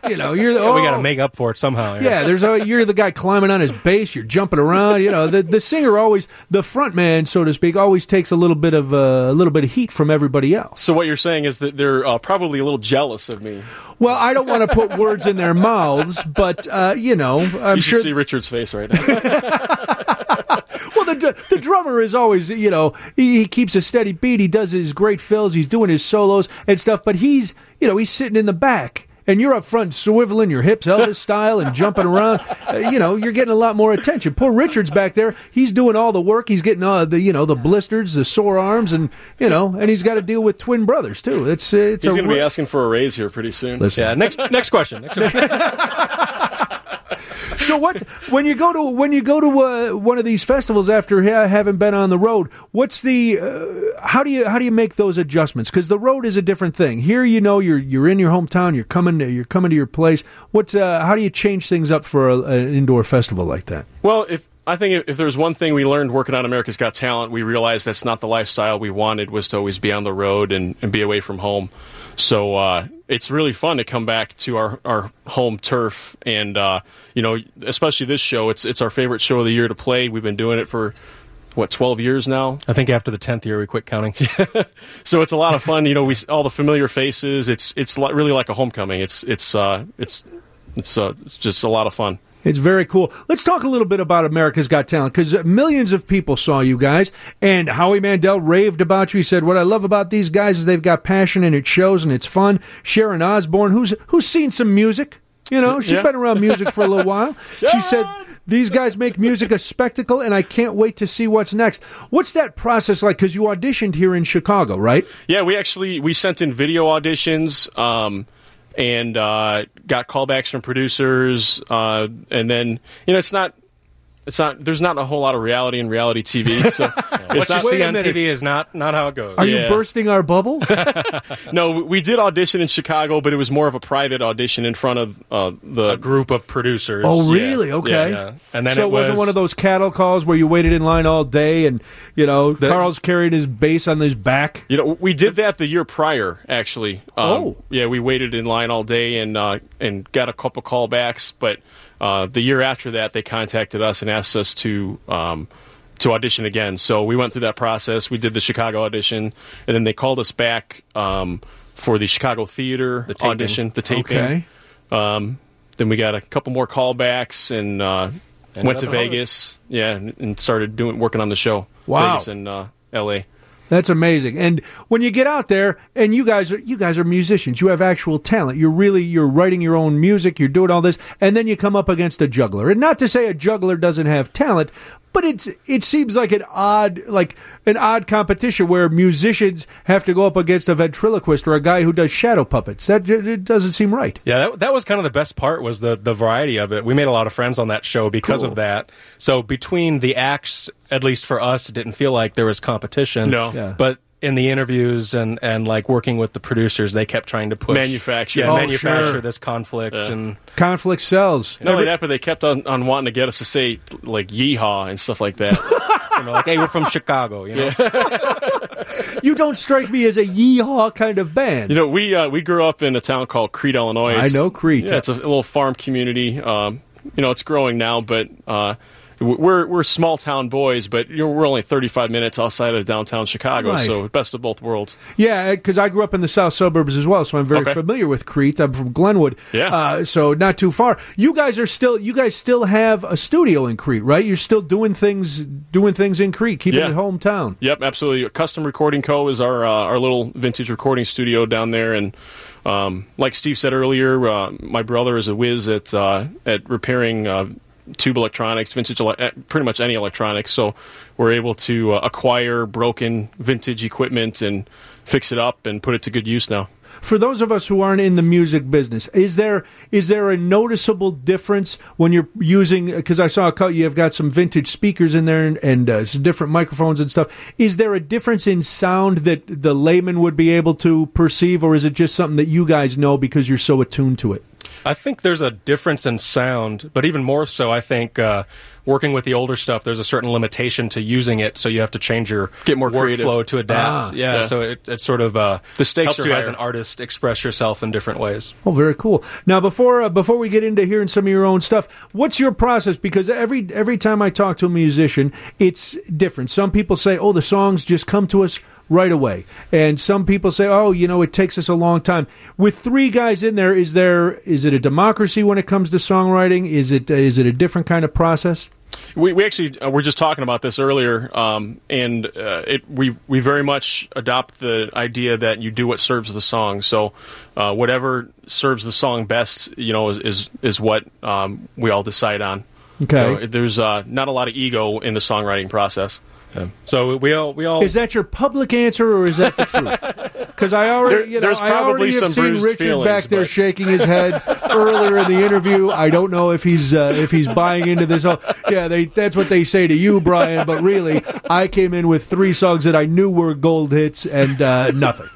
You know, we got to make up for it somehow. Yeah, you're the guy climbing on his bass. You're jumping around. You know, the singer always, the front man, so to speak, always takes a little bit of heat from everybody else. So what you're saying is that they're probably a little jealous of me. Well, I don't want to put words in their mouths, but, you should see Richard's face right now. Well, the drummer is always, you know, he keeps a steady beat. He does his great fills. He's doing his solos and stuff, but he's, you know, he's sitting in the back. And you're up front swiveling your hips Elvis style and jumping around. You're getting a lot more attention. Poor Richard's back there. He's doing all the work. He's getting the blisters, the sore arms, and he's got to deal with twin brothers too. He's going to be asking for a raise here pretty soon. Listen. Yeah. Next question. Next question. So when you go to one of these festivals after having been on the road, what's the how do you make those adjustments? Because the road is a different thing. Here, you're in your hometown. You're coming to your place. What's how do you change things up for an indoor festival like that? Well, I think if there's one thing we learned working on America's Got Talent, we realized that's not the lifestyle we wanted, was to always be on the road and be away from home. So it's really fun to come back to our home turf, and especially this show. It's our favorite show of the year to play. We've been doing it for 12 years now. I think after the 10th year we quit counting. So it's a lot of fun. We all the familiar faces. It's really like a homecoming. It's just a lot of fun. It's very cool. Let's talk a little bit about America's Got Talent, because millions of people saw you guys, and Howie Mandel raved about you. He said, what I love about these guys is they've got passion, and it shows, and it's fun. Sharon Osbourne, who's seen some music, she's been around music for a little while. She said, these guys make music a spectacle, and I can't wait to see what's next. What's that process like? Because you auditioned here in Chicago, right? Yeah, we sent in video auditions, and got callbacks from producers, and then there's not a whole lot of reality in reality TV. So what you see on TV is not how it goes. Are you bursting our bubble? No, we did audition in Chicago, but it was more of a private audition in front of a group of producers. Oh, really? Yeah. Okay. Yeah. And then it wasn't one of those cattle calls where you waited in line all day and Carl's carrying his bass on his back. We did that the year prior, actually. Yeah, we waited in line all day and got a couple callbacks, but. The year after that, they contacted us and asked us to audition again. So we went through that process. We did the Chicago audition, and then they called us back for the Chicago Theater audition, the taping. Okay. Then we got a couple more callbacks and went to Vegas, and started working on the show. Wow. Vegas and L.A. That's amazing. And when you get out there, and you guys are musicians, you have actual talent. You're writing your own music. You're doing all this, and then you come up against a juggler. And not to say a juggler doesn't have talent, but it seems like an odd competition where musicians have to go up against a ventriloquist or a guy who does shadow puppets. That it doesn't seem right. Yeah, that was kind of the best part, was the variety of it. We made a lot of friends on that show because of that. So between the acts, at least for us, it didn't feel like there was competition. No. Yeah. But in the interviews and like working with the producers, they kept trying to push manufacture this conflict, and conflict sells. Not only that, but they kept on wanting to get us to say like yeehaw and stuff like that. Like, hey, we're from Chicago. You don't strike me as a yeehaw kind of band. We grew up in a town called Crete, Illinois. I know Crete. Yeah, it's a little farm community. It's growing now, but. We're small town boys, but we're only 35 minutes outside of downtown Chicago, right. So best of both worlds. Yeah, because I grew up in the south suburbs as well, so I'm very familiar with Crete. I'm from Glenwood, so not too far. You guys still have a studio in Crete, right? You're still doing things in Crete, keeping it hometown. Yep, absolutely. Custom Recording Co. is our little vintage recording studio down there, and Like Steve said earlier, my brother is a whiz at repairing tube electronics, vintage, pretty much any electronics. So we're able to acquire broken vintage equipment and fix it up and put it to good use now. For those of us who aren't in the music business, is there a noticeable difference when you're using? Because I saw you've got some vintage speakers in there and some different microphones and stuff. Is there a difference in sound that the layman would be able to perceive, or is it just something that you guys know because you're so attuned to it? I think there's a difference in sound, but even more so, I think working with the older stuff, there's a certain limitation to using it, so you have to change your workflow to adapt. Yeah, so it sort of helps you as an artist express yourself in different ways. Oh, very cool. Now, before we get into hearing some of your own stuff, what's your process? Because every time I talk to a musician, it's different. Some people say, oh, the songs just come to us right away. And some people say, oh, you know, it takes us a long time. With three guys in there, is it a democracy when it comes to songwriting? Is it a different kind of process? We actually were just talking about this earlier, we very much adopt the idea that you do what serves the song. So whatever serves the song best, you know, is what we all decide on. Okay. So there's not a lot of ego in the songwriting process. Yeah. So we all. Is that your public answer, or is that the truth? Because I already have seen Richard feelings, back there shaking his head earlier in the interview. I don't know if he's buying into this whole. Yeah, that's what they say to you, Brian. But really, I came in with three songs that I knew were gold hits, and nothing.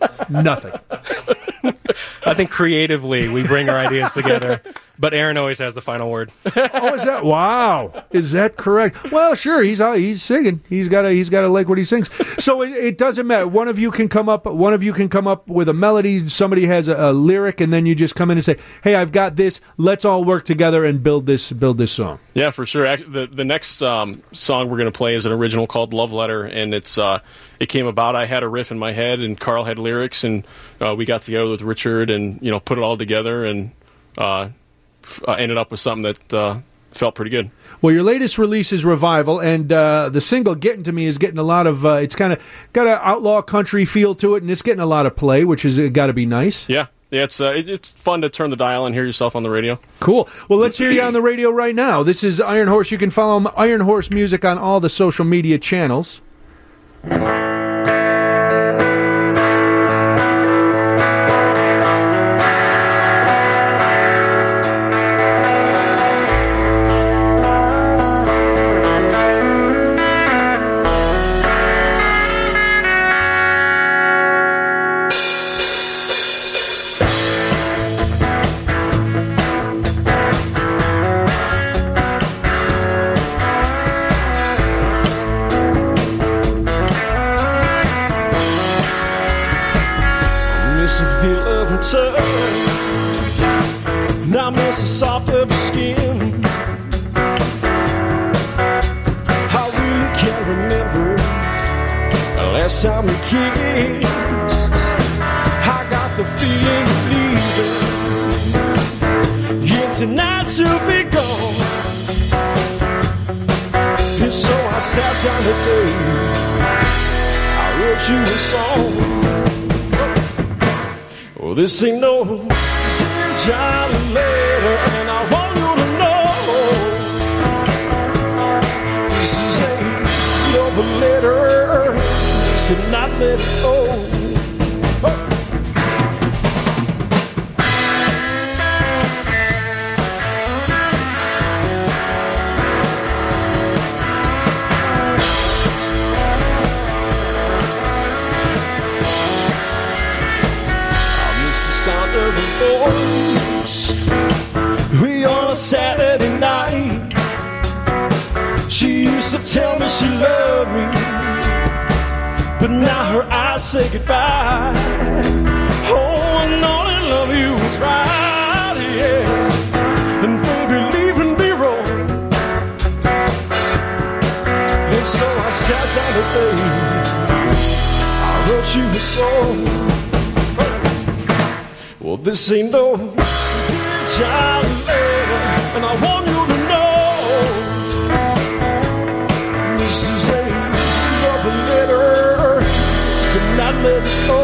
I think creatively we bring our ideas together, but Aaron always has the final word. Oh, is that? Wow, is that correct? Well, sure. He's singing. He's got to like what he sings. So it doesn't matter. One of you can come up with a melody. Somebody has a lyric, and then you just come in and say, "Hey, I've got this. Let's all work together and build this song." Yeah, for sure. The next song we're going to play is an original called "Love Letter," and it's it came about. I had a riff in my head, and Carl had lyrics, and we got together with Richard and, you know, put it all together and ended up with something that felt pretty good. Well, your latest release is Revival, and the single Getting to Me is getting a lot of it's kind of got an outlaw country feel to it, and it's getting a lot of play, which has got to be nice. Yeah, it's fun to turn the dial and hear yourself on the radio. Cool. Well, let's hear you on the radio right now. This is Iron Horse. You can follow Iron Horse Music on all the social media channels. This ain't no dear jolly letter, and I want you to know this is a love letter to not let it go. Saturday night, she used to tell me she loved me, but now her eyes say goodbye. Oh, and all I love you is right, yeah. And baby, leave and be wrong. And so I sat down today, I wrote you a song. Well, this ain't no dear child. And I want you to know this is a love letter to not let it go.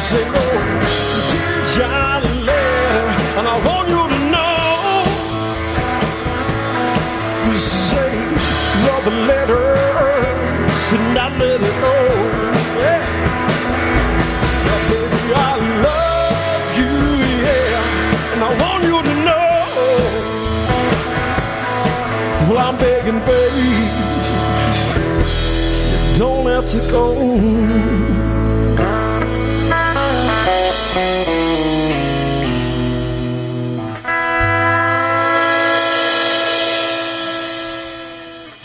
say, oh, dear Johnny Lair, and I want you to know this is a love letter, and I let it go. Yeah. Now, baby, I love you, yeah, and I want you to know. Well, I'm begging, baby, you don't have to go.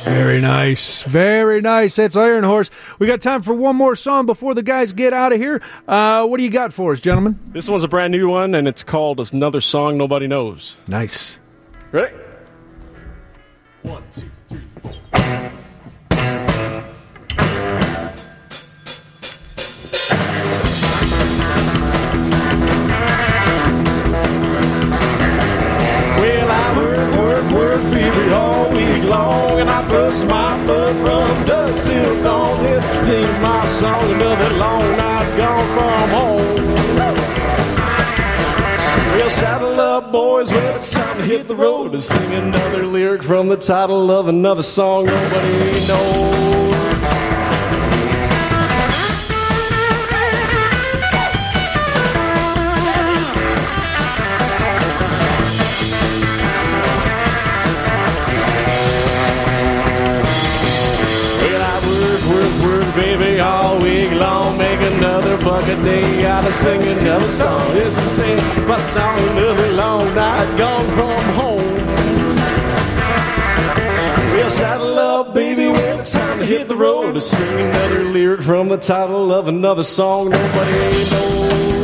Very nice. Very nice. That's Iron Horse. We got time for one more song before the guys get out of here. What do you got for us, gentlemen? This one's a brand new one, and it's called Another Song Nobody Knows. Nice. Ready? 1, 2, 3, 4. Well, I work, baby, all week long, and I bust my butt from dusk till dawn. Let's sing my song, another long night gone from home. Well, saddle up, boys, well, it's time to hit the road to sing another lyric from the title of another song nobody knows. Baby, all week long, make another bucket day out of singing. Tell the song, this is sing my song, another long night gone from home. We'll saddle up, baby, well, it's time to hit the road to sing another lyric from the title of another song nobody knows.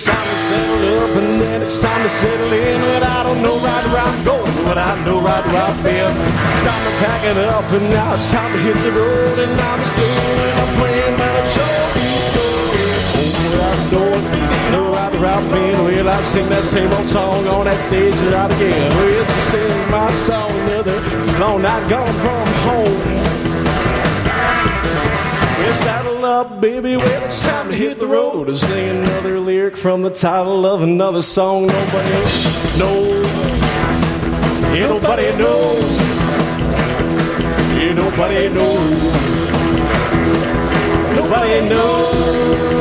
It's time to settle up and then it's time to settle in. But I don't know right where I'm going, but I know right where I've been. It's time to pack it up and now it's time to hit the road. And I'm assuming I'm playing by the show. Know where I'm going, know right where I've been. Well, I sing that same old song on that stage right again. Well, it's the same my song, another long night gone from home. Well, saddle up, baby, well, it's time to hit the road to sing another lyric from the title of another song nobody knows. Yeah, nobody knows. Yeah, nobody knows. Nobody knows.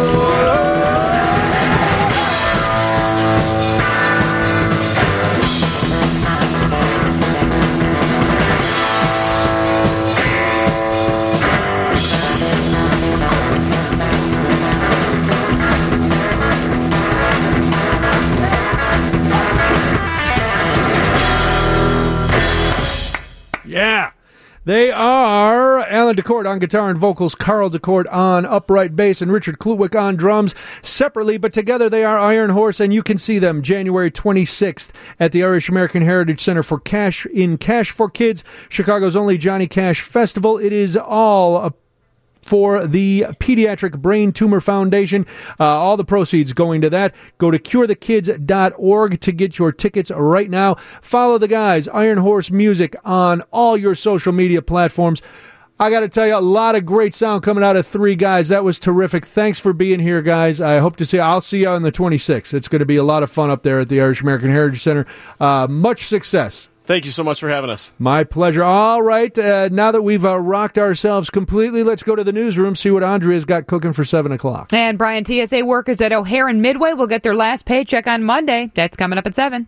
Yeah, they are Alan DeCord on guitar and vocals, Carl DeCord on upright bass, and Richard Klutwick on drums. Separately, but together they are Iron Horse, and you can see them January 26th at the Irish American Heritage Center for Cash in Cash for Kids, Chicago's only Johnny Cash festival. It is all for the Pediatric Brain Tumor Foundation. All the proceeds going to that. Go to curethekids.org to get your tickets right now. Follow the guys, Iron Horse Music, on all your social media platforms. I got to tell you, a lot of great sound coming out of three guys. That was terrific. Thanks for being here, guys. I hope to see you. I'll see you on the 26th. It's going to be a lot of fun up there at the Irish American Heritage Center. Much success. Thank you so much for having us. My pleasure. All right, now that we've rocked ourselves completely, let's go to the newsroom, see what Andrea's got cooking for 7 o'clock. And Brian, TSA workers at O'Hare and Midway will get their last paycheck on Monday. That's coming up at 7.